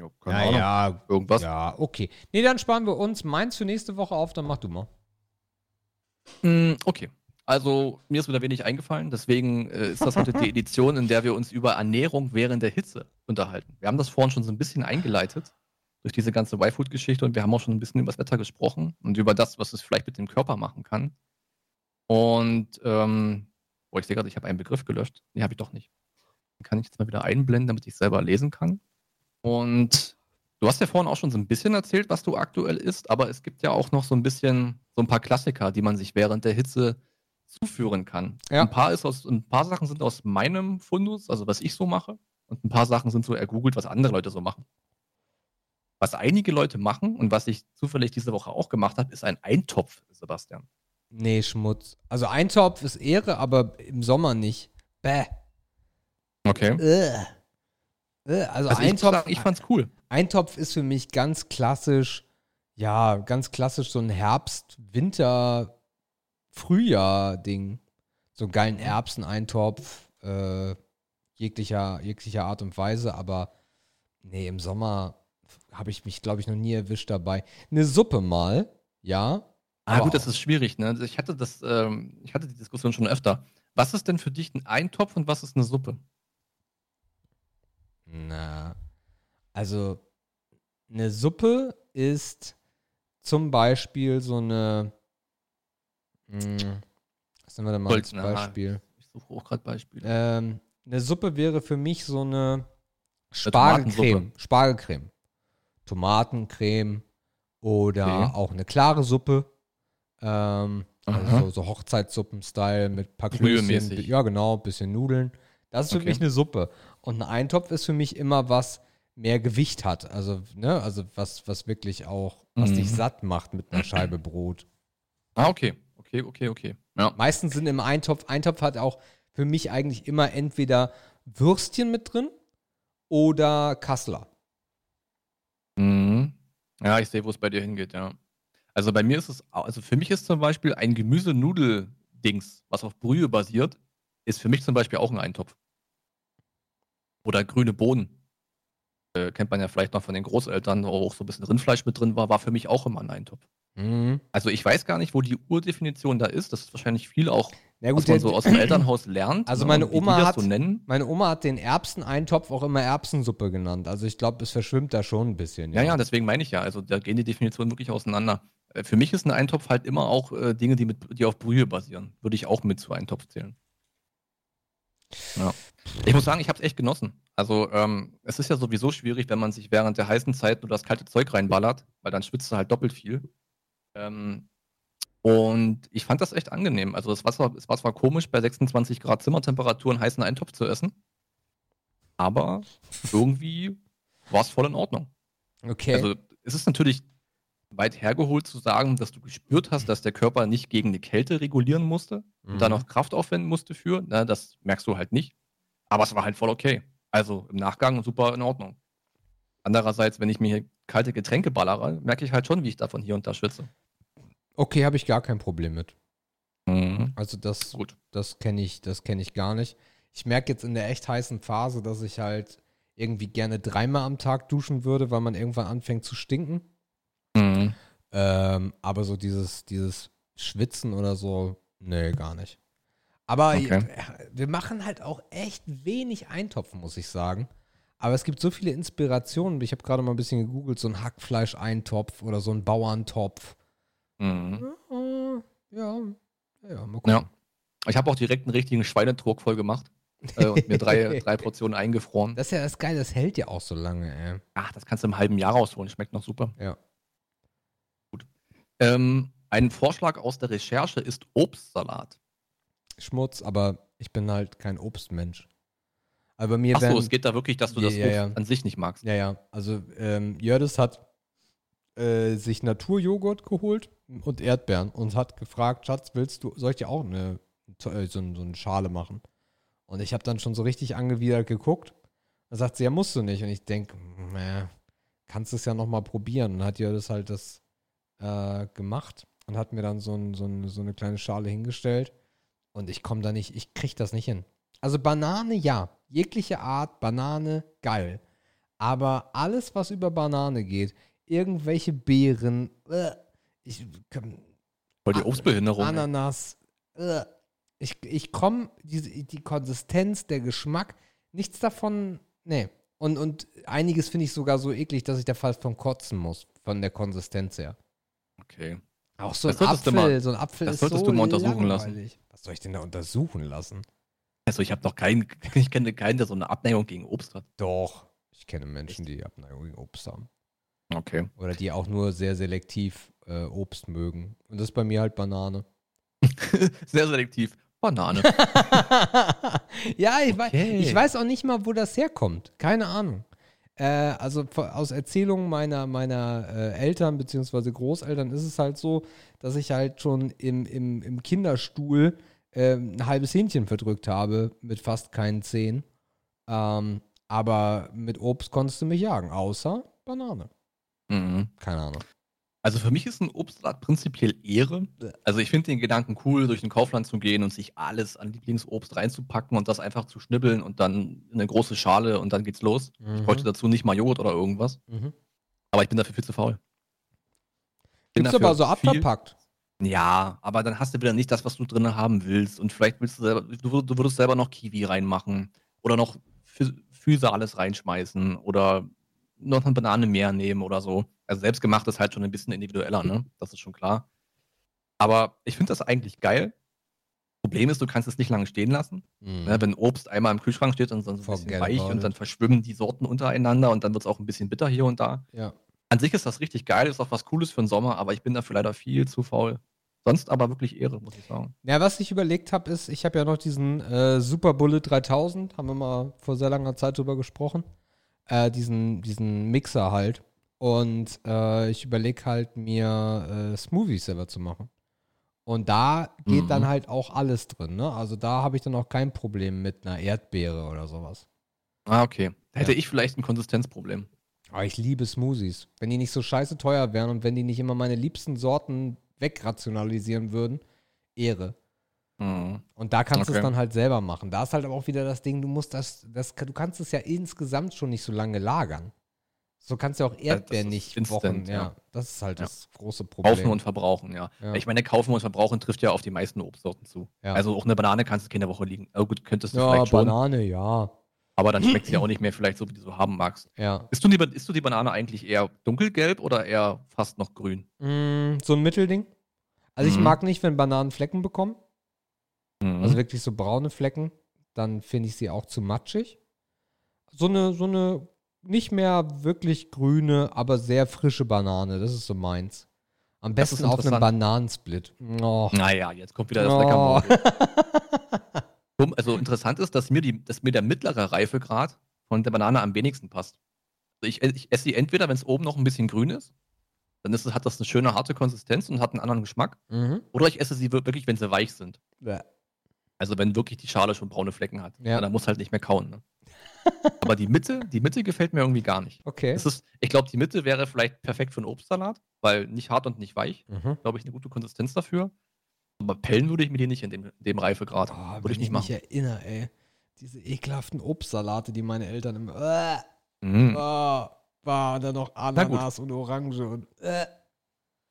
Ja, naja, irgendwas. Ja, okay. Nee, dann sparen wir uns meins für nächste Woche auf, dann mach du mal. Okay. Also, mir ist wieder wenig eingefallen, deswegen ist das heute die Edition, in der wir uns über Ernährung während der Hitze unterhalten. Wir haben das vorhin schon so ein bisschen eingeleitet durch diese ganze Y-Food-Geschichte und wir haben auch schon ein bisschen über das Wetter gesprochen und über das, was es vielleicht mit dem Körper machen kann. Und, ich sehe gerade, ich habe einen Begriff gelöscht. Nee, habe ich doch nicht. Den kann ich jetzt mal wieder einblenden, damit ich es selber lesen kann. Und du hast ja vorhin auch schon so ein bisschen erzählt, was du aktuell isst, aber es gibt ja auch noch so ein bisschen, so ein paar Klassiker, die man sich während der Hitze zuführen kann. Ja. Ein paar Sachen sind aus meinem Fundus, also was ich so mache, und ein paar Sachen sind so ergoogelt, was andere Leute so machen. Was einige Leute machen und was ich zufällig diese Woche auch gemacht habe, ist ein Eintopf, Sebastian. Nee, Schmutz. Also Eintopf ist Ehre, aber im Sommer nicht. Bäh. Okay. Also Eintopf, ich fand's cool. Eintopf ist für mich ganz klassisch so ein Herbst, Winter, Frühjahr-Ding. So einen geilen Erbseneintopf, jeglicher Art und Weise, aber nee, im Sommer habe ich mich, glaube ich, noch nie erwischt dabei. Eine Suppe mal, ja. Ah, gut, das ist schwierig, ne? Ich hatte die Diskussion schon öfter. Was ist denn für dich ein Eintopf und was ist eine Suppe? Na, also eine Suppe ist zum Beispiel so eine, was nehmen wir denn mal als Beispiel? Ich suche auch gerade Beispiele. Eine Suppe wäre für mich so eine Spargelcreme. Tomatencreme oder auch eine klare Suppe. Also so Hochzeitssuppen-Style mit ein paar Klößchen. Ja, genau, ein bisschen Nudeln. Das ist für mich eine Suppe. Und ein Eintopf ist für mich immer, was mehr Gewicht hat. Also, ne, was wirklich auch, was dich satt macht mit einer Scheibe Brot. Ah, okay. Ja. Meistens sind im Eintopf hat auch für mich eigentlich immer entweder Würstchen mit drin oder Kasseler. Mhm. Ja, ich sehe, wo es bei dir hingeht, ja. Also bei mir ist es, also für mich ist zum Beispiel ein Gemüse-Nudel-Dings, was auf Brühe basiert, ist für mich zum Beispiel auch ein Eintopf. Oder grüne Bohnen. Kennt man ja vielleicht noch von den Großeltern, wo auch so ein bisschen Rindfleisch mit drin war, für mich auch immer ein Eintopf. Mhm. Also ich weiß gar nicht, wo die Urdefinition da ist. Das ist wahrscheinlich viel auch, was man so aus dem Elternhaus lernt. Also meine Oma hat den Erbseneintopf auch immer Erbsensuppe genannt. Also ich glaube, es verschwimmt da schon ein bisschen. Ja, deswegen meine ich ja. Also da gehen die Definitionen wirklich auseinander. Für mich ist ein Eintopf halt immer auch Dinge, die auf Brühe basieren. Würde ich auch mit zu Eintopf zählen. Ja. Ich muss sagen, ich habe es echt genossen. Also es ist ja sowieso schwierig, wenn man sich während der heißen Zeit nur das kalte Zeug reinballert, weil dann schwitzt du halt doppelt viel. Und ich fand das echt angenehm. Also es war komisch, bei 26 Grad Zimmertemperaturen heißen Eintopf zu essen, aber irgendwie war es voll in Ordnung. Okay. Also es ist natürlich weit hergeholt zu sagen, dass du gespürt hast, dass der Körper nicht gegen die Kälte regulieren musste und da noch Kraft aufwenden musste für. Na, das merkst du halt nicht. Aber es war halt voll okay. Also im Nachgang super in Ordnung. Andererseits, wenn ich mir hier kalte Getränke ballere, merke ich halt schon, wie ich davon hier und da schwitze. Okay, habe ich gar kein Problem mit. Mhm. Also das kenne ich gar nicht. Ich merke jetzt in der echt heißen Phase, dass ich halt irgendwie gerne dreimal am Tag duschen würde, weil man irgendwann anfängt zu stinken. Mhm. Aber so dieses Schwitzen oder so, nee, gar nicht. Aber wir machen halt auch echt wenig Eintopf, muss ich sagen. Aber es gibt so viele Inspirationen. Ich habe gerade mal ein bisschen gegoogelt, so ein Hackfleisch-Eintopf oder so ein Bauerntopf. Mhm. Ja, mal gucken. Ja. Ich habe auch direkt einen richtigen Schweinetrog voll gemacht und mir drei Portionen eingefroren. Das ist ja das Geile, das hält ja auch so lange, ey. Ach, das kannst du im halben Jahr rausholen, schmeckt noch super. Ja. Gut. Ein Vorschlag aus der Recherche ist Obstsalat. Schmutz, aber ich bin halt kein Obstmensch. Aber bei mir es geht da wirklich, dass du das Obst an sich nicht magst. Ja, also Jördes hat sich Naturjoghurt geholt und Erdbeeren und hat gefragt, Schatz, soll ich dir auch so eine Schale machen? Und ich habe dann schon so richtig angewidert geguckt. Dann sagt sie, ja, musst du nicht. Und ich denke, kannst es ja nochmal probieren. Und hat ihr das halt gemacht und hat mir dann so eine kleine Schale hingestellt. Und ich komme da nicht, ich kriege das nicht hin. Also Banane, ja. Jegliche Art, Banane, geil. Aber alles, was über Banane geht, irgendwelche Beeren, bei der Obstbehinderung. Ananas, ich komme, die Konsistenz, der Geschmack, nichts davon, nee. Und einiges finde ich sogar so eklig, dass ich da fast von kotzen muss, von der Konsistenz her. Okay. Auch so ein Apfel ist so langweilig. Das solltest du mal untersuchen lassen. Was soll ich denn da untersuchen lassen? Also ich habe noch ich kenne keinen, der so eine Abneigung gegen Obst hat. Doch, ich kenne Menschen, die Abneigung gegen Obst haben. Okay. Oder die auch nur sehr selektiv Obst mögen. Und das ist bei mir halt Banane. Sehr selektiv. Banane. Ja, ich weiß auch nicht mal, wo das herkommt. Keine Ahnung. Also aus Erzählungen meiner Eltern bzw. Großeltern ist es halt so, dass ich halt schon im Kinderstuhl ein halbes Hähnchen verdrückt habe mit fast keinen Zehen. Aber mit Obst konntest du mich jagen, außer Banane. Mhm. Keine Ahnung. Also für mich ist ein Obstsalat prinzipiell Ehre. Also ich finde den Gedanken cool, durch den Kaufland zu gehen und sich alles an Lieblingsobst reinzupacken und das einfach zu schnibbeln und dann in eine große Schale und dann geht's los. Mhm. Ich bräuchte dazu nicht mal Joghurt oder irgendwas. Mhm. Aber ich bin dafür viel zu faul. Gibt's aber so abgepackt. Ja, aber dann hast du wieder nicht das, was du drin haben willst. Und vielleicht willst du selber, du würdest selber noch Kiwi reinmachen oder noch Füße alles reinschmeißen oder noch eine Banane mehr nehmen oder so. Also selbstgemacht ist halt schon ein bisschen individueller, ne? Das ist schon klar. Aber ich finde das eigentlich geil. Problem ist, du kannst es nicht lange stehen lassen. Mhm. Ne? Wenn Obst einmal im Kühlschrank steht und dann so ein bisschen weich und dann verschwimmen die Sorten untereinander und dann wird es auch ein bisschen bitter hier und da. Ja. An sich ist das richtig geil, ist auch was Cooles für den Sommer, aber ich bin dafür leider viel zu faul. Sonst aber wirklich Ehre, muss ich sagen. Ja, was ich überlegt habe, ist, ich habe ja noch diesen Super Bullet 3000, haben wir mal vor sehr langer Zeit drüber gesprochen. Diesen Mixer halt. Und ich überlege halt, mir Smoothies selber zu machen. Und da geht dann halt auch alles drin, ne? Also da habe ich dann auch kein Problem mit einer Erdbeere oder sowas. Ah, okay. Da hätte ich vielleicht ein Konsistenzproblem. Aber ich liebe Smoothies. Wenn die nicht so scheiße teuer wären und wenn die nicht immer meine liebsten Sorten wegrationalisieren würden, Ehre. Und da kannst du es dann halt selber machen. Da ist halt aber auch wieder das Ding, du kannst es ja insgesamt schon nicht so lange lagern. So kannst du ja auch Erdbeeren nicht kochen. Ja. Das ist halt das große Problem. Kaufen und verbrauchen, ja. Ich meine, kaufen und verbrauchen trifft ja auf die meisten Obstsorten zu. Ja. Also auch eine Banane kannst du keine Woche liegen. Oh, gut, könntest du vielleicht schon. Ja, Banane, ja. Aber dann schmeckt sie ja auch nicht mehr vielleicht so, wie du so haben magst. Ja. Isst du die Banane eigentlich eher dunkelgelb oder eher fast noch grün? So ein Mittelding. Also ich mag nicht, wenn Bananen Flecken bekommen. Also wirklich so braune Flecken, dann finde ich sie auch zu matschig. So eine nicht mehr wirklich grüne, aber sehr frische Banane, das ist so meins. Am besten auf einem Bananensplit. Oh. Naja, jetzt kommt wieder das Leckermäulchen. Also interessant ist, dass mir der mittlere Reifegrad von der Banane am wenigsten passt. Also ich esse sie entweder, wenn es oben noch ein bisschen grün ist, dann hat das eine schöne, harte Konsistenz und hat einen anderen Geschmack. Oder ich esse sie wirklich, wenn sie weich sind. Ja. Also wenn wirklich die Schale schon braune Flecken hat. Ja. Dann muss halt nicht mehr kauen. Ne? Aber die Mitte gefällt mir irgendwie gar nicht. Okay. Ich glaube, die Mitte wäre vielleicht perfekt für einen Obstsalat, weil nicht hart und nicht weich. Glaube ich, eine gute Konsistenz dafür. Aber pellen würde ich mir die nicht in dem Reifegrad. Oh, würde ich nicht machen. Ich erinnere, ey. Diese ekelhaften Obstsalate, die meine Eltern immer... und dann noch Ananas und Orange und...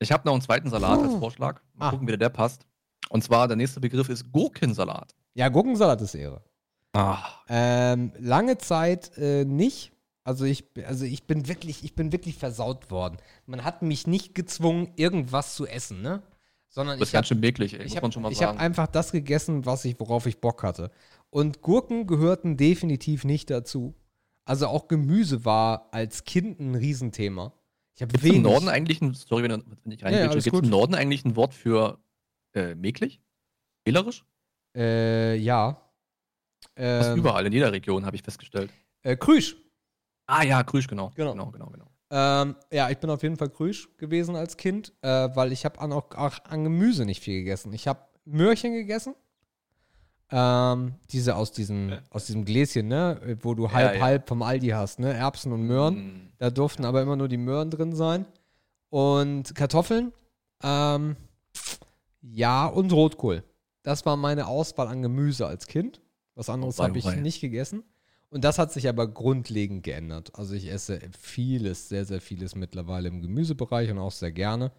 Ich habe noch einen zweiten Salat als Vorschlag. Mal gucken, wie der passt. Und zwar, der nächste Begriff ist Gurkensalat. Ja, Gurkensalat ist Ehre. Lange Zeit nicht. Also ich bin wirklich versaut worden. Man hat mich nicht gezwungen, irgendwas zu essen, ne? Sondern das ist ganz schön möglich, ey. Ich habe einfach das gegessen, worauf ich Bock hatte. Und Gurken gehörten definitiv nicht dazu. Also auch Gemüse war als Kind ein Riesenthema. Gibt es im Norden eigentlich ein Wort für mäglich? Wählerisch? Ja. Das ist überall in jeder Region, habe ich festgestellt. Krüsch. Ah ja, Krüsch, genau. Ja, ich bin auf jeden Fall krüsch gewesen als Kind, weil ich habe auch an Gemüse nicht viel gegessen. Ich habe Möhrchen gegessen, diese aus diesem Gläschen, ne, wo du halb vom Aldi hast, ne, Erbsen und Möhren. Da durften aber immer nur die Möhren drin sein und Kartoffeln, ja und Rotkohl. Das war meine Auswahl an Gemüse als Kind. Was anderes habe ich nicht gegessen. Und das hat sich aber grundlegend geändert. Also ich esse vieles, sehr, sehr vieles mittlerweile im Gemüsebereich und auch sehr gerne.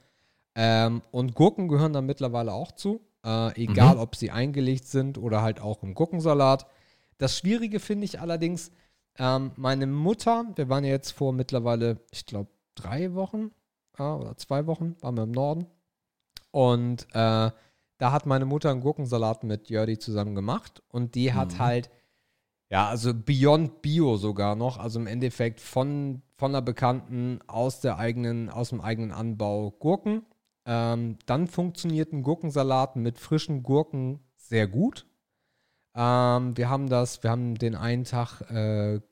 Und Gurken gehören da mittlerweile auch zu. Egal, ob sie eingelegt sind oder halt auch im Gurkensalat. Das Schwierige finde ich allerdings, meine Mutter, wir waren ja jetzt vor mittlerweile, ich glaube, 3 Wochen oder 2 Wochen, waren wir im Norden. Und da hat meine Mutter einen Gurkensalat mit Jördi zusammen gemacht. Und die hat halt ja, also Beyond Bio sogar noch, also im Endeffekt von einer Bekannten aus dem eigenen Anbau Gurken. Dann funktioniert ein Gurkensalat mit frischen Gurken sehr gut. Wir haben den einen Tag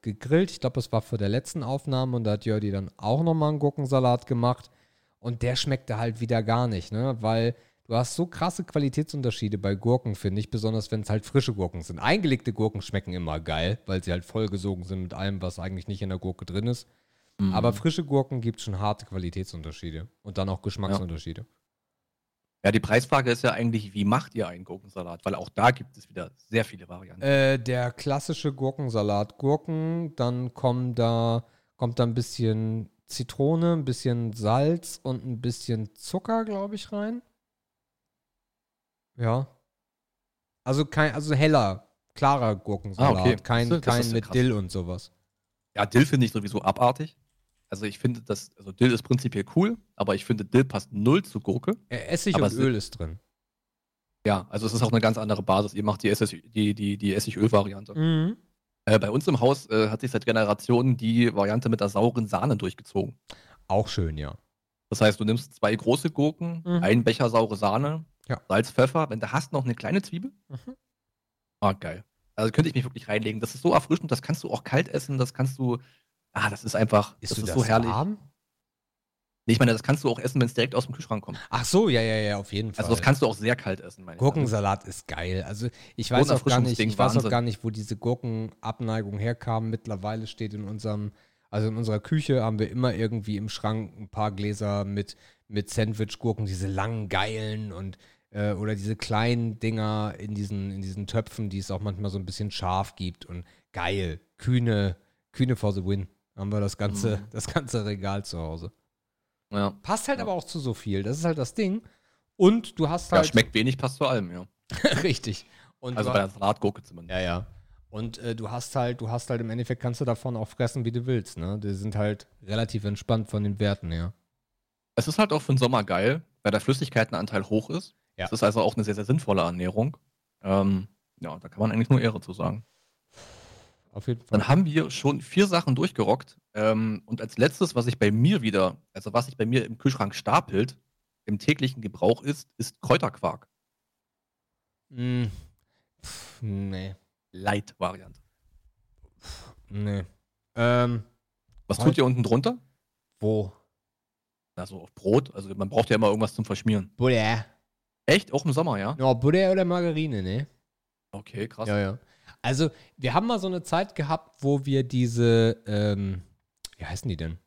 gegrillt, ich glaube, das war vor der letzten Aufnahme, und da hat Jördi dann auch nochmal einen Gurkensalat gemacht und der schmeckte halt wieder gar nicht, ne, weil du hast so krasse Qualitätsunterschiede bei Gurken, finde ich, besonders wenn es halt frische Gurken sind. Eingelegte Gurken schmecken immer geil, weil sie halt vollgesogen sind mit allem, was eigentlich nicht in der Gurke drin ist. Mhm. Aber frische Gurken gibt schon harte Qualitätsunterschiede und dann auch Geschmacksunterschiede. Ja, die Preisfrage ist ja eigentlich, wie macht ihr einen Gurkensalat? Weil auch da gibt es wieder sehr viele Varianten. Der klassische Gurkensalat. Gurken, dann kommt da ein bisschen Zitrone, ein bisschen Salz und ein bisschen Zucker, glaube ich, rein. Ja. Also heller, klarer Gurkensalat. Ah, okay. Kein mit krass. Dill und sowas. Ja, Dill finde ich sowieso abartig. Also ich finde Dill ist prinzipiell cool, aber ich finde, Dill passt null zu Gurke. Essig und Öl ist drin. Ja, also es ist auch eine ganz andere Basis. Ihr macht die Essig-Öl-Variante. Mhm. Bei uns im Haus hat sich seit Generationen die Variante mit der sauren Sahne durchgezogen. Auch schön, ja. Das heißt, du nimmst 2 große Gurken, einen Becher saure Sahne, ja. Salz, Pfeffer, wenn du hast, noch eine kleine Zwiebel. Mhm. Ah, geil. Also könnte ich mich wirklich reinlegen. Das ist so erfrischend, das kannst du auch kalt essen, das kannst du. Ah, das ist einfach. Ist das so herrlich. Warm? Nee, ich meine, das kannst du auch essen, wenn es direkt aus dem Kühlschrank kommt. Ach so, ja, auf jeden Fall. Also das kannst du auch sehr kalt essen, meine ich. Gurkensalat ist geil. Also ich weiß auch gar nicht, wo diese Gurkenabneigung herkam. Mittlerweile steht in unserer Küche haben wir immer irgendwie im Schrank ein paar Gläser mit Sandwich-Gurken, diese langen, geilen und oder diese kleinen Dinger in diesen Töpfen, die es auch manchmal so ein bisschen scharf gibt und geil, kühne for the win. Haben wir das ganze Regal zu Hause. Ja. Passt halt aber auch zu so viel, das ist halt das Ding. Und du hast halt... Ja, schmeckt wenig, passt zu allem, ja. Richtig. Und also bei der Salatgurke zumindest. Ja. Und du hast halt im Endeffekt, kannst du davon auch fressen, wie du willst, ne? Die sind halt relativ entspannt von den Werten her. Es ist halt auch für den Sommer geil, weil der Flüssigkeitenanteil hoch ist. Ja. Es ist also auch eine sehr, sehr sinnvolle Ernährung. Ja, da kann man eigentlich nur Ehre zu sagen. Auf jeden Fall. Dann haben wir schon 4 Sachen durchgerockt. Und als letztes, was sich bei mir im Kühlschrank stapelt, im täglichen Gebrauch ist Kräuterquark. Nee. Light-Variante. Nee. Was tut ihr unten drunter? Wo? Also auf Brot, also man braucht ja immer irgendwas zum Verschmieren. Butter. Echt? Auch im Sommer, ja? Ja, Butter oder Margarine, ne? Okay, krass. Ja. Also, wir haben mal so eine Zeit gehabt, wo wir diese, wie heißen die denn?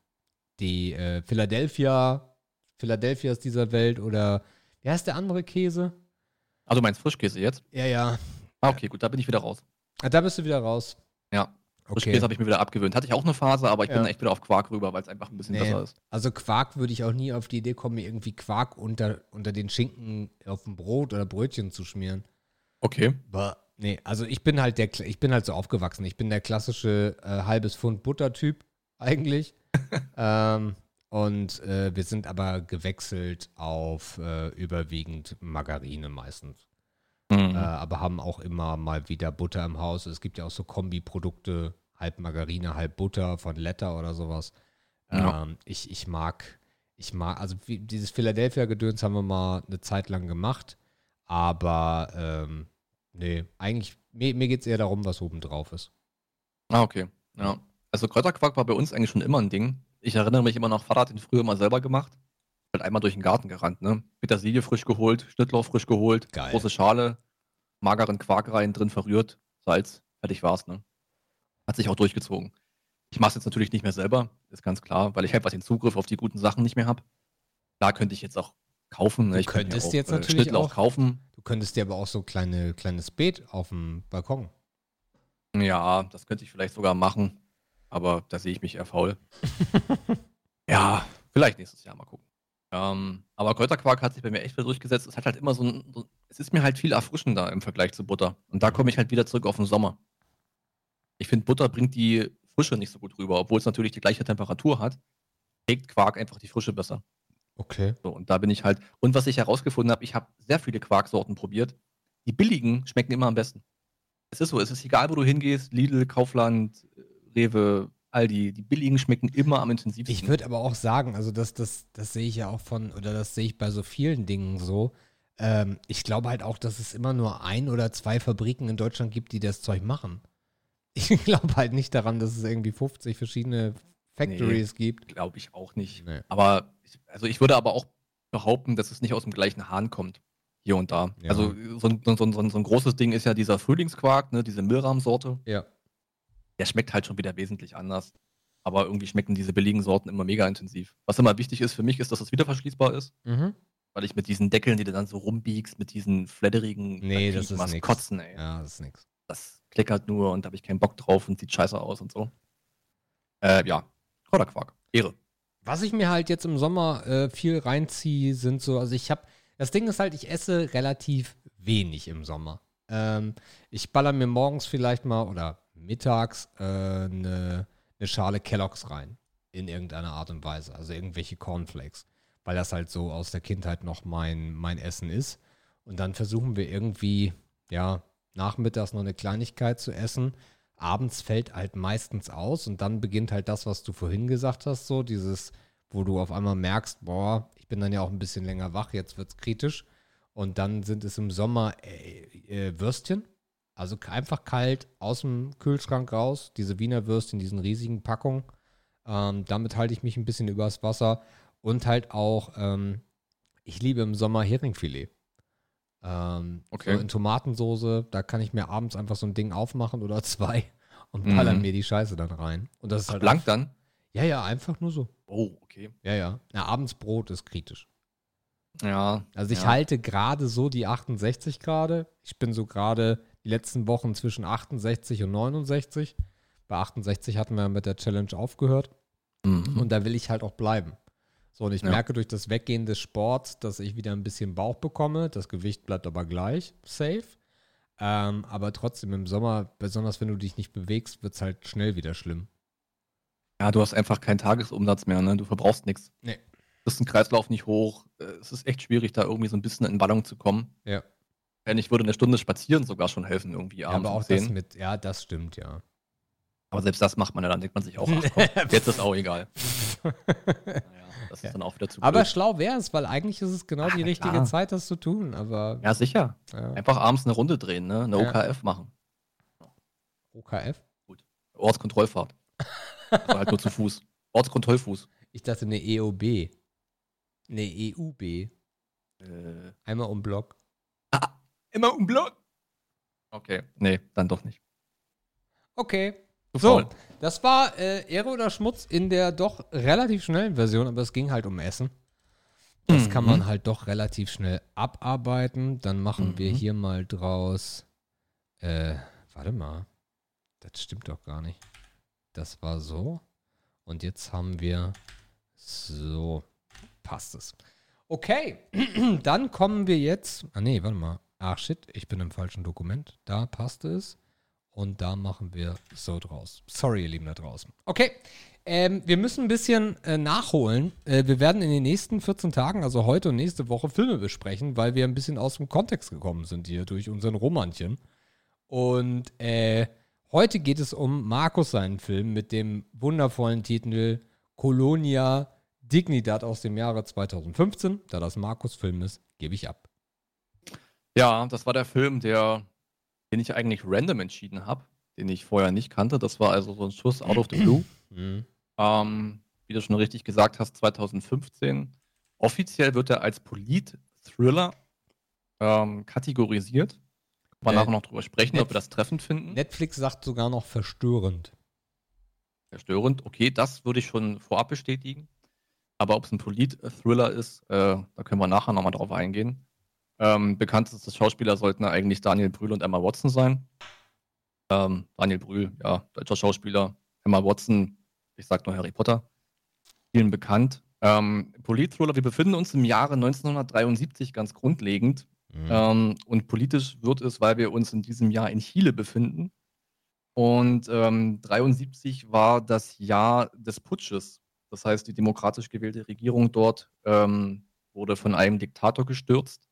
Die Philadelphia ist dieser Welt oder, wie heißt der andere Käse? Ah, du meinst Frischkäse jetzt? Ja. Ah, okay, gut, da bin ich wieder raus. Da bist du wieder raus. Ja. Okay. Frischkäse habe ich mir wieder abgewöhnt. Hatte ich auch eine Phase, aber ich bin echt wieder auf Quark rüber, weil es einfach ein bisschen besser ist. Also Quark würde ich auch nie auf die Idee kommen, mir irgendwie Quark unter den Schinken auf dem Brot oder Brötchen zu schmieren. Okay. Aber nee, also ich bin halt so aufgewachsen. Ich bin der klassische halbes Pfund Butter-Typ eigentlich. Und wir sind aber gewechselt auf überwiegend Margarine meistens. Mhm. Aber haben auch immer mal wieder Butter im Haus. Es gibt ja auch so Kombiprodukte, halb Margarine, halb Butter von Letter oder sowas. Ja. Ich mag, also dieses Philadelphia-Gedöns haben wir mal eine Zeit lang gemacht, aber nee, eigentlich, mir geht es eher darum, was oben drauf ist. Ah, okay, ja. Also Kräuterquark war bei uns eigentlich schon immer ein Ding. Ich erinnere mich immer noch, Vater hat den früher mal selber gemacht. Halt einmal durch den Garten gerannt, ne? Petersilie frisch geholt, Schnittlauch frisch geholt, geil. Große Schale, mageren Quark rein, drin verrührt, Salz, fertig war's, ne? Hat sich auch durchgezogen. Ich mach's jetzt natürlich nicht mehr selber, ist ganz klar, weil ich halt was den Zugriff auf die guten Sachen nicht mehr habe. Da könnte ich jetzt auch kaufen, ne? Ich könnte mir auch jetzt natürlich Schnittlauch kaufen. Du könntest dir aber auch so ein kleines Beet auf dem Balkon. Ja, das könnte ich vielleicht sogar machen, aber da sehe ich mich eher faul. Ja, vielleicht nächstes Jahr mal gucken. Aber Kräuterquark hat sich bei mir echt wieder durchgesetzt. Es hat halt immer es ist mir halt viel erfrischender im Vergleich zu Butter. Und da komme ich halt wieder zurück auf den Sommer. Ich finde, Butter bringt die Frische nicht so gut rüber, obwohl es natürlich die gleiche Temperatur hat. Trägt Quark einfach die Frische besser. Okay. So, und da bin ich halt. Und was ich herausgefunden habe, ich habe sehr viele Quarksorten probiert. Die billigen schmecken immer am besten. Es ist so, es ist egal, wo du hingehst, Lidl, Kaufland, Rewe, Aldi, die billigen schmecken immer am intensivsten. Ich würde aber auch sagen, also das sehe ich ja auch das sehe ich bei so vielen Dingen so. Ich glaube halt auch, dass es immer nur 1 oder 2 Fabriken in Deutschland gibt, die das Zeug machen. Ich glaube halt nicht daran, dass es irgendwie 50 verschiedene Factories gibt. Glaube ich auch nicht. Nee. Aber, ich würde aber auch behaupten, dass es nicht aus dem gleichen Hahn kommt. Hier und da. Ja. Also so ein großes Ding ist ja dieser Frühlingsquark, ne, diese Milram-Sorte. Ja. Der schmeckt halt schon wieder wesentlich anders. Aber irgendwie schmecken diese billigen Sorten immer mega intensiv. Was immer wichtig ist für mich, ist, dass das wieder verschließbar ist. Mhm. Weil ich mit diesen Deckeln, die du dann so rumbiegst, mit diesen flatterigen... Nee, das ist nix. Kotzen, ey. Ja, das ist nix. Das kleckert nur und da habe ich keinen Bock drauf und sieht scheiße aus und so. Ja. Kräuterquark. Ehre. Was ich mir halt jetzt im Sommer viel reinziehe, sind so... Also das Ding ist halt, ich esse relativ wenig im Sommer. Ich baller mir morgens vielleicht mal oder mittags eine Schale Kellogg's rein. In irgendeiner Art und Weise. Also irgendwelche Cornflakes. Weil das halt so aus der Kindheit noch mein Essen ist. Und dann versuchen wir irgendwie, ja, nachmittags noch eine Kleinigkeit zu essen. Abends fällt halt meistens aus. Und dann beginnt halt das, was du vorhin gesagt hast, so dieses, wo du auf einmal merkst, boah, ich bin dann ja auch ein bisschen länger wach, jetzt wird's kritisch. Und dann sind es im Sommer Würstchen, also einfach kalt aus dem Kühlschrank raus, diese Wiener Würstchen, diesen riesigen Packungen. Damit halte ich mich ein bisschen übers Wasser und halt auch, ich liebe im Sommer Heringfilet. Okay. So in Tomatensoße, da kann ich mir abends einfach so ein Ding aufmachen oder 2 und ballern mir die Scheiße dann rein. Und das ist halt blank dann? Ja, einfach nur so. Oh, okay. Ja. Na, abends Brot ist kritisch. Ja. Also ich halte gerade so die 68 gerade. Ich bin so gerade die letzten Wochen zwischen 68 und 69. Bei 68 hatten wir mit der Challenge aufgehört. Mhm. Und da will ich halt auch bleiben. So, und ich merke durch das Weggehen des Sports, dass ich wieder ein bisschen Bauch bekomme. Das Gewicht bleibt aber gleich. Safe. Aber trotzdem im Sommer, besonders wenn du dich nicht bewegst, wird es halt schnell wieder schlimm. Ja, du hast einfach keinen Tagesumsatz mehr, ne? Du verbrauchst nichts. Nee. Du kriegst den Kreislauf nicht hoch. Es ist echt schwierig, da irgendwie so ein bisschen in Ballung zu kommen. Ja. Denn ich würde 1 Stunde spazieren sogar schon helfen, irgendwie abends. Ja, aber auch das das stimmt, ja. Aber selbst das macht man ja, dann denkt man sich auch, ach komm, jetzt ist auch egal. Das ist dann auch wieder zu blöd. Aber schlau wäre es, weil eigentlich ist es genau die richtige Zeit, das zu tun. Aber ja, sicher. Ja. Einfach abends eine Runde drehen, ne? Eine OKF machen. OKF? Gut. Ortskontrollfahrt. Also halt nur zu Fuß. Ortskontrollfuß. Ich dachte eine EOB. Eine EUB. Einmal um Block. Ah, immer um Block? Okay, nee, dann doch nicht. Okay. So, das war Ehre oder Schmutz in der doch relativ schnellen Version, aber es ging halt um Essen. Das kann man halt doch relativ schnell abarbeiten. Dann machen wir hier mal draus. Warte mal. Das stimmt doch gar nicht. Das war so. Und jetzt haben wir so. Passt es. Okay, dann kommen wir jetzt. Ah nee, warte mal. Ach shit, ich bin im falschen Dokument. Da passt es. Und da machen wir so draus. Sorry, ihr Lieben da draußen. Okay, wir müssen ein bisschen nachholen. Wir werden in den nächsten 14 Tagen, also heute und nächste Woche, Filme besprechen, weil wir ein bisschen aus dem Kontext gekommen sind hier durch unseren Romanchen. Und heute geht es um Markus seinen Film mit dem wundervollen Titel Colonia Dignidad aus dem Jahre 2015. Da das Markus-Film ist, gebe ich ab. Ja, das war der Film, den ich eigentlich random entschieden habe, den ich vorher nicht kannte. Das war also so ein Schuss out of the blue. wie du schon richtig gesagt hast, 2015. Offiziell wird er als Polit-Thriller kategorisiert. Können wir nachher noch drüber sprechen, ob wir das treffend finden. Netflix sagt sogar noch verstörend. Verstörend, okay, das würde ich schon vorab bestätigen. Aber ob es ein Polit-Thriller ist, da können wir nachher nochmal drauf eingehen. Bekannteste Schauspieler sollten eigentlich Daniel Brühl und Emma Watson sein. Daniel Brühl, ja, deutscher Schauspieler. Emma Watson, ich sag nur Harry Potter. Vielen bekannt. Polit-Thriller, wir befinden uns im Jahre 1973 ganz grundlegend. Mhm. Und politisch wird es, weil wir uns in diesem Jahr in Chile befinden. Und 73 war das Jahr des Putsches. Das heißt, die demokratisch gewählte Regierung dort wurde von einem Diktator gestürzt.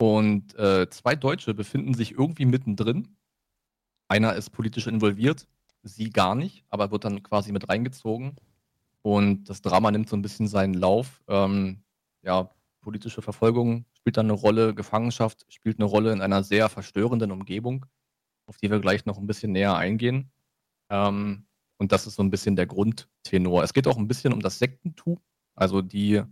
Und zwei Deutsche befinden sich irgendwie mittendrin. Einer ist politisch involviert, sie gar nicht, aber wird dann quasi mit reingezogen. Und das Drama nimmt so ein bisschen seinen Lauf. Politische Verfolgung spielt dann eine Rolle, Gefangenschaft spielt eine Rolle in einer sehr verstörenden Umgebung, auf die wir gleich noch ein bisschen näher eingehen. Und das ist so ein bisschen der Grundtenor. Es geht auch ein bisschen um das Sektentum. Also dieser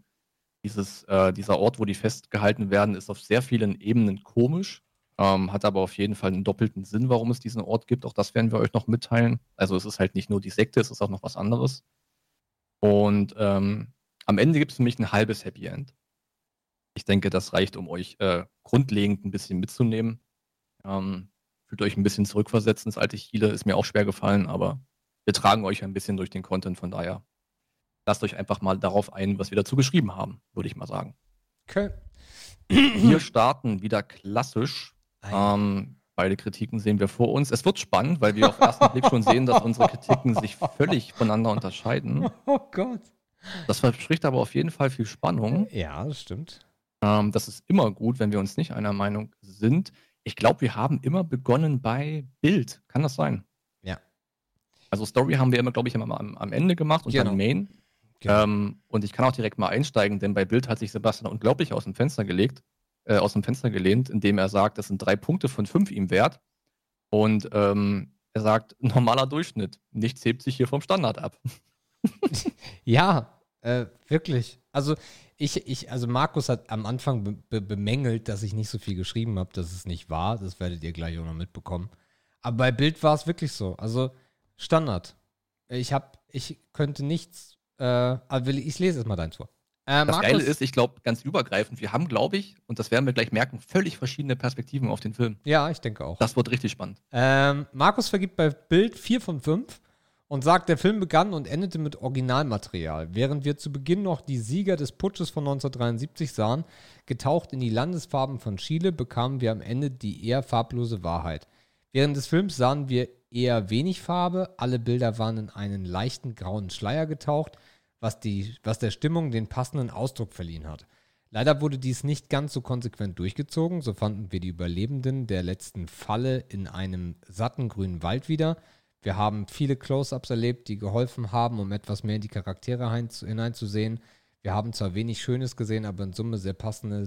Ort, wo die festgehalten werden, ist auf sehr vielen Ebenen komisch, hat aber auf jeden Fall einen doppelten Sinn, warum es diesen Ort gibt. Auch das werden wir euch noch mitteilen. Also es ist halt nicht nur die Sekte, es ist auch noch was anderes. Und am Ende gibt es für mich ein halbes Happy End. Ich denke, das reicht, um euch grundlegend ein bisschen mitzunehmen. Fühlt euch ein bisschen zurückversetzt ins alte Chile, ist mir auch schwer gefallen, aber wir tragen euch ein bisschen durch den Content, von daher lasst euch einfach mal darauf ein, was wir dazu geschrieben haben, würde ich mal sagen. Okay. Wir starten wieder klassisch. Beide Kritiken sehen wir vor uns. Es wird spannend, weil wir auf den ersten Blick schon sehen, dass unsere Kritiken sich völlig voneinander unterscheiden. Oh Gott. Das verspricht aber auf jeden Fall viel Spannung. Ja, das stimmt. Das ist immer gut, wenn wir uns nicht einer Meinung sind. Ich glaube, wir haben immer begonnen bei Bild. Kann das sein? Ja. Also Story haben wir immer, glaube ich, am Ende gemacht und dann Main. Genau. Und ich kann auch direkt mal einsteigen, denn bei Bild hat sich Sebastian unglaublich aus dem Fenster gelehnt, indem er sagt, das sind 3 Punkte von 5 ihm wert. Und er sagt, normaler Durchschnitt. Nichts hebt sich hier vom Standard ab. Ja, wirklich. Also Also Markus hat am Anfang bemängelt, dass ich nicht so viel geschrieben habe, dass es nicht wahr. Das werdet ihr gleich auch noch mitbekommen. Aber bei Bild war es wirklich so. Also Standard. Ich könnte nichts. Ich lese jetzt mal deins vor. Das Markus, Geile ist, ich glaube, ganz übergreifend, wir haben, glaube ich, und das werden wir gleich merken, völlig verschiedene Perspektiven auf den Film. Ja, ich denke auch. Das wird richtig spannend. Markus vergibt bei Bild 4 von 5. Und sagt, der Film begann und endete mit Originalmaterial. Während wir zu Beginn noch die Sieger des Putsches von 1973 sahen, getaucht in die Landesfarben von Chile, bekamen wir am Ende die eher farblose Wahrheit. Während des Films sahen wir eher wenig Farbe, alle Bilder waren in einen leichten grauen Schleier getaucht, was der Stimmung den passenden Ausdruck verliehen hat. Leider wurde dies nicht ganz so konsequent durchgezogen, so fanden wir die Überlebenden der letzten Falle in einem satten grünen Wald wieder. Wir haben viele Close-Ups erlebt, die geholfen haben, um etwas mehr in die Charaktere hineinzusehen. Wir haben zwar wenig Schönes gesehen, aber in Summe sehr passenden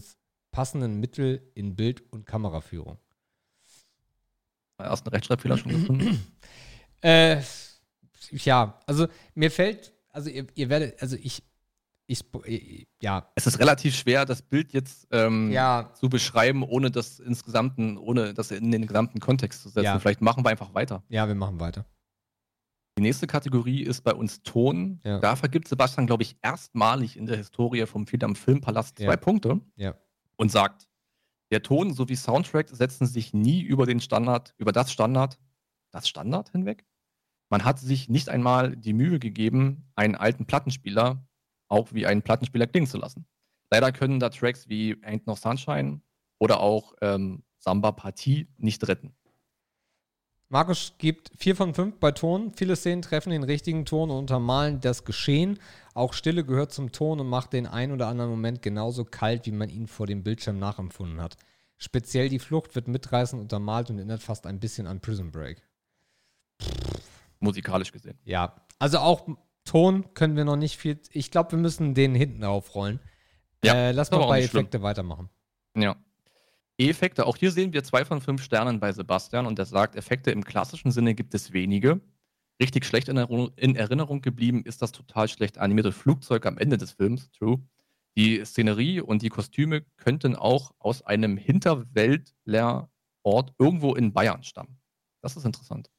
Mittel in Bild- und Kameraführung. Ersten Rechtschreibfehler schon gefunden? Es ist relativ schwer, das Bild jetzt zu beschreiben, ohne das in den gesamten Kontext zu setzen. Ja. Vielleicht machen wir einfach weiter. Ja, wir machen weiter. Die nächste Kategorie ist bei uns Ton. Ja. Da vergibt Sebastian, glaube ich, erstmalig in der Historie vom Filmpalast 2 Punkte und sagt, der Ton sowie Soundtrack setzen sich nie über den Standard, über das Standard hinweg. Man hat sich nicht einmal die Mühe gegeben, einen alten Plattenspieler auch wie einen Plattenspieler klingen zu lassen. Leider können da Tracks wie Ain't No Sunshine oder auch Samba Partie nicht retten. Markus gibt 4 von 5 bei Ton. Viele Szenen treffen den richtigen Ton und untermalen das Geschehen. Auch Stille gehört zum Ton und macht den ein oder anderen Moment genauso kalt, wie man ihn vor dem Bildschirm nachempfunden hat. Speziell die Flucht wird mitreißend untermalt und erinnert fast ein bisschen an Prison Break. Musikalisch gesehen. Ja, also auch Ton können wir noch nicht viel. Ich glaube, wir müssen den hinten aufrollen. Ja, lass mal bei Effekte weitermachen. Ja. Effekte. Auch hier sehen wir 2 von 5 Sternen bei Sebastian und er sagt, Effekte im klassischen Sinne gibt es wenige. richtig schlecht in Erinnerung geblieben ist das total schlecht animierte Flugzeug am Ende des Films, True. Die Szenerie und die Kostüme könnten auch aus einem Hinterwäldlerort irgendwo in Bayern stammen. Das ist interessant.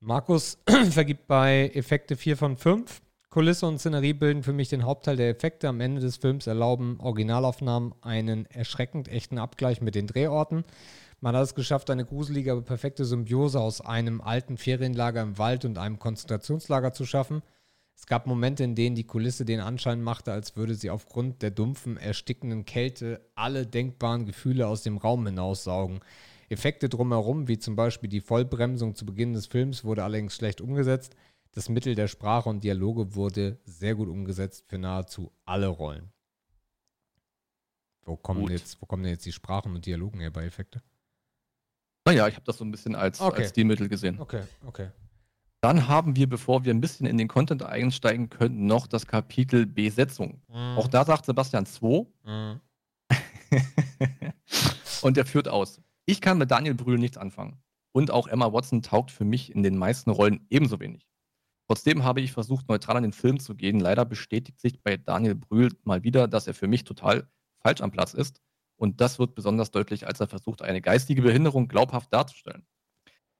Markus vergibt bei Effekte 4 von 5. Kulisse und Szenerie bilden für mich den Hauptteil der Effekte. Am Ende des Films erlauben Originalaufnahmen einen erschreckend echten Abgleich mit den Drehorten. Man hat es geschafft, eine gruselige, aber perfekte Symbiose aus einem alten Ferienlager im Wald und einem Konzentrationslager zu schaffen. Es gab Momente, in denen die Kulisse den Anschein machte, als würde sie aufgrund der dumpfen, erstickenden Kälte alle denkbaren Gefühle aus dem Raum hinaussaugen. Effekte drumherum, wie zum Beispiel die Vollbremsung zu Beginn des Films, wurde allerdings schlecht umgesetzt. Das Mittel der Sprache und Dialoge wurde sehr gut umgesetzt für nahezu alle Rollen. Wo kommen denn jetzt die Sprachen und Dialogen her bei Effekte? Naja, ich habe das so ein bisschen als Stilmittel gesehen. Okay. Dann haben wir, bevor wir ein bisschen in den Content einsteigen können, noch das Kapitel Besetzung. Auch da sagt Sebastian 2. Und er führt aus. Ich kann mit Daniel Brühl nichts anfangen. Und auch Emma Watson taugt für mich in den meisten Rollen ebenso wenig. Trotzdem habe ich versucht, neutral an den Film zu gehen. Leider bestätigt sich bei Daniel Brühl mal wieder, dass er für mich total falsch am Platz ist. Und das wird besonders deutlich, als er versucht, eine geistige Behinderung glaubhaft darzustellen.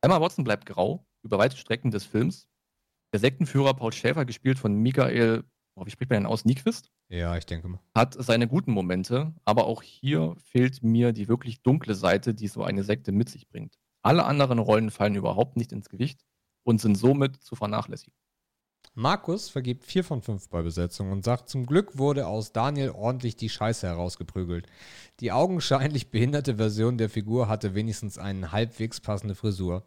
Emma Watson bleibt grau über weite Strecken des Films. Der Sektenführer Paul Schäfer, gespielt von Michael, wie spricht man den aus, Nyqvist? Ja, ich denke mal. Hat seine guten Momente, aber auch hier fehlt mir die wirklich dunkle Seite, die so eine Sekte mit sich bringt. Alle anderen Rollen fallen überhaupt nicht ins Gewicht und sind somit zu vernachlässigen. Markus vergibt 4 von 5 bei Besetzung und sagt, zum Glück wurde aus Daniel ordentlich die Scheiße herausgeprügelt. Die augenscheinlich behinderte Version der Figur hatte wenigstens eine halbwegs passende Frisur.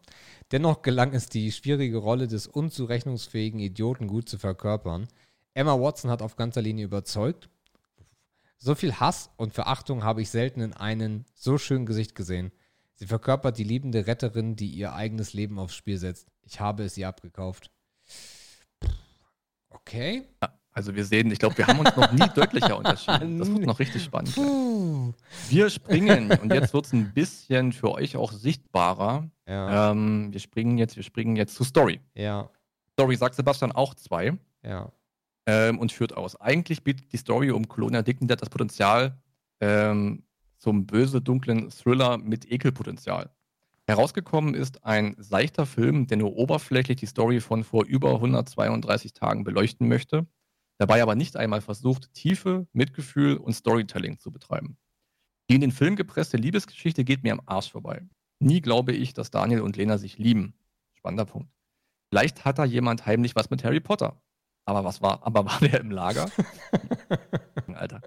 Dennoch gelang es, die schwierige Rolle des unzurechnungsfähigen Idioten gut zu verkörpern. Emma Watson hat auf ganzer Linie überzeugt. So viel Hass und Verachtung habe ich selten in einem so schönen Gesicht gesehen. Sie verkörpert die liebende Retterin, die ihr eigenes Leben aufs Spiel setzt. Ich habe es ihr abgekauft. Okay. Also wir sehen, ich glaube, wir haben uns noch nie deutlicher unterschieden. Das wird noch richtig spannend. Wir springen und jetzt wird es ein bisschen für euch auch sichtbarer. Ja. Wir springen jetzt zu Story. Ja. Story sagt Sebastian auch 2. Ja. Und führt aus. Eigentlich bietet die Story um Colonia Dignidad das Potenzial zum böse, dunklen Thriller mit Ekelpotenzial. Herausgekommen ist ein seichter Film, der nur oberflächlich die Story von vor über 132 Tagen beleuchten möchte, dabei aber nicht einmal versucht, Tiefe, Mitgefühl und Storytelling zu betreiben. Die in den Film gepresste Liebesgeschichte geht mir am Arsch vorbei. Nie glaube ich, dass Daniel und Lena sich lieben. Spannender Punkt. Vielleicht hat da jemand heimlich was mit Harry Potter. Aber war der im Lager? Alter.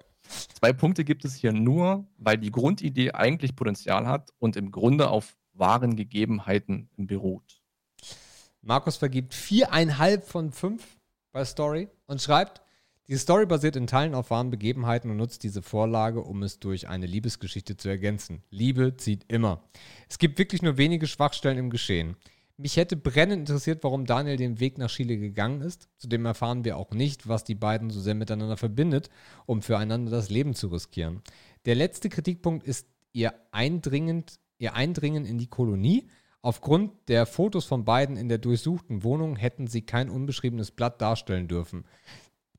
2 Punkte gibt es hier nur, weil die Grundidee eigentlich Potenzial hat und im Grunde auf wahren Gegebenheiten beruht. Markus vergibt 4,5 von 5 bei Story und schreibt, die Story basiert in Teilen auf wahren Begebenheiten und nutzt diese Vorlage, um es durch eine Liebesgeschichte zu ergänzen. Liebe zieht immer. Es gibt wirklich nur wenige Schwachstellen im Geschehen. Mich hätte brennend interessiert, warum Daniel den Weg nach Chile gegangen ist. Zudem erfahren wir auch nicht, was die beiden so sehr miteinander verbindet, um füreinander das Leben zu riskieren. Der letzte Kritikpunkt ist ihr Eindringen in die Kolonie. Aufgrund der Fotos von beiden in der durchsuchten Wohnung hätten sie kein unbeschriebenes Blatt darstellen dürfen.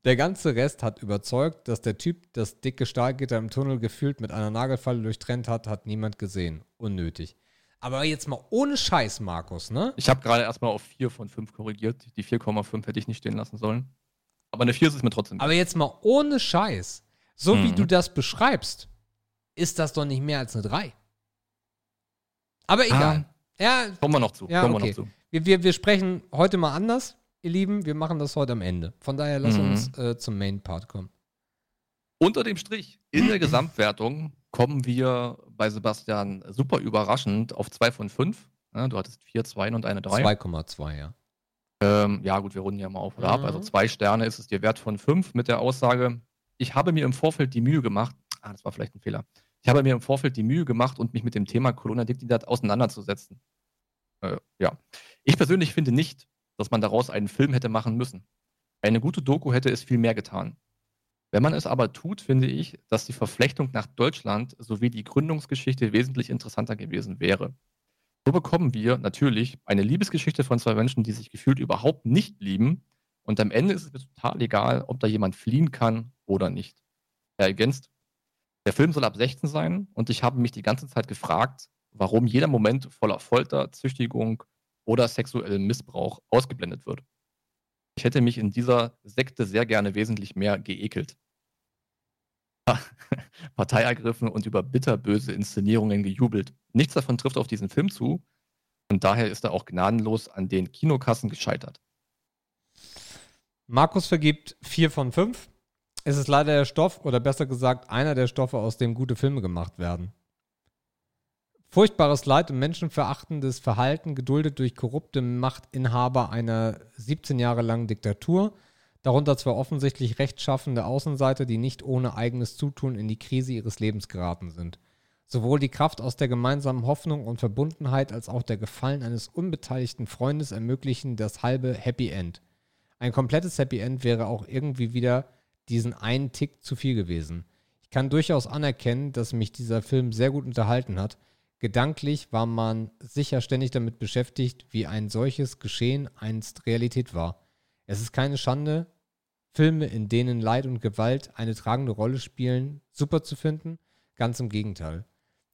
Der ganze Rest hat überzeugt, dass der Typ das dicke Stahlgitter im Tunnel gefühlt mit einer Nagelfalle durchtrennt hat, hat niemand gesehen. Unnötig. Aber jetzt mal ohne Scheiß, Markus, ne? Ich habe gerade erstmal auf 4 von 5 korrigiert. Die 4,5 hätte ich nicht stehen lassen sollen. Aber eine 4 ist es mir trotzdem. Aber jetzt mal ohne Scheiß. So wie du das beschreibst, ist das doch nicht mehr als eine 3. Aber egal. Ja, kommen wir noch zu. Ja, okay. Wir sprechen heute mal anders, ihr Lieben. Wir machen das heute am Ende. Von daher lass uns zum Main-Part kommen. Unter dem Strich, in der Gesamtwertung kommen wir bei Sebastian super überraschend auf 2 von 5. Ja, du hattest 4, 2 und eine 3. 2,2, ja. Ja gut, wir runden ja mal auf oder ab. Also 2 Sterne ist es dir wert von 5 mit der Aussage, ich habe mir im Vorfeld die Mühe gemacht, das war vielleicht ein Fehler, und mich mit dem Thema Colonia Dignidad auseinanderzusetzen. Ja. Ich persönlich finde nicht, dass man daraus einen Film hätte machen müssen. Eine gute Doku hätte es viel mehr getan. Wenn man es aber tut, finde ich, dass die Verflechtung nach Deutschland sowie die Gründungsgeschichte wesentlich interessanter gewesen wäre. So bekommen wir natürlich eine Liebesgeschichte von zwei Menschen, die sich gefühlt überhaupt nicht lieben. Und am Ende ist es mir total egal, ob da jemand fliehen kann oder nicht. Er ergänzt, der Film soll ab 16 sein und ich habe mich die ganze Zeit gefragt, warum jeder Moment voller Folter, Züchtigung oder sexuellem Missbrauch ausgeblendet wird. Ich hätte mich in dieser Sekte sehr gerne wesentlich mehr geekelt. Partei ergriffen und über bitterböse Inszenierungen gejubelt. Nichts davon trifft auf diesen Film zu und daher ist er auch gnadenlos an den Kinokassen gescheitert. Markus vergibt 4 von 5. Es ist leider der Stoff, oder besser gesagt, einer der Stoffe, aus dem gute Filme gemacht werden. Furchtbares Leid und menschenverachtendes Verhalten, geduldet durch korrupte Machtinhaber einer 17 Jahre langen Diktatur, darunter zwar offensichtlich rechtschaffende Außenseiter, die nicht ohne eigenes Zutun in die Krise ihres Lebens geraten sind. Sowohl die Kraft aus der gemeinsamen Hoffnung und Verbundenheit als auch der Gefallen eines unbeteiligten Freundes ermöglichen das halbe Happy End. Ein komplettes Happy End wäre auch irgendwie wieder diesen einen Tick zu viel gewesen. Ich kann durchaus anerkennen, dass mich dieser Film sehr gut unterhalten hat. Gedanklich war man sicher ständig damit beschäftigt, wie ein solches Geschehen einst Realität war. Es ist keine Schande, Filme, in denen Leid und Gewalt eine tragende Rolle spielen, super zu finden. Ganz im Gegenteil.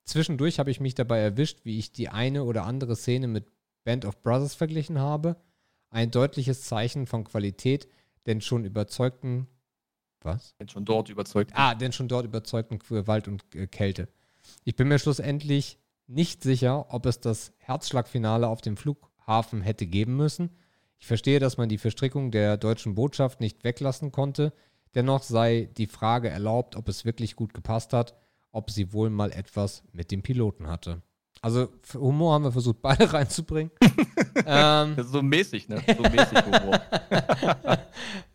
Zwischendurch habe ich mich dabei erwischt, wie ich die eine oder andere Szene mit Band of Brothers verglichen habe. Ein deutliches Zeichen von Qualität, denn schon überzeugten Denn schon dort überzeugten Gewalt und Kälte. Ich bin mir schlussendlich nicht sicher, ob es das Herzschlagfinale auf dem Flughafen hätte geben müssen. Ich verstehe, dass man die Verstrickung der deutschen Botschaft nicht weglassen konnte. Dennoch sei die Frage erlaubt, ob es wirklich gut gepasst hat, ob sie wohl mal etwas mit dem Piloten hatte. Also Humor haben wir versucht, beide reinzubringen. Das ist so mäßig, ne? So mäßig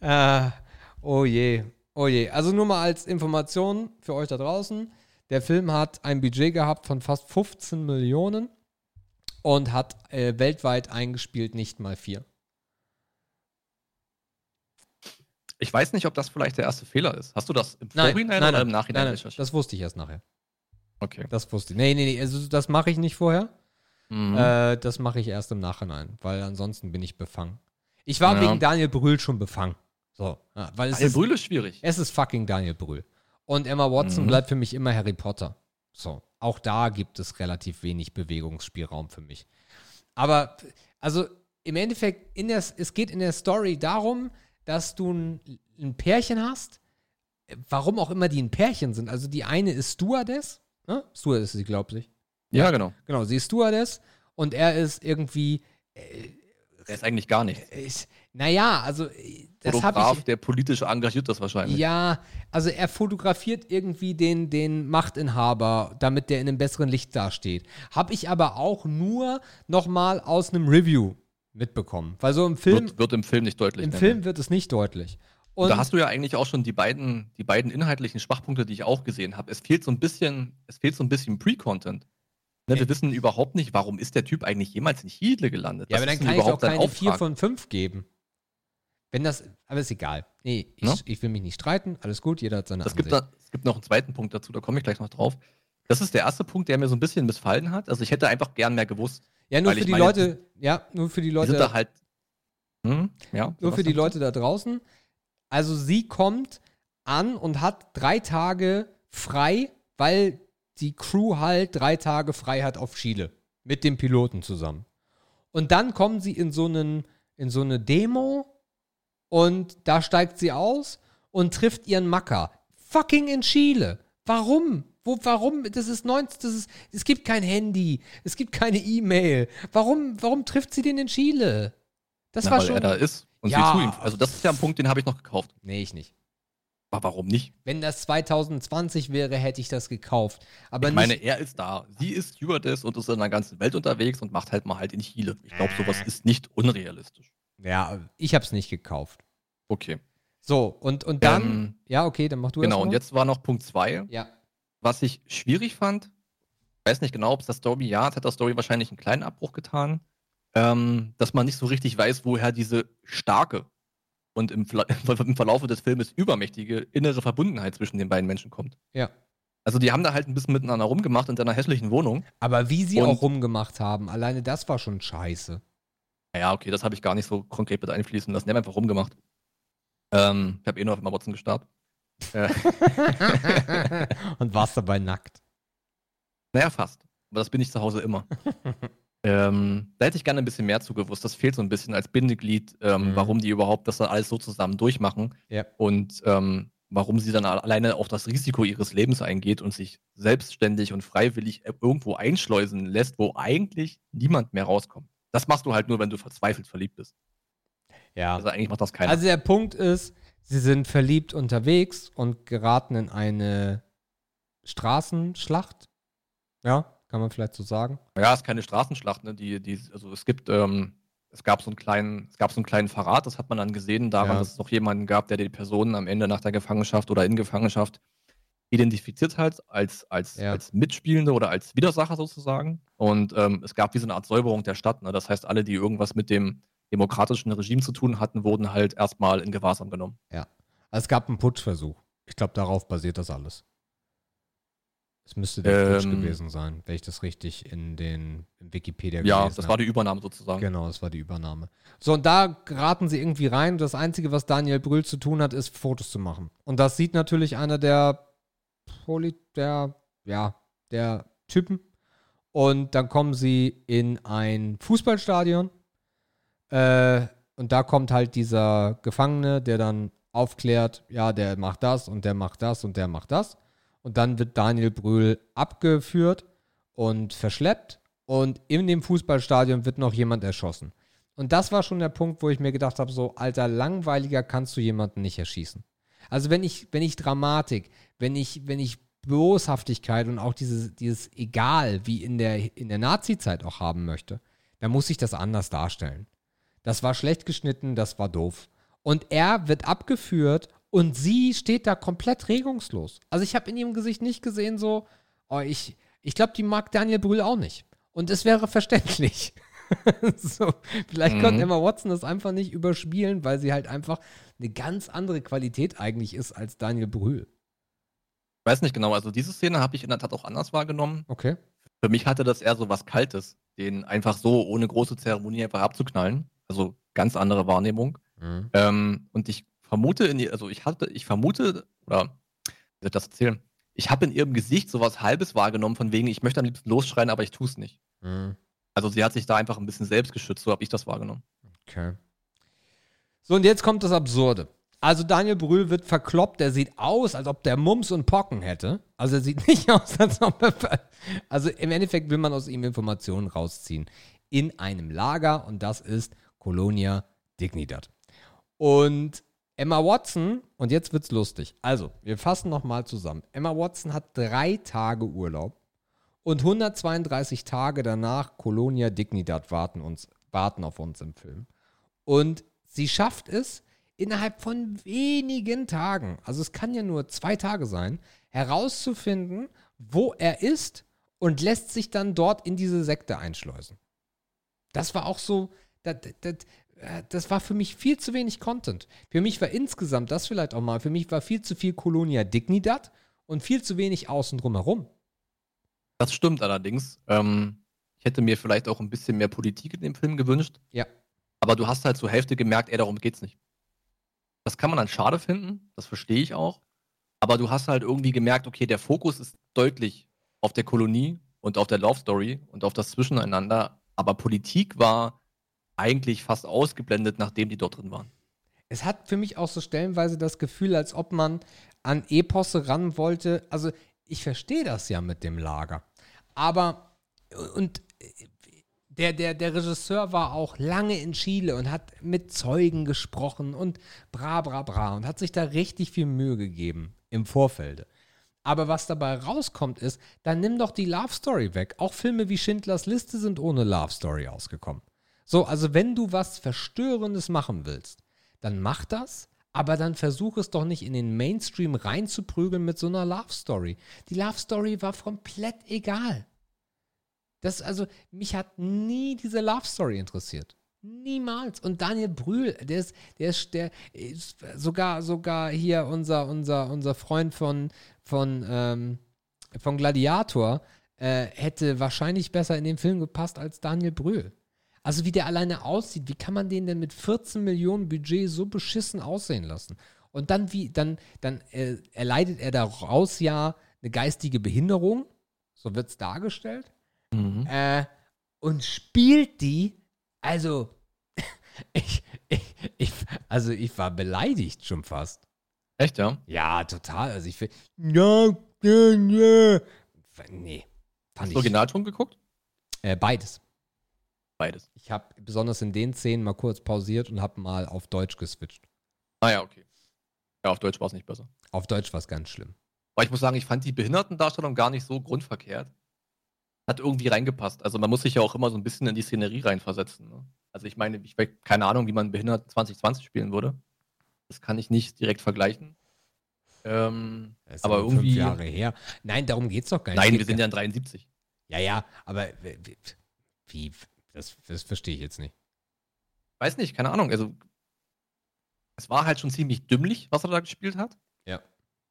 Humor. Oh je, oh je. Also nur mal als Information für euch da draußen. Der Film hat ein Budget gehabt von fast 15 Millionen und hat weltweit eingespielt nicht mal 4. Ich weiß nicht, ob das vielleicht der erste Fehler ist. Hast du das im Vorhinein oder im Nachhinein recherchiert? Das wusste ich erst nachher. Okay. Das wusste ich. Nee. Also das mache ich nicht vorher. Mhm. Das mache ich erst im Nachhinein, weil ansonsten bin ich befangen. Ich war wegen Daniel Brühl schon befangen. So, weil es Daniel Brühl ist schwierig. Es ist fucking Daniel Brühl. Und Emma Watson bleibt für mich immer Harry Potter. So, auch da gibt es relativ wenig Bewegungsspielraum für mich. Aber, also im Endeffekt, es geht in der Story darum, dass du ein Pärchen hast, warum auch immer die ein Pärchen sind. Also die eine ist Stewardess, ne? Stewardess ist sie, glaube ich. Ja, genau. Genau, sie ist Stewardess und er ist irgendwie... Er ist eigentlich gar nichts. Naja, also... Das Fotograf, der politisch engagiert das wahrscheinlich. Ja, also er fotografiert irgendwie den Machtinhaber, damit der in einem besseren Licht dasteht. Habe ich aber auch nur nochmal aus einem Review mitbekommen. Weil so im Film... Wird im Film nicht deutlich. Film wird es nicht deutlich. Und da hast du ja eigentlich auch schon die beiden inhaltlichen Schwachpunkte, die ich auch gesehen habe. Es fehlt so ein bisschen Pre-Content. Ne, wir wissen überhaupt nicht, warum ist der Typ eigentlich jemals in Chile gelandet? Ja, aber dann kann ich auch keine 4 von 5 geben. Wenn das, aber ist egal. Nee, ich will mich nicht streiten, alles gut, jeder hat seine Ansicht. Es gibt noch einen zweiten Punkt dazu, da komme ich gleich noch drauf. Das ist der erste Punkt, der mir so ein bisschen missfallen hat. Also ich hätte einfach gern mehr gewusst. Ja, nur für die Leute. Leute da draußen. Also sie kommt an und hat 3 Tage frei, weil die Crew halt 3 Tage frei hat auf Chile. Mit dem Piloten zusammen. Und dann kommen sie in so eine Demo und da steigt sie aus und trifft ihren Macker. Fucking in Chile. Warum? Warum? Es gibt kein Handy. Es gibt keine E-Mail. Warum trifft sie den in Chile? Weil er da ist und sie zu ihm. Also das ist ja ein Punkt, den habe ich noch gekauft. Nee, ich nicht. Aber warum nicht? Wenn das 2020 wäre, hätte ich das gekauft. Aber ich meine, er ist da. Sie ist Stewardess und ist in der ganzen Welt unterwegs und macht halt mal in Chile. Ich glaube, sowas ist nicht unrealistisch. Ja, ich habe es nicht gekauft. Okay. So, und dann... ja, okay, dann mach du das. Genau, und jetzt war noch Punkt 2. Ja. Was ich schwierig fand, ich weiß nicht genau, ob es der Story... Ja, es hat der Story wahrscheinlich einen kleinen Abbruch getan, dass man nicht so richtig weiß, woher diese starke und im Verlauf des Filmes übermächtige innere Verbundenheit zwischen den beiden Menschen kommt. Ja. Also die haben da halt ein bisschen miteinander rumgemacht in deiner hässlichen Wohnung. Aber wie sie auch rumgemacht haben, alleine das war schon scheiße. Ja, okay, das habe ich gar nicht so konkret mit einfließen lassen. Die haben einfach rumgemacht. Ich habe nur auf Emma Watson gestarrt. Und warst dabei nackt. Naja, fast. Aber das bin ich zu Hause immer. Da hätte ich gerne ein bisschen mehr zugewusst. Das fehlt so ein bisschen als Bindeglied, warum die überhaupt das dann alles so zusammen durchmachen. Ja. Und warum sie dann alleine auch das Risiko ihres Lebens eingeht und sich selbstständig und freiwillig irgendwo einschleusen lässt, wo eigentlich niemand mehr rauskommt. Das machst du halt nur, wenn du verzweifelt verliebt bist. Ja. Also eigentlich macht das keiner. Also der Punkt ist, sie sind verliebt unterwegs und geraten in eine Straßenschlacht. Ja, kann man vielleicht so sagen. Ja, es ist keine Straßenschlacht, ne? Also es gab so einen kleinen Verrat, das hat man dann gesehen daran, dass es noch jemanden gab, der die Personen am Ende nach der Gefangenschaft oder in Gefangenschaft identifiziert hat, als Mitspielende oder als Widersacher sozusagen. Und es gab wie so eine Art Säuberung der Stadt, ne? Das heißt, alle, die irgendwas mit dem demokratischen Regime zu tun hatten, wurden halt erstmal in Gewahrsam genommen. Ja, also es gab einen Putschversuch. Ich glaube, darauf basiert das alles. Es müsste der Putsch gewesen sein, wenn ich das richtig in Wikipedia gelesen habe. Ja, das war die Übernahme sozusagen. Genau, das war die Übernahme. So, und da geraten sie irgendwie rein. Das Einzige, was Daniel Brühl zu tun hat, ist, Fotos zu machen. Und das sieht natürlich einer der Typen. Und dann kommen sie in ein Fußballstadion. Und da kommt halt dieser Gefangene, der dann aufklärt, ja, der macht das und der macht das und der macht das. Und dann wird Daniel Brühl abgeführt und verschleppt. Und in dem Fußballstadion wird noch jemand erschossen. Und das war schon der Punkt, wo ich mir gedacht habe, so, Alter, langweiliger kannst du jemanden nicht erschießen. Also wenn ich Dramatik, wenn ich Boshaftigkeit und auch dieses Egal, wie in der Nazi-Zeit auch haben möchte, dann muss ich das anders darstellen. Das war schlecht geschnitten, das war doof. Und er wird abgeführt und sie steht da komplett regungslos. Also ich habe in ihrem Gesicht nicht gesehen so, ich glaube, die mag Daniel Brühl auch nicht. Und es wäre verständlich. So, vielleicht konnte Emma Watson das einfach nicht überspielen, weil sie halt einfach eine ganz andere Qualität eigentlich ist als Daniel Brühl. Ich weiß nicht genau, also diese Szene habe ich in der Tat auch anders wahrgenommen. Okay. Für mich hatte das eher so was Kaltes, den einfach so ohne große Zeremonie einfach abzuknallen. Also ganz andere Wahrnehmung. Mhm. Und ich habe in ihrem Gesicht sowas Halbes wahrgenommen, von wegen, ich möchte am liebsten losschreien, aber ich tue es nicht. Mhm. Also sie hat sich da einfach ein bisschen selbst geschützt, so habe ich das wahrgenommen. Okay. So, und jetzt kommt das Absurde. Also Daniel Brühl wird verkloppt, er sieht aus, als ob der Mumps und Pocken hätte. Also er sieht nicht aus, als ob er... Also im Endeffekt will man aus ihm Informationen rausziehen. In einem Lager, und das ist Colonia Dignidad. Und Emma Watson, und jetzt wird's lustig. Also, wir fassen nochmal zusammen. Emma Watson hat 3 Tage Urlaub und 132 Tage danach Colonia Dignidad warten auf uns im Film. Und sie schafft es, innerhalb von wenigen Tagen, also es kann ja nur 2 Tage sein, herauszufinden, wo er ist und lässt sich dann dort in diese Sekte einschleusen. Das war auch so, das war für mich viel zu wenig Content. Für mich war insgesamt, das vielleicht auch mal, für mich war viel zu viel Colonia Dignidad und viel zu wenig außen drumherum. Das stimmt allerdings. Ich hätte mir vielleicht auch ein bisschen mehr Politik in dem Film gewünscht. Ja. Aber du hast halt zur Hälfte gemerkt, darum geht's nicht. Das kann man dann schade finden, das verstehe ich auch. Aber du hast halt irgendwie gemerkt, okay, der Fokus ist deutlich auf der Kolonie und auf der Love Story und auf das Zwischeneinander. Aber Politik war eigentlich fast ausgeblendet, nachdem die dort drin waren. Es hat für mich auch so stellenweise das Gefühl, als ob man an Eposse ran wollte. Also ich verstehe das ja mit dem Lager. Aber und der Regisseur war auch lange in Chile und hat mit Zeugen gesprochen und bra, bra, bra. Und hat sich da richtig viel Mühe gegeben im Vorfeld. Aber was dabei rauskommt ist, dann nimm doch die Love Story weg. Auch Filme wie Schindlers Liste sind ohne Love Story ausgekommen. So, also wenn du was Verstörendes machen willst, dann mach das, aber dann versuch es doch nicht in den Mainstream reinzuprügeln mit so einer Love Story. Die Love Story war komplett egal. Mich hat nie diese Love Story interessiert. Niemals. Und Daniel Brühl, der ist sogar hier unser Freund von von Gladiator hätte wahrscheinlich besser in den Film gepasst als Daniel Brühl. Also wie der alleine aussieht, wie kann man den denn mit 14 Millionen Budget so beschissen aussehen lassen? Und dann erleidet er daraus ja eine geistige Behinderung, so wird's dargestellt, und spielt die, also ich war beleidigt schon fast. Echt, ja? Ja, total. Also ich finde, nee. Hast du Originalton geguckt? Beides. Ich habe besonders in den Szenen mal kurz pausiert und habe mal auf Deutsch geswitcht. Ah ja, okay. Ja, auf Deutsch war es nicht besser. Auf Deutsch war es ganz schlimm. Aber ich muss sagen, ich fand die Behindertendarstellung gar nicht so grundverkehrt. Hat irgendwie reingepasst. Also man muss sich ja auch immer so ein bisschen in die Szenerie reinversetzen. Ne? Also ich meine, ich habe keine Ahnung, wie man Behinderten 2020 spielen würde. Das kann ich nicht direkt vergleichen. Das ist aber irgendwie 5 Jahre her. Nein, darum geht's doch gar nicht. Nein, wir sind ja in 73. Ja, aber wie? Das verstehe ich jetzt nicht. Weiß nicht, keine Ahnung. Also es war halt schon ziemlich dümmlich, was er da gespielt hat. Ja.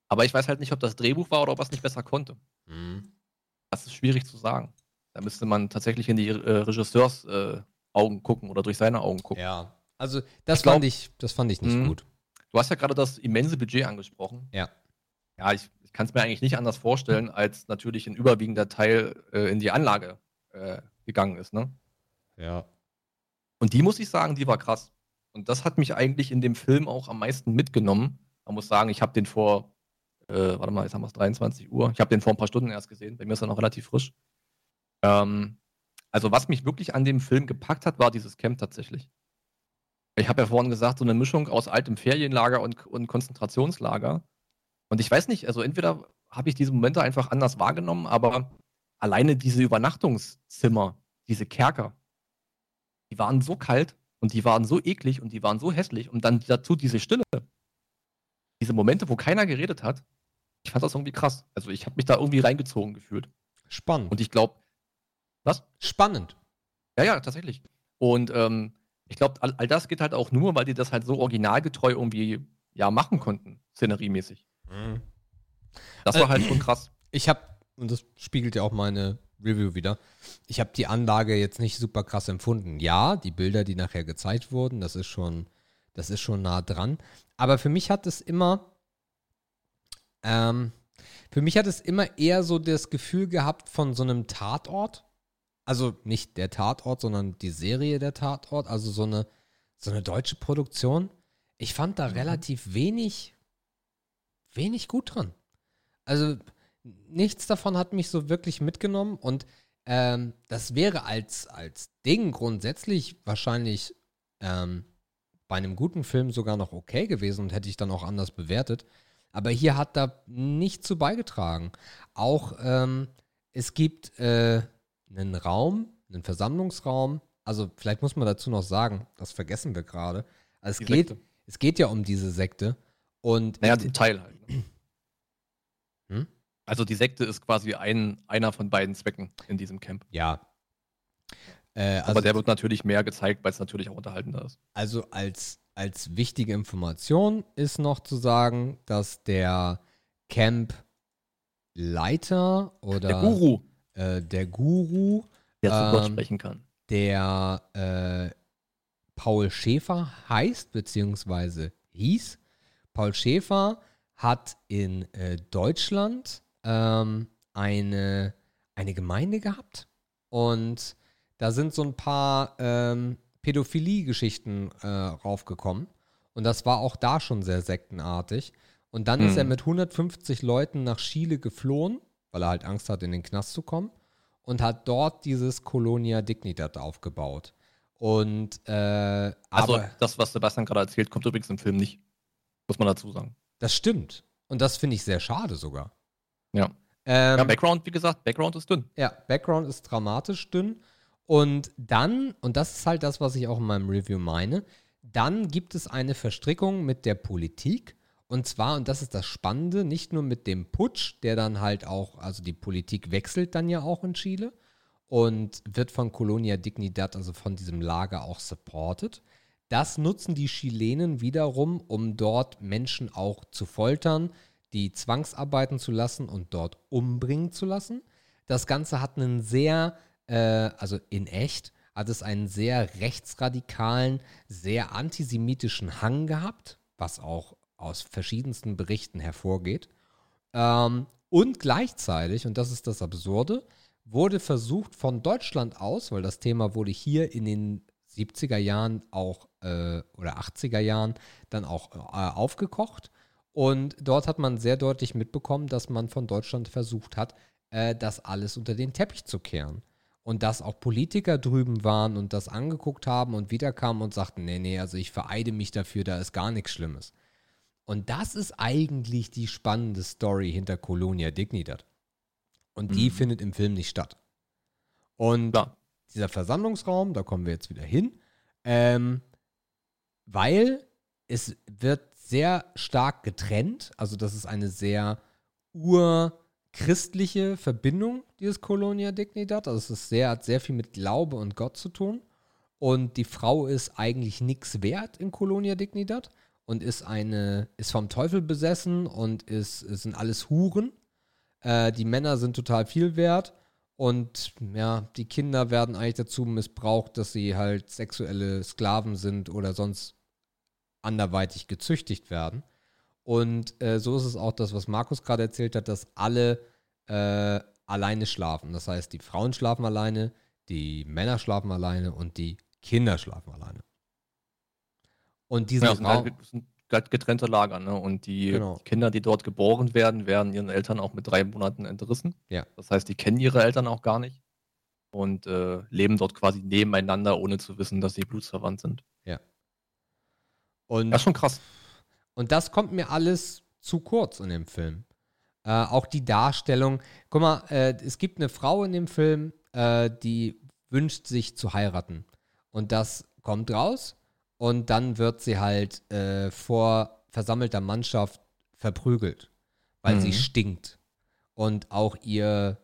Aber ich weiß halt nicht, ob das Drehbuch war oder ob er es nicht besser konnte. Mhm. Das ist schwierig zu sagen. Da müsste man tatsächlich in die Regisseurs Augen gucken oder durch seine Augen gucken. Ja, also das fand ich nicht gut. Du hast ja gerade das immense Budget angesprochen. Ja. Ja, ich kann es mir eigentlich nicht anders vorstellen, als natürlich ein überwiegender Teil in die Anlage gegangen ist, ne? Ja. Und die, muss ich sagen, die war krass. Und das hat mich eigentlich in dem Film auch am meisten mitgenommen. Man muss sagen, ich habe den vor, jetzt haben wir es 23 Uhr. Ich habe den vor ein paar Stunden erst gesehen. Bei mir ist er noch relativ frisch. Also was mich wirklich an dem Film gepackt hat, war dieses Camp tatsächlich. Ich habe ja vorhin gesagt, so eine Mischung aus altem Ferienlager und Konzentrationslager. Und ich weiß nicht, also entweder habe ich diese Momente einfach anders wahrgenommen, aber alleine diese Übernachtungszimmer, diese Kerker, die waren so kalt und die waren so eklig und die waren so hässlich. Und dann dazu diese Stille. Diese Momente, wo keiner geredet hat. Ich fand das irgendwie krass. Also ich habe mich da irgendwie reingezogen gefühlt. Spannend. Und ich glaube, was? Spannend. Ja, tatsächlich. Und ich glaube, all das geht halt auch nur, weil die das halt so originalgetreu irgendwie machen konnten, szeneriemäßig. Mhm. Das war halt schon krass. Ich habe, und das spiegelt ja auch meine Review wieder, ich habe die Anlage jetzt nicht super krass empfunden. Ja, die Bilder, die nachher gezeigt wurden, das ist schon nah dran. Aber für mich hat es immer eher so das Gefühl gehabt von so einem Tatort. Also nicht der Tatort, sondern die Serie der Tatort, also so eine deutsche Produktion. Ich fand da relativ wenig gut dran. Also nichts davon hat mich so wirklich mitgenommen und das wäre als Ding grundsätzlich wahrscheinlich bei einem guten Film sogar noch okay gewesen und hätte ich dann auch anders bewertet. Aber hier hat da nichts zu beigetragen. Auch es gibt einen Raum, einen Versammlungsraum. Also vielleicht muss man dazu noch sagen, das vergessen wir gerade. Also es geht ja um diese Sekte. Und naja, zum Teil halt. Ne? Also die Sekte ist quasi einer von beiden Zwecken in diesem Camp. Ja. Aber der wird natürlich mehr gezeigt, weil es natürlich auch unterhaltender ist. Also als wichtige Information ist noch zu sagen, dass der Campleiter oder der Guru, der zu Gott sprechen kann, der Paul Schäfer heißt, beziehungsweise hieß. Paul Schäfer hat in Deutschland eine Gemeinde gehabt und da sind so ein paar Pädophilie-Geschichten raufgekommen und das war auch da schon sehr sektenartig und dann ist er mit 150 Leuten nach Chile geflohen, weil er halt Angst hat, in den Knast zu kommen und hat dort dieses Colonia Dignidad aufgebaut. Und also das, was Sebastian gerade erzählt, kommt übrigens im Film nicht, muss man dazu sagen. Das stimmt. Und das finde ich sehr schade sogar. Ja. Background, wie gesagt, Background ist dünn. Ja, Background ist dramatisch dünn. Und dann, und das ist halt das, was ich auch in meinem Review meine, dann gibt es eine Verstrickung mit der Politik. Und zwar, und das ist das Spannende, nicht nur mit dem Putsch, der dann halt auch, also die Politik wechselt dann ja auch in Chile und wird von Colonia Dignidad, also von diesem Lager auch supported. Das nutzen die Chilenen wiederum, um dort Menschen auch zu foltern, die zwangsarbeiten zu lassen und dort umbringen zu lassen. Das Ganze hat einen sehr, also in echt, hat es einen sehr rechtsradikalen, sehr antisemitischen Hang gehabt, was auch aus verschiedensten Berichten hervorgeht. Und gleichzeitig, und das ist das Absurde, wurde versucht von Deutschland aus, weil das Thema wurde hier in den 70er Jahren auch oder 80er Jahren dann auch aufgekocht. Und dort hat man sehr deutlich mitbekommen, dass man von Deutschland versucht hat, das alles unter den Teppich zu kehren. Und dass auch Politiker drüben waren und das angeguckt haben und wiederkamen und sagten, nee, also ich vereide mich dafür, da ist gar nichts Schlimmes. Und das ist eigentlich die spannende Story hinter Colonia Dignidad. Und die findet im Film nicht statt. Und dieser Versammlungsraum, da kommen wir jetzt wieder hin, weil es wird sehr stark getrennt. Also das ist eine sehr urchristliche Verbindung, dieses Colonia Dignidad. Also es ist hat sehr viel mit Glaube und Gott zu tun. Und die Frau ist eigentlich nichts wert in Colonia Dignidad und ist vom Teufel besessen und sind alles Huren. Die Männer sind total viel wert und ja, die Kinder werden eigentlich dazu missbraucht, dass sie halt sexuelle Sklaven sind oder sonst anderweitig gezüchtigt werden. Und so ist es auch das, was Markus gerade erzählt hat, dass alle alleine schlafen. Das heißt, die Frauen schlafen alleine, die Männer schlafen alleine und die Kinder schlafen alleine. Und diesen Raum getrennte Lager, ne? Und die Kinder, die dort geboren werden, ihren Eltern auch mit 3 Monaten entrissen. Ja. Das heißt, die kennen ihre Eltern auch gar nicht und leben dort quasi nebeneinander, ohne zu wissen, dass sie blutsverwandt sind. Ja. Und das ist schon krass. Und das kommt mir alles zu kurz in dem Film. Auch die Darstellung. Guck mal, es gibt eine Frau in dem Film, die wünscht sich zu heiraten. Und das kommt raus. Und dann wird sie halt vor versammelter Mannschaft verprügelt, weil sie stinkt. Und auch ihr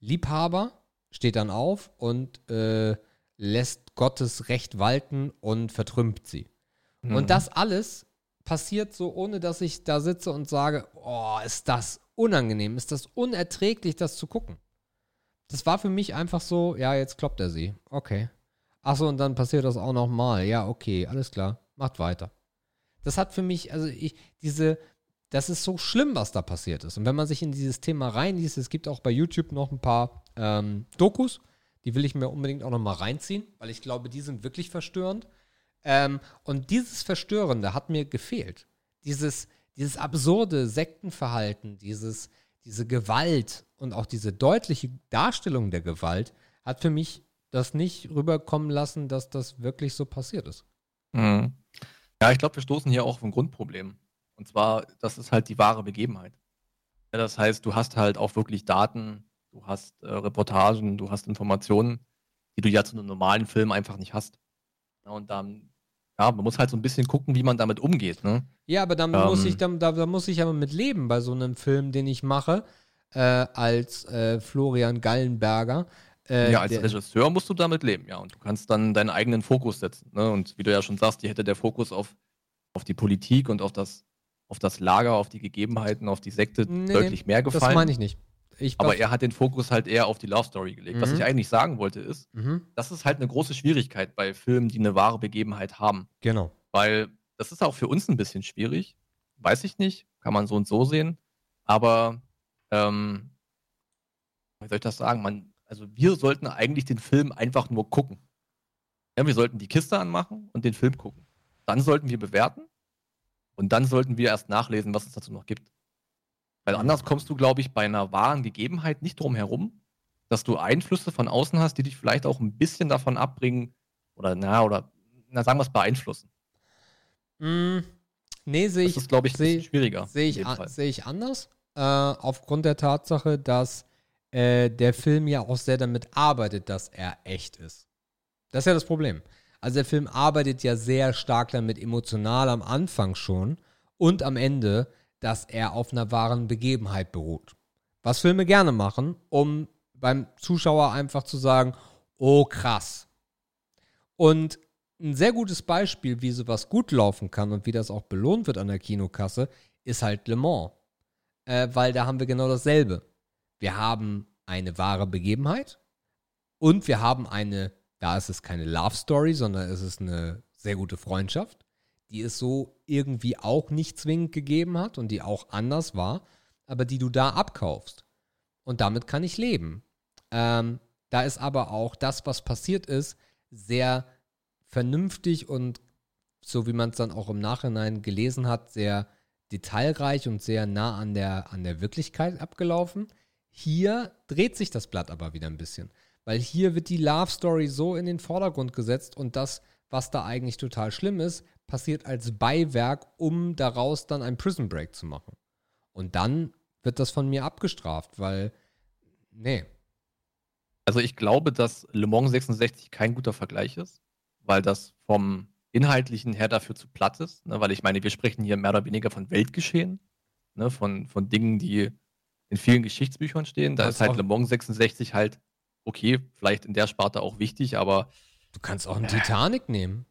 Liebhaber steht dann auf und lässt Gottes Recht walten und vertrümmt sie. Und das alles passiert so, ohne dass ich da sitze und sage, oh, ist das unangenehm, ist das unerträglich, das zu gucken. Das war für mich einfach so, ja, jetzt kloppt er sie, okay. Achso, und dann passiert das auch nochmal. Ja, okay, alles klar. Macht weiter. Das hat für mich, das ist so schlimm, was da passiert ist. Und wenn man sich in dieses Thema reinliest, es gibt auch bei YouTube noch ein paar Dokus, die will ich mir unbedingt auch nochmal reinziehen, weil ich glaube, die sind wirklich verstörend. Und dieses Verstörende hat mir gefehlt. Dieses absurde Sektenverhalten, diese Gewalt und auch diese deutliche Darstellung der Gewalt hat für mich das nicht rüberkommen lassen, dass das wirklich so passiert ist. Mhm. Ja, ich glaube, wir stoßen hier auch auf ein Grundproblem. Und zwar, das ist halt die wahre Begebenheit. Ja, das heißt, du hast halt auch wirklich Daten, du hast Reportagen, du hast Informationen, die du ja zu einem normalen Film einfach nicht hast. Ja, und dann, ja, man muss halt so ein bisschen gucken, wie man damit umgeht. Ne? Ja, aber da muss ich aber mit leben bei so einem Film, den ich mache, als Florian Gallenberger. Als Regisseur musst du damit leben, ja. Und du kannst dann deinen eigenen Fokus setzen. Ne? Und wie du ja schon sagst, hier hätte der Fokus auf die Politik und auf das Lager, auf die Gegebenheiten, auf die Sekte deutlich mehr gefallen. Das meine ich nicht. Aber er hat den Fokus halt eher auf die Love Story gelegt. Was ich eigentlich sagen wollte ist, das ist halt eine große Schwierigkeit bei Filmen, die eine wahre Begebenheit haben. Genau. Weil das ist auch für uns ein bisschen schwierig. Weiß ich nicht. Kann man so und so sehen. Aber, wie soll ich das sagen? Also wir sollten eigentlich den Film einfach nur gucken. Ja, wir sollten die Kiste anmachen und den Film gucken. Dann sollten wir bewerten und dann sollten wir erst nachlesen, was es dazu noch gibt. Weil anders kommst du, glaube ich, bei einer wahren Gegebenheit nicht drum herum, dass du Einflüsse von außen hast, die dich vielleicht auch ein bisschen davon abbringen oder sagen wir es, beeinflussen. Das ist, glaube ich, ein bisschen schwieriger. Sehe ich anders. Aufgrund der Tatsache, dass der Film ja auch sehr damit arbeitet, dass er echt ist. Das ist ja das Problem. Also der Film arbeitet ja sehr stark damit, emotional am Anfang schon und am Ende, dass er auf einer wahren Begebenheit beruht. Was Filme gerne machen, um beim Zuschauer einfach zu sagen, oh krass. Und ein sehr gutes Beispiel, wie sowas gut laufen kann und wie das auch belohnt wird an der Kinokasse, ist halt Le Mans. weil da haben wir genau dasselbe. Wir haben eine wahre Begebenheit und wir haben eine, da ist es keine Love Story, sondern es ist eine sehr gute Freundschaft, die es so irgendwie auch nicht zwingend gegeben hat und die auch anders war, aber die du da abkaufst. Und damit kann ich leben. Da ist aber auch das, was passiert ist, sehr vernünftig und, so wie man es dann auch im Nachhinein gelesen hat, sehr detailreich und sehr nah an der Wirklichkeit abgelaufen. Hier dreht sich das Blatt aber wieder ein bisschen, weil hier wird die Love Story so in den Vordergrund gesetzt und das, was da eigentlich total schlimm ist, passiert als Beiwerk, um daraus dann ein Prison Break zu machen. Und dann wird das von mir abgestraft, weil, nee. Also ich glaube, dass Le Mans 66 kein guter Vergleich ist, weil das vom Inhaltlichen her dafür zu platt ist, ne? Weil ich meine, wir sprechen hier mehr oder weniger von Weltgeschehen, ne? Von Dingen, die in vielen Geschichtsbüchern stehen. Da ist halt Le Mans 66 halt, okay, vielleicht in der Sparte auch wichtig, aber... Du kannst auch einen Titanic nehmen.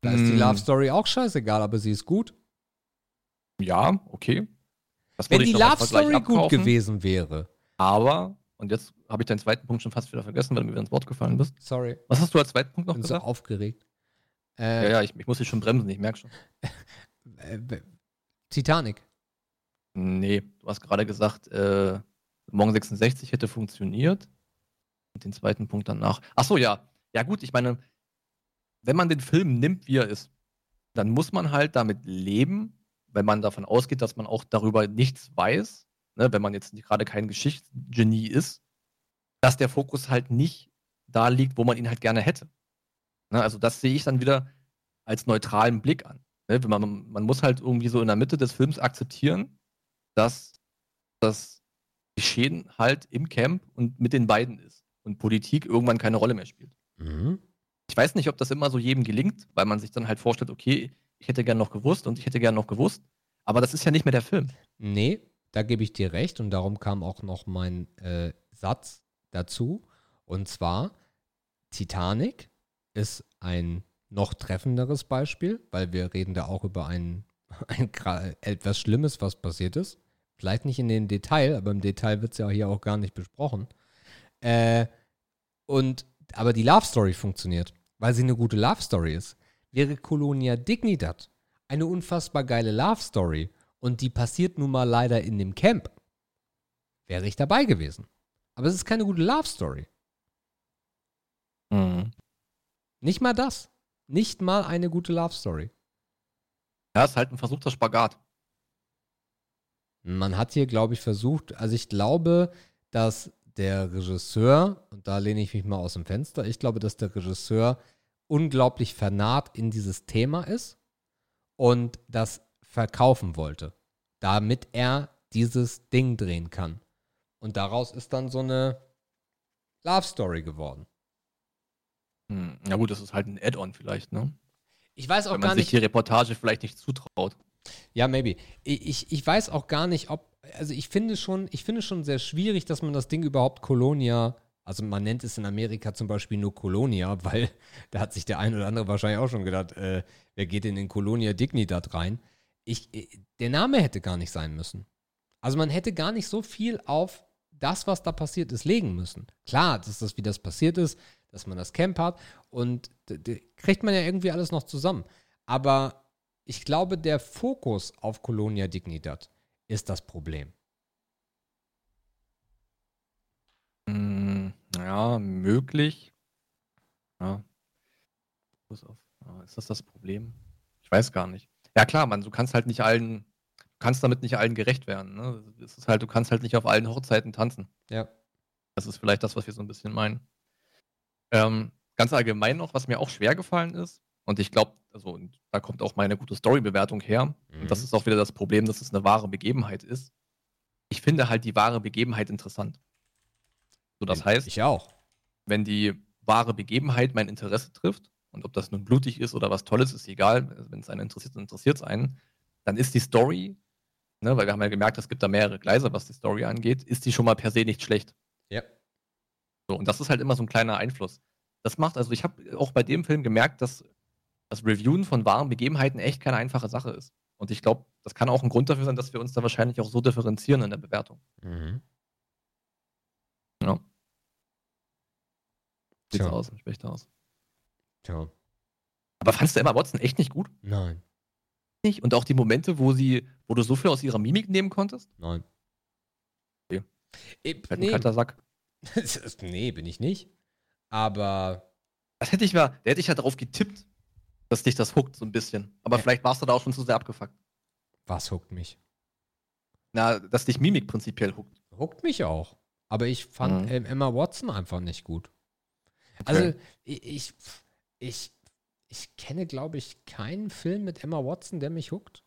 Da ist die Love Story auch scheißegal, aber sie ist gut. Ja, okay. Wenn die Love Story gut gewesen wäre. Aber... Und jetzt habe ich deinen zweiten Punkt schon fast wieder vergessen, weil du mir wieder ins Wort gefallen bist. Sorry. Was hast du als zweiten Punkt noch gesagt? Ich bin so aufgeregt. Ich muss dich schon bremsen, ich merke schon. Titanic. Nee, du hast gerade gesagt, Morgen 66 hätte funktioniert. Und den zweiten Punkt danach. Achso, ja. Ja gut, ich meine, wenn man den Film nimmt, wie er ist, dann muss man halt damit leben, wenn man davon ausgeht, dass man auch darüber nichts weiß. Ne, wenn man jetzt gerade kein Geschichtsgenie ist, dass der Fokus halt nicht da liegt, wo man ihn halt gerne hätte. Ne, also das sehe ich dann wieder als neutralen Blick an. Ne, wenn man muss halt irgendwie so in der Mitte des Films akzeptieren, dass das Geschehen halt im Camp und mit den beiden ist und Politik irgendwann keine Rolle mehr spielt. Mhm. Ich weiß nicht, ob das immer so jedem gelingt, weil man sich dann halt vorstellt, okay, ich hätte gern noch gewusst und ich hätte gern noch gewusst, aber das ist ja nicht mehr der Film. Nee, da gebe ich dir recht und darum kam auch noch mein Satz dazu. Und zwar, Titanic ist ein noch treffenderes Beispiel, weil wir reden da auch über etwas Schlimmes, was passiert ist. Vielleicht nicht in dem Detail, aber im Detail wird es ja hier auch gar nicht besprochen. Aber die Love Story funktioniert, weil sie eine gute Love Story ist. Wäre Colonia Dignidad eine unfassbar geile Love Story, und die passiert nun mal leider in dem Camp, wäre ich dabei gewesen. Aber es ist keine gute Love Story. Mhm. Nicht mal das. Nicht mal eine gute Love Story. Ja, ist halt ein versuchter Spagat. Man hat hier, glaube ich, versucht, also ich glaube, dass der Regisseur, und da lehne ich mich mal aus dem Fenster, ich glaube, dass der Regisseur unglaublich vernarrt in dieses Thema ist und das verkaufen wollte, damit er dieses Ding drehen kann. Und daraus ist dann so eine Love Story geworden. Ja gut, das ist halt ein Add-on vielleicht, ne? Ich weiß auch gar nicht... Wenn man sich die Reportage vielleicht nicht zutraut. Ja, maybe. Ich weiß auch gar nicht, ob... Also ich finde schon sehr schwierig, dass man das Ding überhaupt Colonia... Also man nennt es in Amerika zum Beispiel nur Colonia, weil da hat sich der ein oder andere wahrscheinlich auch schon gedacht, wer geht in den Colonia Dignidad rein? Der Name hätte gar nicht sein müssen. Also man hätte gar nicht so viel auf das, was da passiert ist, legen müssen. Klar, dass das, wie das passiert ist, dass man das Camp hat und kriegt man ja irgendwie alles noch zusammen. Aber ich glaube, der Fokus auf Colonia Dignidad ist das Problem. Ja, möglich. Ja. Ist das Problem? Ich weiß gar nicht. Ja klar, Mann, du kannst damit nicht allen gerecht werden. Ne? Es ist halt, du kannst halt nicht auf allen Hochzeiten tanzen. Ja. Das ist vielleicht das, was wir so ein bisschen meinen. Ganz allgemein noch, was mir auch schwer gefallen ist, und ich glaube, also da kommt auch meine gute Story-Bewertung her, und das ist auch wieder das Problem, dass es eine wahre Begebenheit ist. Ich finde halt die wahre Begebenheit interessant. So, das heißt, ich auch. Wenn die wahre Begebenheit mein Interesse trifft, und ob das nun blutig ist oder was Tolles, ist egal. Wenn es einen interessiert, dann interessiert es einen. Dann ist die Story, ne, weil wir haben ja gemerkt, es gibt da mehrere Gleise, was die Story angeht, ist die schon mal per se nicht schlecht. Ja. So, und das ist halt immer so ein kleiner Einfluss. Das macht, also ich habe auch bei dem Film gemerkt, dass das Reviewen von wahren Begebenheiten echt keine einfache Sache ist. Und ich glaube, das kann auch ein Grund dafür sein, dass wir uns da wahrscheinlich auch so differenzieren in der Bewertung. Mhm. Ja. Sieht's aus, spricht aus. Tja. Aber fandst du Emma Watson echt nicht gut? Nein. Nicht? Und auch die Momente, wo du so viel aus ihrer Mimik nehmen konntest? Nein. Okay. Nee. Ein kalter Sack. Nee, bin ich nicht. Aber... Da hätte ich ja drauf getippt, dass dich das huckt so ein bisschen. Aber vielleicht warst du da auch schon zu sehr abgefuckt. Was huckt mich? Na, dass dich Mimik prinzipiell huckt. Huckt mich auch. Aber ich fand Emma Watson einfach nicht gut. Okay. Also, ich kenne, glaube ich, keinen Film mit Emma Watson, der mich huckt.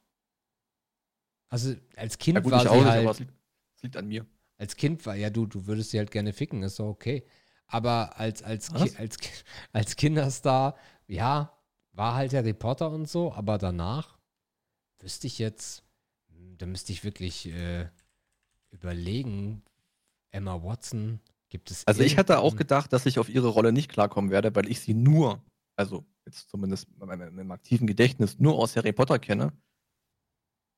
Also, als Kind war sie halt... Aber es liegt an mir. Als Kind war, ja, du würdest sie halt gerne ficken, ist doch okay. Aber als Kinderstar, ja, war halt Harry Potter und so, aber danach wüsste ich jetzt, da müsste ich wirklich überlegen, Emma Watson, gibt es... Also ich hatte auch gedacht, dass ich auf ihre Rolle nicht klarkommen werde, weil ich sie nur, also jetzt zumindest im aktiven Gedächtnis, nur aus Harry Potter kenne.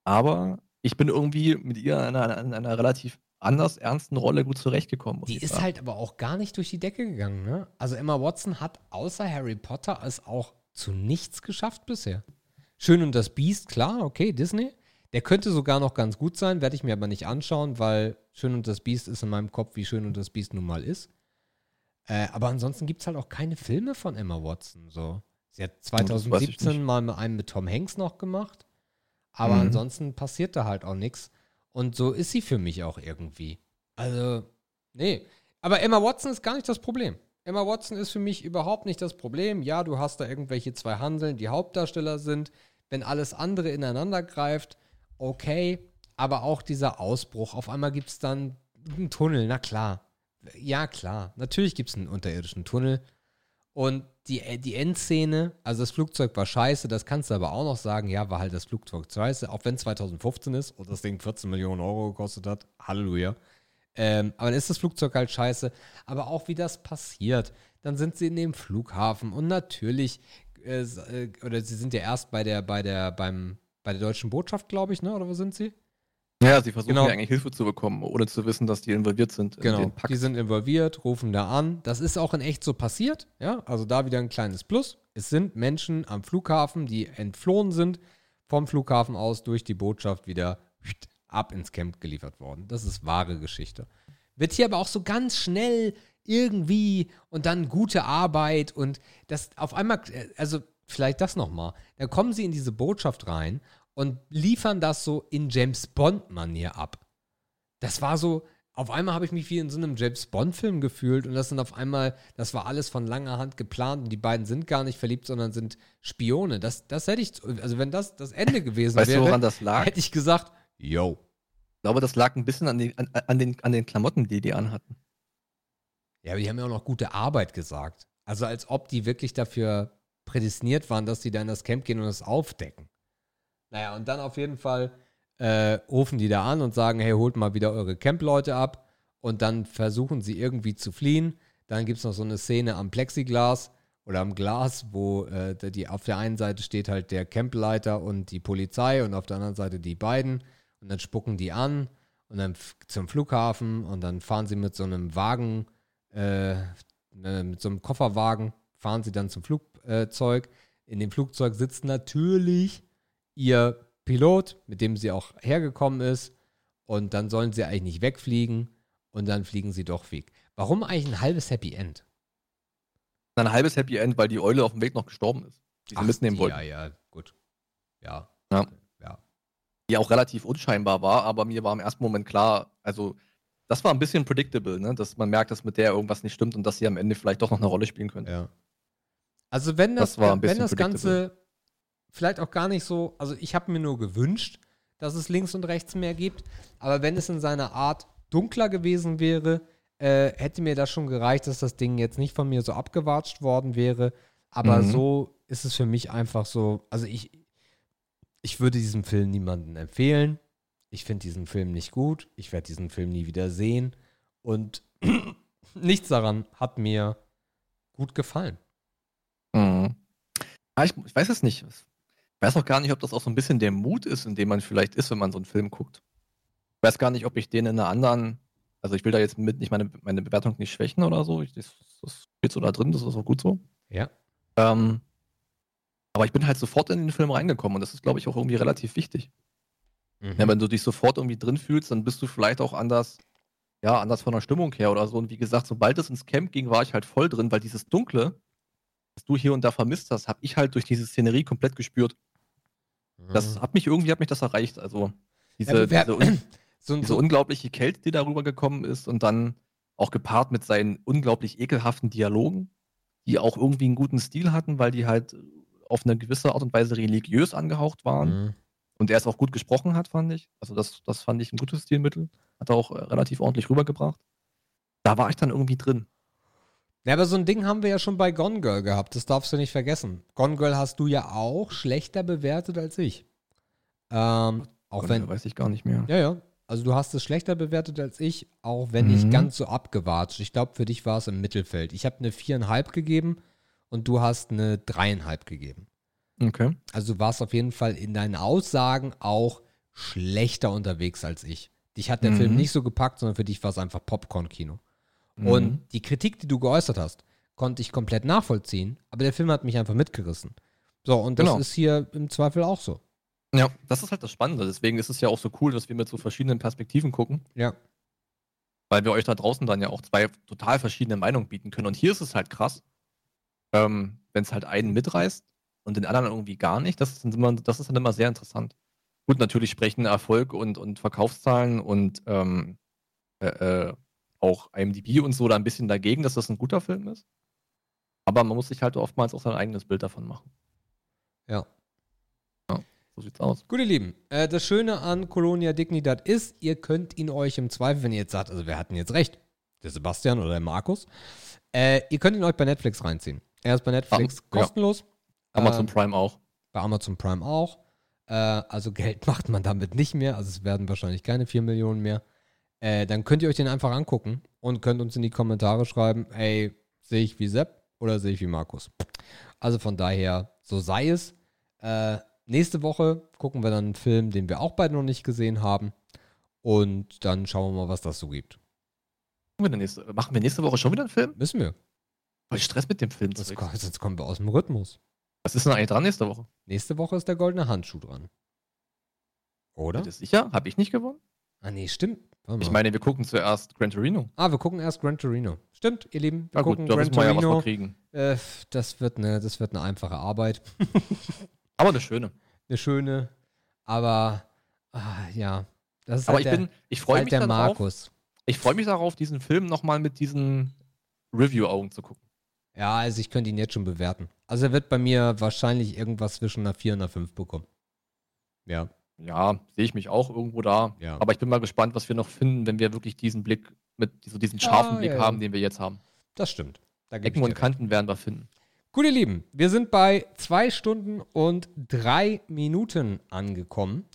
Aber ich bin irgendwie mit ihr in einer relativ anders ernsten Rolle gut zurechtgekommen. Die ist halt aber auch gar nicht durch die Decke gegangen, ne? Also Emma Watson hat außer Harry Potter es auch zu nichts geschafft bisher. Schön und das Biest, klar, okay, Disney. Der könnte sogar noch ganz gut sein, werde ich mir aber nicht anschauen, weil Schön und das Biest ist in meinem Kopf, wie Schön und das Biest nun mal ist. Aber ansonsten gibt es halt auch keine Filme von Emma Watson. So. Sie hat 2017 mal einen mit Tom Hanks noch gemacht, aber ansonsten passiert da halt auch nichts. Und so ist sie für mich auch irgendwie. Also, nee. Aber Emma Watson ist gar nicht das Problem. Emma Watson ist für mich überhaupt nicht das Problem. Ja, du hast da irgendwelche zwei Hanseln, die Hauptdarsteller sind. Wenn alles andere ineinander greift, okay. Aber auch dieser Ausbruch. Auf einmal gibt es dann einen Tunnel. Na klar. Ja, klar. Natürlich gibt es einen unterirdischen Tunnel. Und die Endszene, also das Flugzeug war scheiße, das kannst du aber auch noch sagen, ja, war halt das Flugzeug scheiße, auch wenn es 2015 ist und das Ding 14 Millionen € gekostet hat, Halleluja. Aber dann ist das Flugzeug halt scheiße, aber auch wie das passiert, dann sind sie in dem Flughafen und natürlich, oder sie sind ja erst bei der deutschen Botschaft, glaube ich, ne, oder wo sind sie? Ja, sie versuchen ja eigentlich Hilfe zu bekommen, ohne zu wissen, dass die involviert sind. Genau, die sind involviert, rufen da an. Das ist auch in echt so passiert. Ja, also da wieder ein kleines Plus. Es sind Menschen am Flughafen, die entflohen sind, vom Flughafen aus durch die Botschaft wieder ab ins Camp geliefert worden. Das ist wahre Geschichte. Wird hier aber auch so ganz schnell irgendwie und dann gute Arbeit und das auf einmal, also vielleicht das nochmal, da kommen sie in diese Botschaft rein und liefern das so in James-Bond-Manier ab. Das war so, auf einmal habe ich mich wie in so einem James-Bond-Film gefühlt und das sind auf einmal, das war alles von langer Hand geplant und die beiden sind gar nicht verliebt, sondern sind Spione. Das hätte ich, also wenn das das Ende gewesen wäre, woran das lag? Hätte ich gesagt, yo. Ich glaube, das lag ein bisschen an den Klamotten, die anhatten. Ja, aber die haben ja auch noch gute Arbeit gesagt. Also als ob die wirklich dafür prädestiniert waren, dass die da in das Camp gehen und das aufdecken. Naja, und dann auf jeden Fall rufen die da an und sagen, hey, holt mal wieder eure Camp-Leute ab. Und dann versuchen sie irgendwie zu fliehen. Dann gibt es noch so eine Szene am Plexiglas oder am Glas, wo die auf der einen Seite steht halt der Campleiter und die Polizei und auf der anderen Seite die beiden. Und dann spucken die an und dann zum Flughafen und dann fahren sie mit so einem Wagen, mit so einem Kofferwagen, fahren sie dann zum Flugzeug. In dem Flugzeug sitzt natürlich ihr Pilot, mit dem sie auch hergekommen ist, und dann sollen sie eigentlich nicht wegfliegen und dann fliegen sie doch weg. Warum eigentlich ein halbes Happy End? Ein halbes Happy End, weil die Eule auf dem Weg noch gestorben ist, die sie mitnehmen wollten. Ja, gut. Ja. Die auch relativ unscheinbar war, aber mir war im ersten Moment klar, also das war ein bisschen predictable, ne? Dass man merkt, dass mit der irgendwas nicht stimmt und dass sie am Ende vielleicht doch noch eine Rolle spielen könnte. Ja. Also wenn das Ganze vielleicht auch gar nicht so, also ich habe mir nur gewünscht, dass es links und rechts mehr gibt, aber wenn es in seiner Art dunkler gewesen wäre, hätte mir das schon gereicht, dass das Ding jetzt nicht von mir so abgewatscht worden wäre, aber so ist es für mich einfach so, also ich würde diesem Film niemandem empfehlen, ich finde diesen Film nicht gut, ich werde diesen Film nie wieder sehen und nichts daran hat mir gut gefallen. Ich weiß es nicht, Ich weiß auch gar nicht, ob das auch so ein bisschen der Mut ist, in dem man vielleicht ist, wenn man so einen Film guckt. Ich weiß gar nicht, ob ich den in einer anderen, also ich will da jetzt mit nicht meine Bewertung nicht schwächen oder so. Das steht so da drin, das ist auch gut so. Ja. Aber ich bin halt sofort in den Film reingekommen und das ist, glaube ich, auch irgendwie relativ wichtig. Mhm. Ja, wenn du dich sofort irgendwie drin fühlst, dann bist du vielleicht auch anders von der Stimmung her oder so. Und wie gesagt, sobald es ins Camp ging, war ich halt voll drin, weil dieses Dunkle, was du hier und da vermisst hast, habe ich halt durch diese Szenerie komplett gespürt. Mhm. Das hat mich das erreicht. Also diese unglaubliche Kälte, die darüber gekommen ist und dann auch gepaart mit seinen unglaublich ekelhaften Dialogen, die auch irgendwie einen guten Stil hatten, weil die halt auf eine gewisse Art und Weise religiös angehaucht waren. Mhm. Und er es auch gut gesprochen hat, fand ich. Also das fand ich ein gutes Stilmittel. Hat er auch relativ ordentlich rübergebracht. Da war ich dann irgendwie drin. Ja, aber so ein Ding haben wir ja schon bei Gone Girl gehabt. Das darfst du nicht vergessen. Gone Girl hast du ja auch schlechter bewertet als ich. Weiß ich gar nicht mehr. Ja, ja. Also du hast es schlechter bewertet als ich, auch wenn nicht ganz so abgewatscht. Ich glaube, für dich war es im Mittelfeld. Ich habe eine 4,5 gegeben und du hast eine 3,5 gegeben. Okay. Also du warst auf jeden Fall in deinen Aussagen auch schlechter unterwegs als ich. Dich hat der Film nicht so gepackt, sondern für dich war es einfach Popcorn-Kino. Mhm. Und die Kritik, die du geäußert hast, konnte ich komplett nachvollziehen, aber der Film hat mich einfach mitgerissen. So, und das ist hier im Zweifel auch so. Ja, das ist halt das Spannende. Deswegen ist es ja auch so cool, dass wir mit so verschiedenen Perspektiven gucken. Ja. Weil wir euch da draußen dann ja auch zwei total verschiedene Meinungen bieten können. Und hier ist es halt krass, wenn es halt einen mitreißt, und den anderen irgendwie gar nicht. Das ist dann immer sehr interessant. Gut, natürlich sprechen Erfolg und Verkaufszahlen und auch IMDb und so da ein bisschen dagegen, dass das ein guter Film ist. Aber man muss sich halt oftmals auch sein eigenes Bild davon machen. Ja. Ja, so sieht's aus. Gut, ihr Lieben, das Schöne an Colonia Dignidad ist, ihr könnt ihn euch im Zweifel, wenn ihr jetzt sagt, also wir hatten jetzt recht, der Sebastian oder der Markus, ihr könnt ihn euch bei Netflix reinziehen. Er ist bei Netflix kostenlos. Ja. Amazon Prime auch. Bei Amazon Prime auch. Also Geld macht man damit nicht mehr. Also es werden wahrscheinlich keine 4 Millionen mehr. Dann könnt ihr euch den einfach angucken und könnt uns in die Kommentare schreiben, ey, sehe ich wie Sepp oder sehe ich wie Markus? Also von daher, so sei es. Nächste Woche gucken wir dann einen Film, den wir auch beide noch nicht gesehen haben. Und dann schauen wir mal, was das so gibt. Machen wir nächste Woche schon wieder einen Film? Müssen wir. Weil Stress mit dem Film. Sonst kommen wir aus dem Rhythmus. Was ist denn eigentlich dran nächste Woche? Nächste Woche ist der goldene Handschuh dran. Oder? Bist du sicher? Hab ich nicht gewonnen? Ah, nee, stimmt. Ich meine, wir gucken zuerst Gran Torino. Ah, wir gucken erst Gran Torino. Stimmt, ihr Lieben. Wir gucken Gran Torino. Ja, was wir kriegen. Das wird eine einfache Arbeit. Aber eine schöne. Eine schöne. Aber, ja. Das ist aber halt ich freue mich darauf. Markus. Ich freue mich darauf, diesen Film nochmal mit diesen Review-Augen zu gucken. Ja, also ich könnte ihn jetzt schon bewerten. Also er wird bei mir wahrscheinlich irgendwas zwischen einer 4 und einer 5 bekommen. Ja. Ja, sehe ich mich auch irgendwo da. Ja. Aber ich bin mal gespannt, was wir noch finden, wenn wir wirklich diesen Blick, mit so diesen scharfen Blick haben, den wir jetzt haben. Das stimmt. Da Ecken und Kanten werden wir finden. Gut, ihr Lieben, wir sind bei 2 Stunden und 3 Minuten angekommen.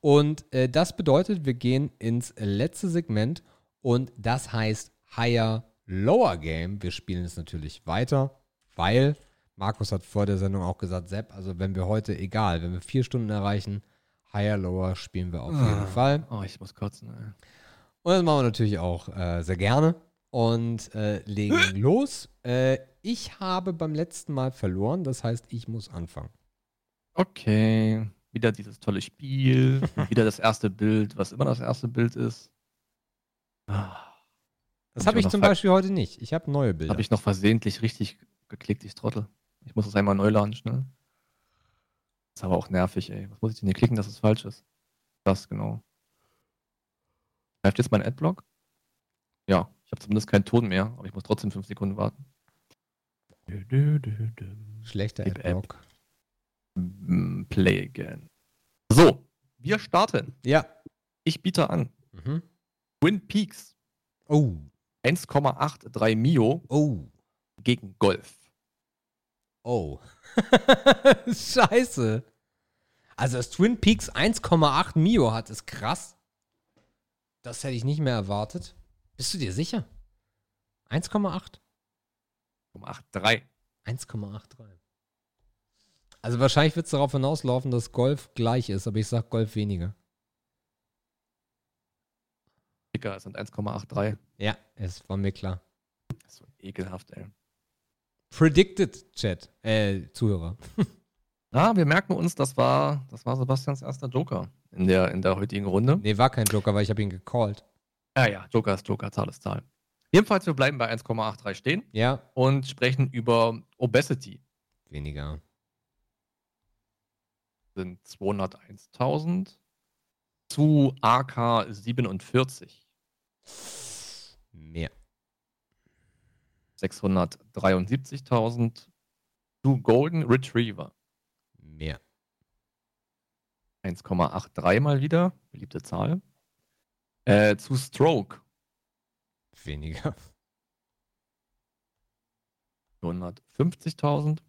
Und das bedeutet, wir gehen ins letzte Segment und das heißt Higher Lower Game. Wir spielen es natürlich weiter, weil Markus hat vor der Sendung auch gesagt, Sepp, also wenn wir heute, egal, wenn wir 4 Stunden erreichen, Higher Lower spielen wir auf jeden Fall. Oh, ich muss kotzen. Ey. Und das machen wir natürlich auch sehr gerne und legen los. Ich habe beim letzten Mal verloren, das heißt, ich muss anfangen. Okay, wieder dieses tolle Spiel, wieder das erste Bild, was immer das erste Bild ist. Das habe ich zum Beispiel heute nicht. Ich habe neue Bilder. Habe ich noch versehentlich richtig geklickt, ich Trottel. Ich muss das einmal neu laden, schnell. Ist aber auch nervig, ey. Was muss ich denn hier klicken, dass es falsch ist? Das, genau. Läuft jetzt mein Adblock? Ja, ich habe zumindest keinen Ton mehr, aber ich muss trotzdem 5 Sekunden warten. Schlechter Adblock. Play again. So, wir starten. Ja. Ich biete an. Mhm. Twin Peaks. Oh. 1,83 Mio gegen Golf. Oh. Scheiße. Also, dass Twin Peaks 1,8 Mio hat, ist krass. Das hätte ich nicht mehr erwartet. Bist du dir sicher? 1,8? 1,83. Also wahrscheinlich wird es darauf hinauslaufen, dass Golf gleich ist, aber ich sag Golf weniger. Dicker, es sind 1,83. Ja, es war mir klar. Das ist so ekelhaft, ey. Predicted, Chat, Zuhörer. Ah, wir merken uns, das war Sebastians erster Joker in der heutigen Runde. Nee, war kein Joker, weil ich habe ihn gecallt. Ja, Joker ist Joker, Zahl ist Zahl. Jedenfalls, wir bleiben bei 1,83 stehen. Ja. Und sprechen über Obesity. Weniger. Sind 201.000 zu AK 47. Mehr. 673.000 zu Golden Retriever. Mehr. 1,83 mal wieder, beliebte Zahl. Zu Stroke. Weniger. 150.000.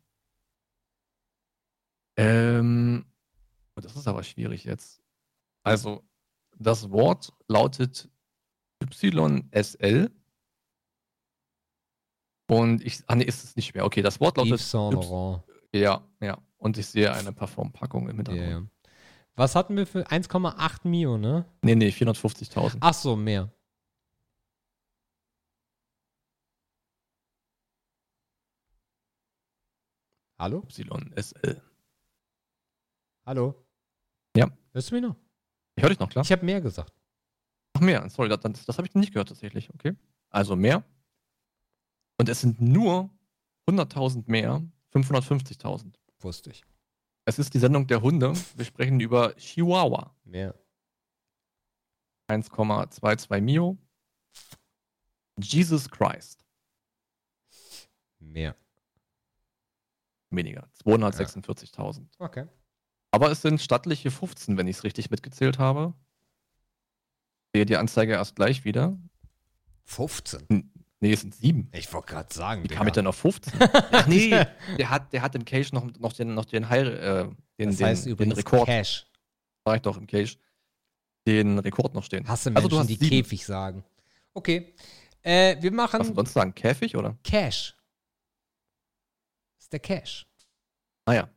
Das ist aber schwierig jetzt. Also, das Wort lautet YSL. Und ich... Ah, ne, ist es nicht mehr. Okay, das Wort lautet... Yves Saint Laurent. Ja. Und ich sehe eine Parfum-Packung im Hintergrund. Yeah. Was hatten wir für 1,8 Mio, ne? Nee, 450.000. Ach so, mehr. Hallo? YSL. Hallo? Ja. Hörst du mich noch? Ich höre dich noch, klar. Ich habe mehr gesagt. Ach, mehr. Sorry, das habe ich nicht gehört tatsächlich. Okay. Also mehr. Und es sind nur 100.000 mehr, 550.000. Wusste ich. Es ist die Sendung der Hunde. Wir sprechen über Chihuahua. Mehr. 1,22 Mio. Jesus Christ. Mehr. Weniger. 246.000. Ja. Okay. Aber es sind stattliche 15, wenn ich es richtig mitgezählt habe. Ich sehe die Anzeige erst gleich wieder. 15? Nee, es sind 7. Ich wollte gerade sagen, wie kam ich denn auf 15? Ach nee, der hat im Cache noch den Rekord. Cash. Sag ich doch, im Cache. Den Rekord noch stehen. Hasse Menschen, also du hast die 7. Käfig sagen. Okay. Wir machen... Was sonst sagen? Käfig, oder? Cash. Das ist der Cash. Naja.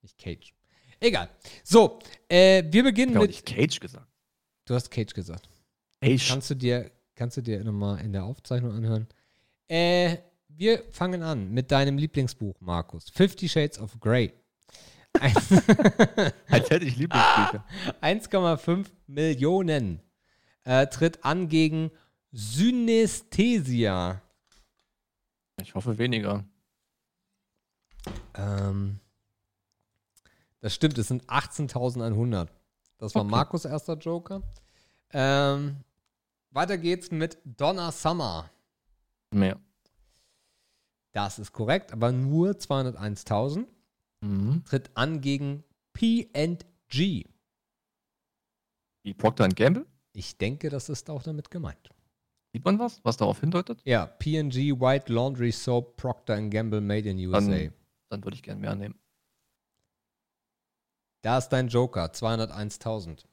Nicht Cage. Egal. So, wir beginnen mit... Ich habe Cage gesagt. Du hast Cage gesagt. Cage. Kannst du dir nochmal in der Aufzeichnung anhören. Wir fangen an mit deinem Lieblingsbuch, Markus. 50 Shades of Grey. Als hätte ich Lieblingsbücher. 1,5 Millionen. Tritt an gegen Synästhesia. Ich hoffe weniger. Das stimmt, es sind 18.100. Das war okay. Markus' erster Joker. Weiter geht's mit Donna Summer. Mehr. Das ist korrekt, aber nur 201.000. Mhm. Tritt an gegen P&G. Wie Procter & Gamble? Ich denke, das ist auch damit gemeint. Sieht man was darauf hindeutet? Ja, P&G White Laundry Soap Procter & Gamble Made in USA. Dann würde ich gerne mehr nehmen. Da ist dein Joker, 201.000.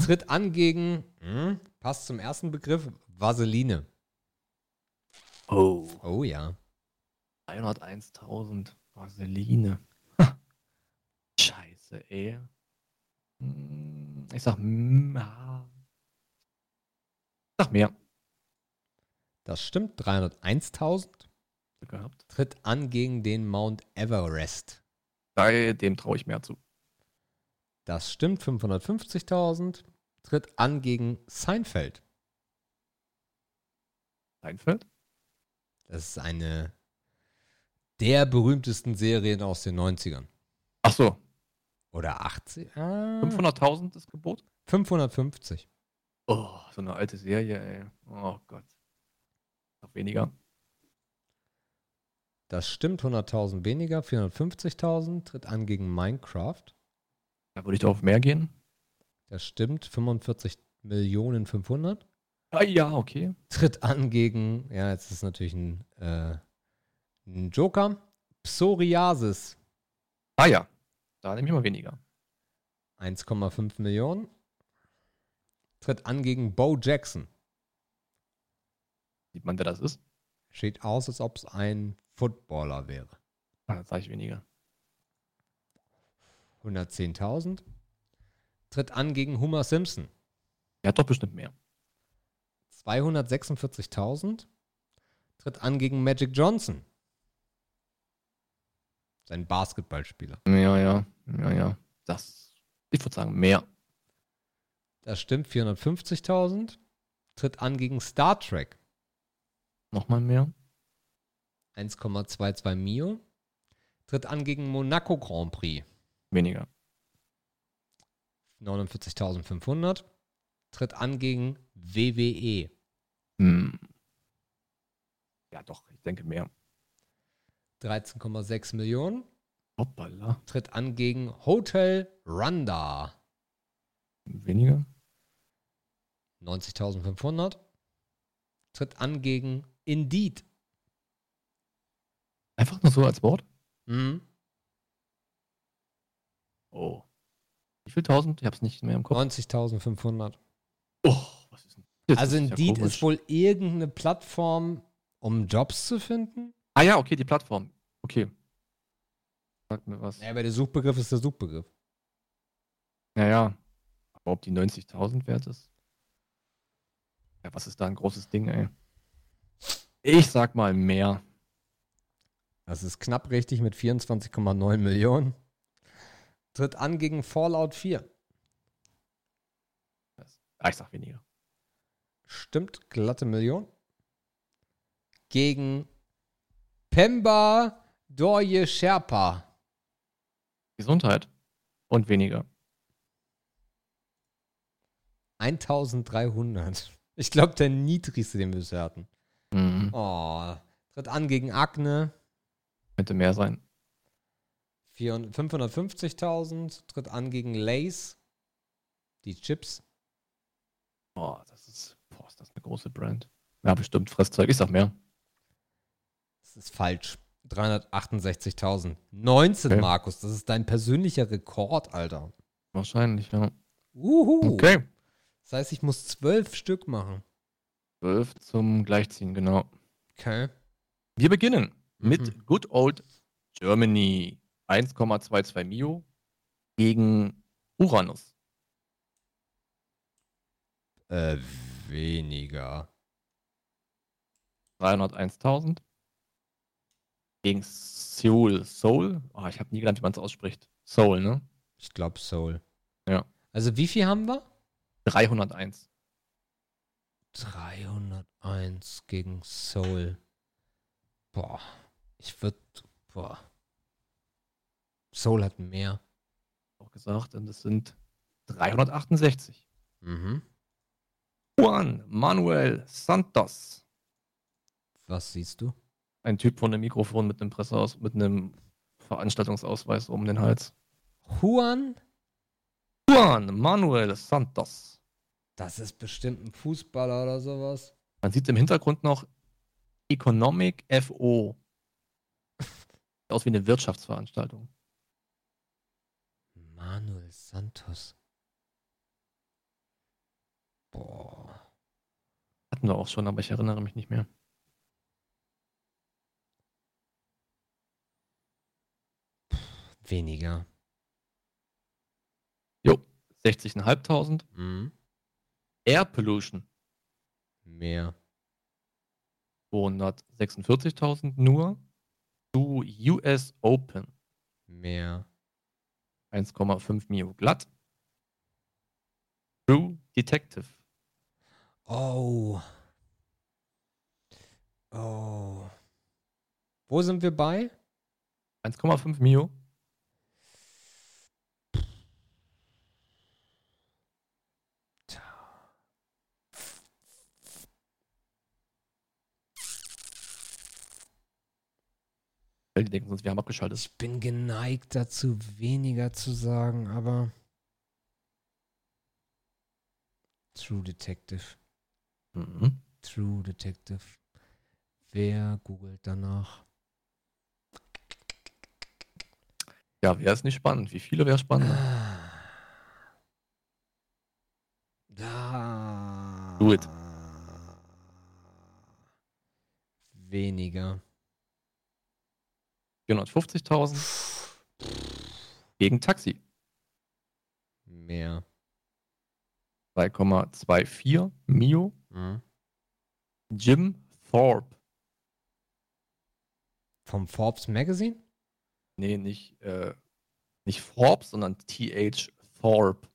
Tritt an gegen, passt zum ersten Begriff, Vaseline. Oh ja. 301.000 Vaseline. Scheiße, ey. Ich sag mehr. Das stimmt, 301.000. Tritt an gegen den Mount Everest. Bei dem traue ich mehr zu. Das stimmt, 550.000. Tritt an gegen Seinfeld. Seinfeld? Das ist eine der berühmtesten Serien aus den 90ern. Ach so. Oder 80? 500.000 ist Gebot? 550. Oh, so eine alte Serie, ey. Oh Gott. Noch weniger. Das stimmt, 100.000 weniger, 450.000, tritt an gegen Minecraft. Da würde ich doch auf mehr gehen. Das stimmt, 45.500.000. Ah ja, okay. Tritt an gegen, ja, jetzt ist natürlich ein Joker, Psoriasis. Ah ja, da nehme ich mal weniger. 1,5 Millionen. Tritt an gegen Bo Jackson. Sieht man, wer das ist? Steht aus, als ob es ein Footballer wäre. Dann sage ich weniger. 110.000. Tritt an gegen Homer Simpson. Er hat doch bestimmt mehr. 246.000. Tritt an gegen Magic Johnson. Sein Basketballspieler. Ja. Das, ich würde sagen, mehr. Das stimmt, 450.000. Tritt an gegen Star Trek. Nochmal mehr. 1,22 Mio. Tritt an gegen Monaco Grand Prix. Weniger. 49.500. Tritt an gegen WWE. Ja, doch, ich denke mehr. 13,6 Millionen. Hoppala. Tritt an gegen Hotel Rwanda. Weniger. 90.500. Tritt an gegen Indeed. Einfach nur so als Wort? Oh. Wie viel tausend? Ich hab's nicht mehr im Kopf. 90.500. Oh, was ist denn das? Also Indeed ist wohl irgendeine Plattform, um Jobs zu finden? Ah ja, okay, die Plattform. Okay. Sag mir was. Ja, aber der Suchbegriff ist der Suchbegriff. Naja. Aber ob die 90.000 wert ist? Ja, was ist da ein großes Ding, ey? Ich sag mal mehr. Das ist knapp richtig mit 24,9 Millionen. Tritt an gegen Fallout 4. Ich sag weniger. Stimmt, glatte Million. Gegen Pemba Dorje Sherpa. Gesundheit. Und weniger. 1.300. Ich glaube, der niedrigste, den wir bisher hatten. Oh. Tritt an gegen Agne. Könnte mehr sein. 550.000. Tritt an gegen Lay's. Die Chips. Ist das eine große Brand. Ja, bestimmt Fresszeug. Ich sag mehr. Das ist falsch. 368.000. 19, okay. Markus. Das ist dein persönlicher Rekord, Alter. Wahrscheinlich, ja. Okay. Das heißt, ich muss 12 Stück machen. 12 zum Gleichziehen, genau. Okay. Wir beginnen mit Good Old Germany. 1,22 Mio gegen Uranus. Weniger. 301.000 gegen Seoul. Oh, ich habe nie gelernt, wie man es ausspricht. Seoul, ne? Ich glaube Seoul. Ja. Also wie viel haben wir? 301. 301 gegen Seoul. Seoul hat mehr. Auch gesagt, und das sind 368. Juan Manuel Santos. Was siehst du? Ein Typ von einem Mikrofon mit einem mit einem Veranstaltungsausweis um den Hals. Juan Manuel Santos. Das ist bestimmt ein Fußballer oder sowas. Man sieht im Hintergrund noch Economic FO. Sieht aus wie eine Wirtschaftsveranstaltung. Manuel Santos. Hatten wir auch schon, aber ich erinnere mich nicht mehr. Weniger. Jo, 60.500. Air Pollution. Mehr. 246.000 nur zu US Open. Mehr. 1,5 Mio glatt. True Detective. Oh. Wo sind wir bei? 1,5 Mio. Die denken sonst, wir haben abgeschaltet. Ich bin geneigt dazu, weniger zu sagen, aber True Detective. True Detective. Wer googelt danach? Ja, wer ist nicht spannend? Wie viele wäre spannend? Do it. Weniger. 450.000 gegen Taxi. mehr. 2,24 Mio. Mhm. Jim Thorpe. Vom Forbes Magazine? Nee, nicht Forbes, sondern T.H. Thorpe.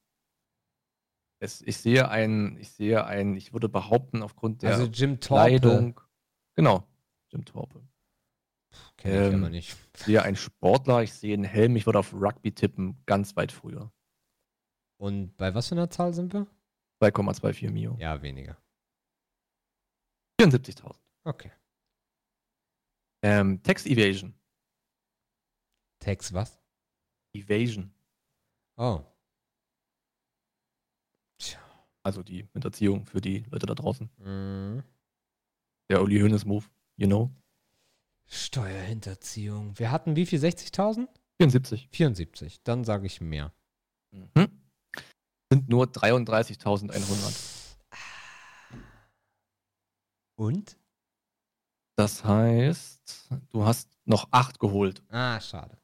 Ich würde behaupten, aufgrund der Kleidung. Genau, Jim Thorpe. Kenn ich immer nicht. Ich sehe einen Sportler, ich sehe einen Helm, ich würde auf Rugby tippen, ganz weit früher. Und bei was für einer Zahl sind wir? 2,24 Mio. Ja, weniger. 74.000. Okay. Tax Evasion. Tax was? Evasion. Oh. Tja. Also die Hinterziehung für die Leute da draußen. Mm. Der Uli Hoeneß-Move, you know. Steuerhinterziehung. Wir hatten wie viel? 60.000? 74. 74. Dann sage ich mehr. Mhm. Sind nur 33.100. Und? Das heißt, du hast noch 8 geholt. Ah, schade.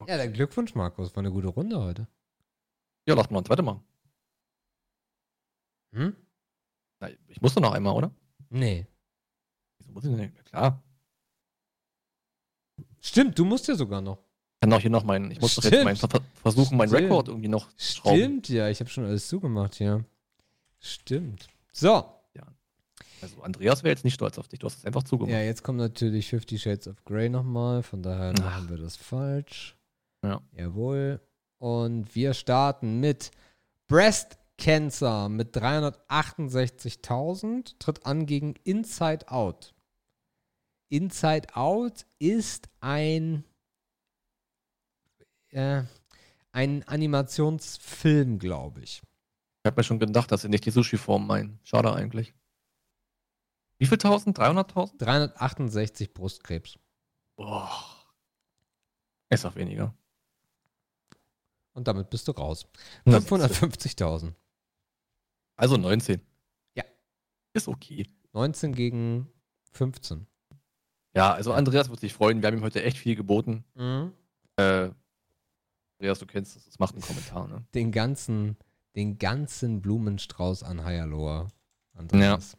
Okay. Ja, dann Glückwunsch, Markus. War eine gute Runde heute. Ja, lass mal ein zweites machen. Hm? Na, ich musste noch einmal, oder? Nee. Wieso muss ich denn nicht? Klar. Stimmt, du musst ja sogar noch. Ich kann auch hier noch ich muss doch jetzt versuchen, meinen Rekord irgendwie noch zu schrauben. Stimmt, ja, ich habe schon alles zugemacht hier. Ja. Stimmt. So. Ja. Also Andreas wäre jetzt nicht stolz auf dich, du hast es einfach zugemacht. Ja, jetzt kommt natürlich 50 Shades of Grey nochmal, von daher machen wir das falsch. Ja. Jawohl. Und wir starten mit Breast Cancer mit 368.000, tritt an gegen Inside Out. Inside Out ist ein Animationsfilm, glaube ich. Ich habe mir schon gedacht, dass sie nicht die Sushi-Form meinen. Schade eigentlich. Wie viel tausend? 300.000? 368 Brustkrebs. Boah. Ist auch weniger. Und damit bist du raus. 550.000. Also 19. Ja. Ist okay. 19 gegen 15. Ja, also Andreas wird sich freuen. Wir haben ihm heute echt viel geboten. Mhm. Andreas, du kennst das macht einen Kommentar, ne? Den ganzen Blumenstrauß an Haialoa, Andreas.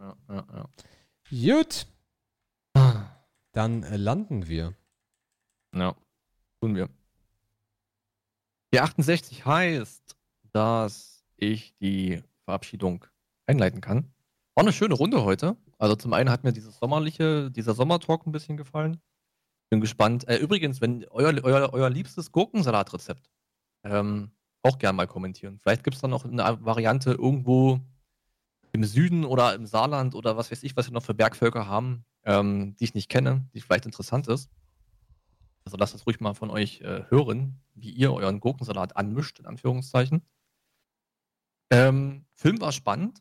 Ja. Gut. Dann landen wir. Ja, tun wir. Die 68 heißt, dass ich die Verabschiedung einleiten kann. War eine schöne Runde heute. Also zum einen hat mir dieser Sommertalk ein bisschen gefallen. Bin gespannt. Übrigens, wenn euer liebstes Gurkensalatrezept auch gerne mal kommentieren. Vielleicht gibt es da noch eine Variante irgendwo im Süden oder im Saarland oder was weiß ich, was wir noch für Bergvölker haben, die ich nicht kenne, die vielleicht interessant ist. Also lasst das ruhig mal von euch hören, wie ihr euren Gurkensalat anmischt, in Anführungszeichen. Film war spannend.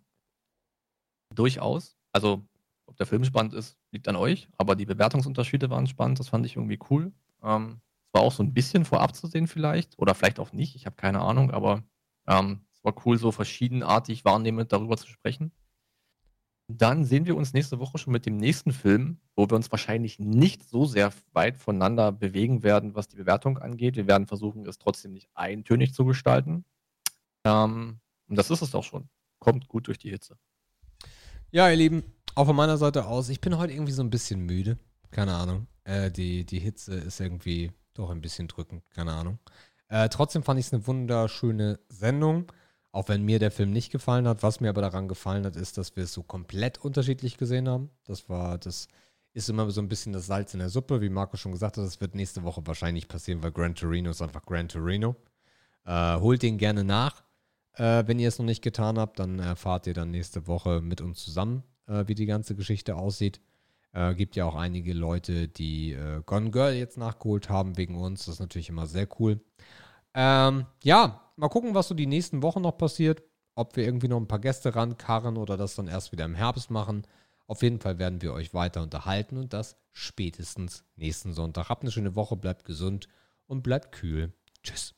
Durchaus. Also ob der Film spannend ist, liegt an euch, aber die Bewertungsunterschiede waren spannend, das fand ich irgendwie cool. Es war auch so ein bisschen vorab zu sehen vielleicht, oder vielleicht auch nicht, ich habe keine Ahnung, aber es war cool, so verschiedenartig wahrnehmend darüber zu sprechen. Dann sehen wir uns nächste Woche schon mit dem nächsten Film, wo wir uns wahrscheinlich nicht so sehr weit voneinander bewegen werden, was die Bewertung angeht. Wir werden versuchen, es trotzdem nicht eintönig zu gestalten. Und das ist es auch schon. Kommt gut durch die Hitze. Ja, ihr Lieben, auch von meiner Seite aus, ich bin heute irgendwie so ein bisschen müde. Keine Ahnung. Die Hitze ist irgendwie doch ein bisschen drückend. Keine Ahnung. Trotzdem fand ich es eine wunderschöne Sendung. Auch wenn mir der Film nicht gefallen hat. Was mir aber daran gefallen hat, ist, dass wir es so komplett unterschiedlich gesehen haben. Das ist immer so ein bisschen das Salz in der Suppe. Wie Marco schon gesagt hat, das wird nächste Woche wahrscheinlich passieren, weil Gran Torino ist einfach Gran Torino. Holt den gerne nach. Wenn ihr es noch nicht getan habt, dann erfahrt ihr dann nächste Woche mit uns zusammen, wie die ganze Geschichte aussieht. Gibt ja auch einige Leute, die Gone Girl jetzt nachgeholt haben wegen uns. Das ist natürlich immer sehr cool. Ja, mal gucken, was so die nächsten Wochen noch passiert. Ob wir irgendwie noch ein paar Gäste rankarren oder das dann erst wieder im Herbst machen. Auf jeden Fall werden wir euch weiter unterhalten und das spätestens nächsten Sonntag. Habt eine schöne Woche, bleibt gesund und bleibt kühl. Tschüss.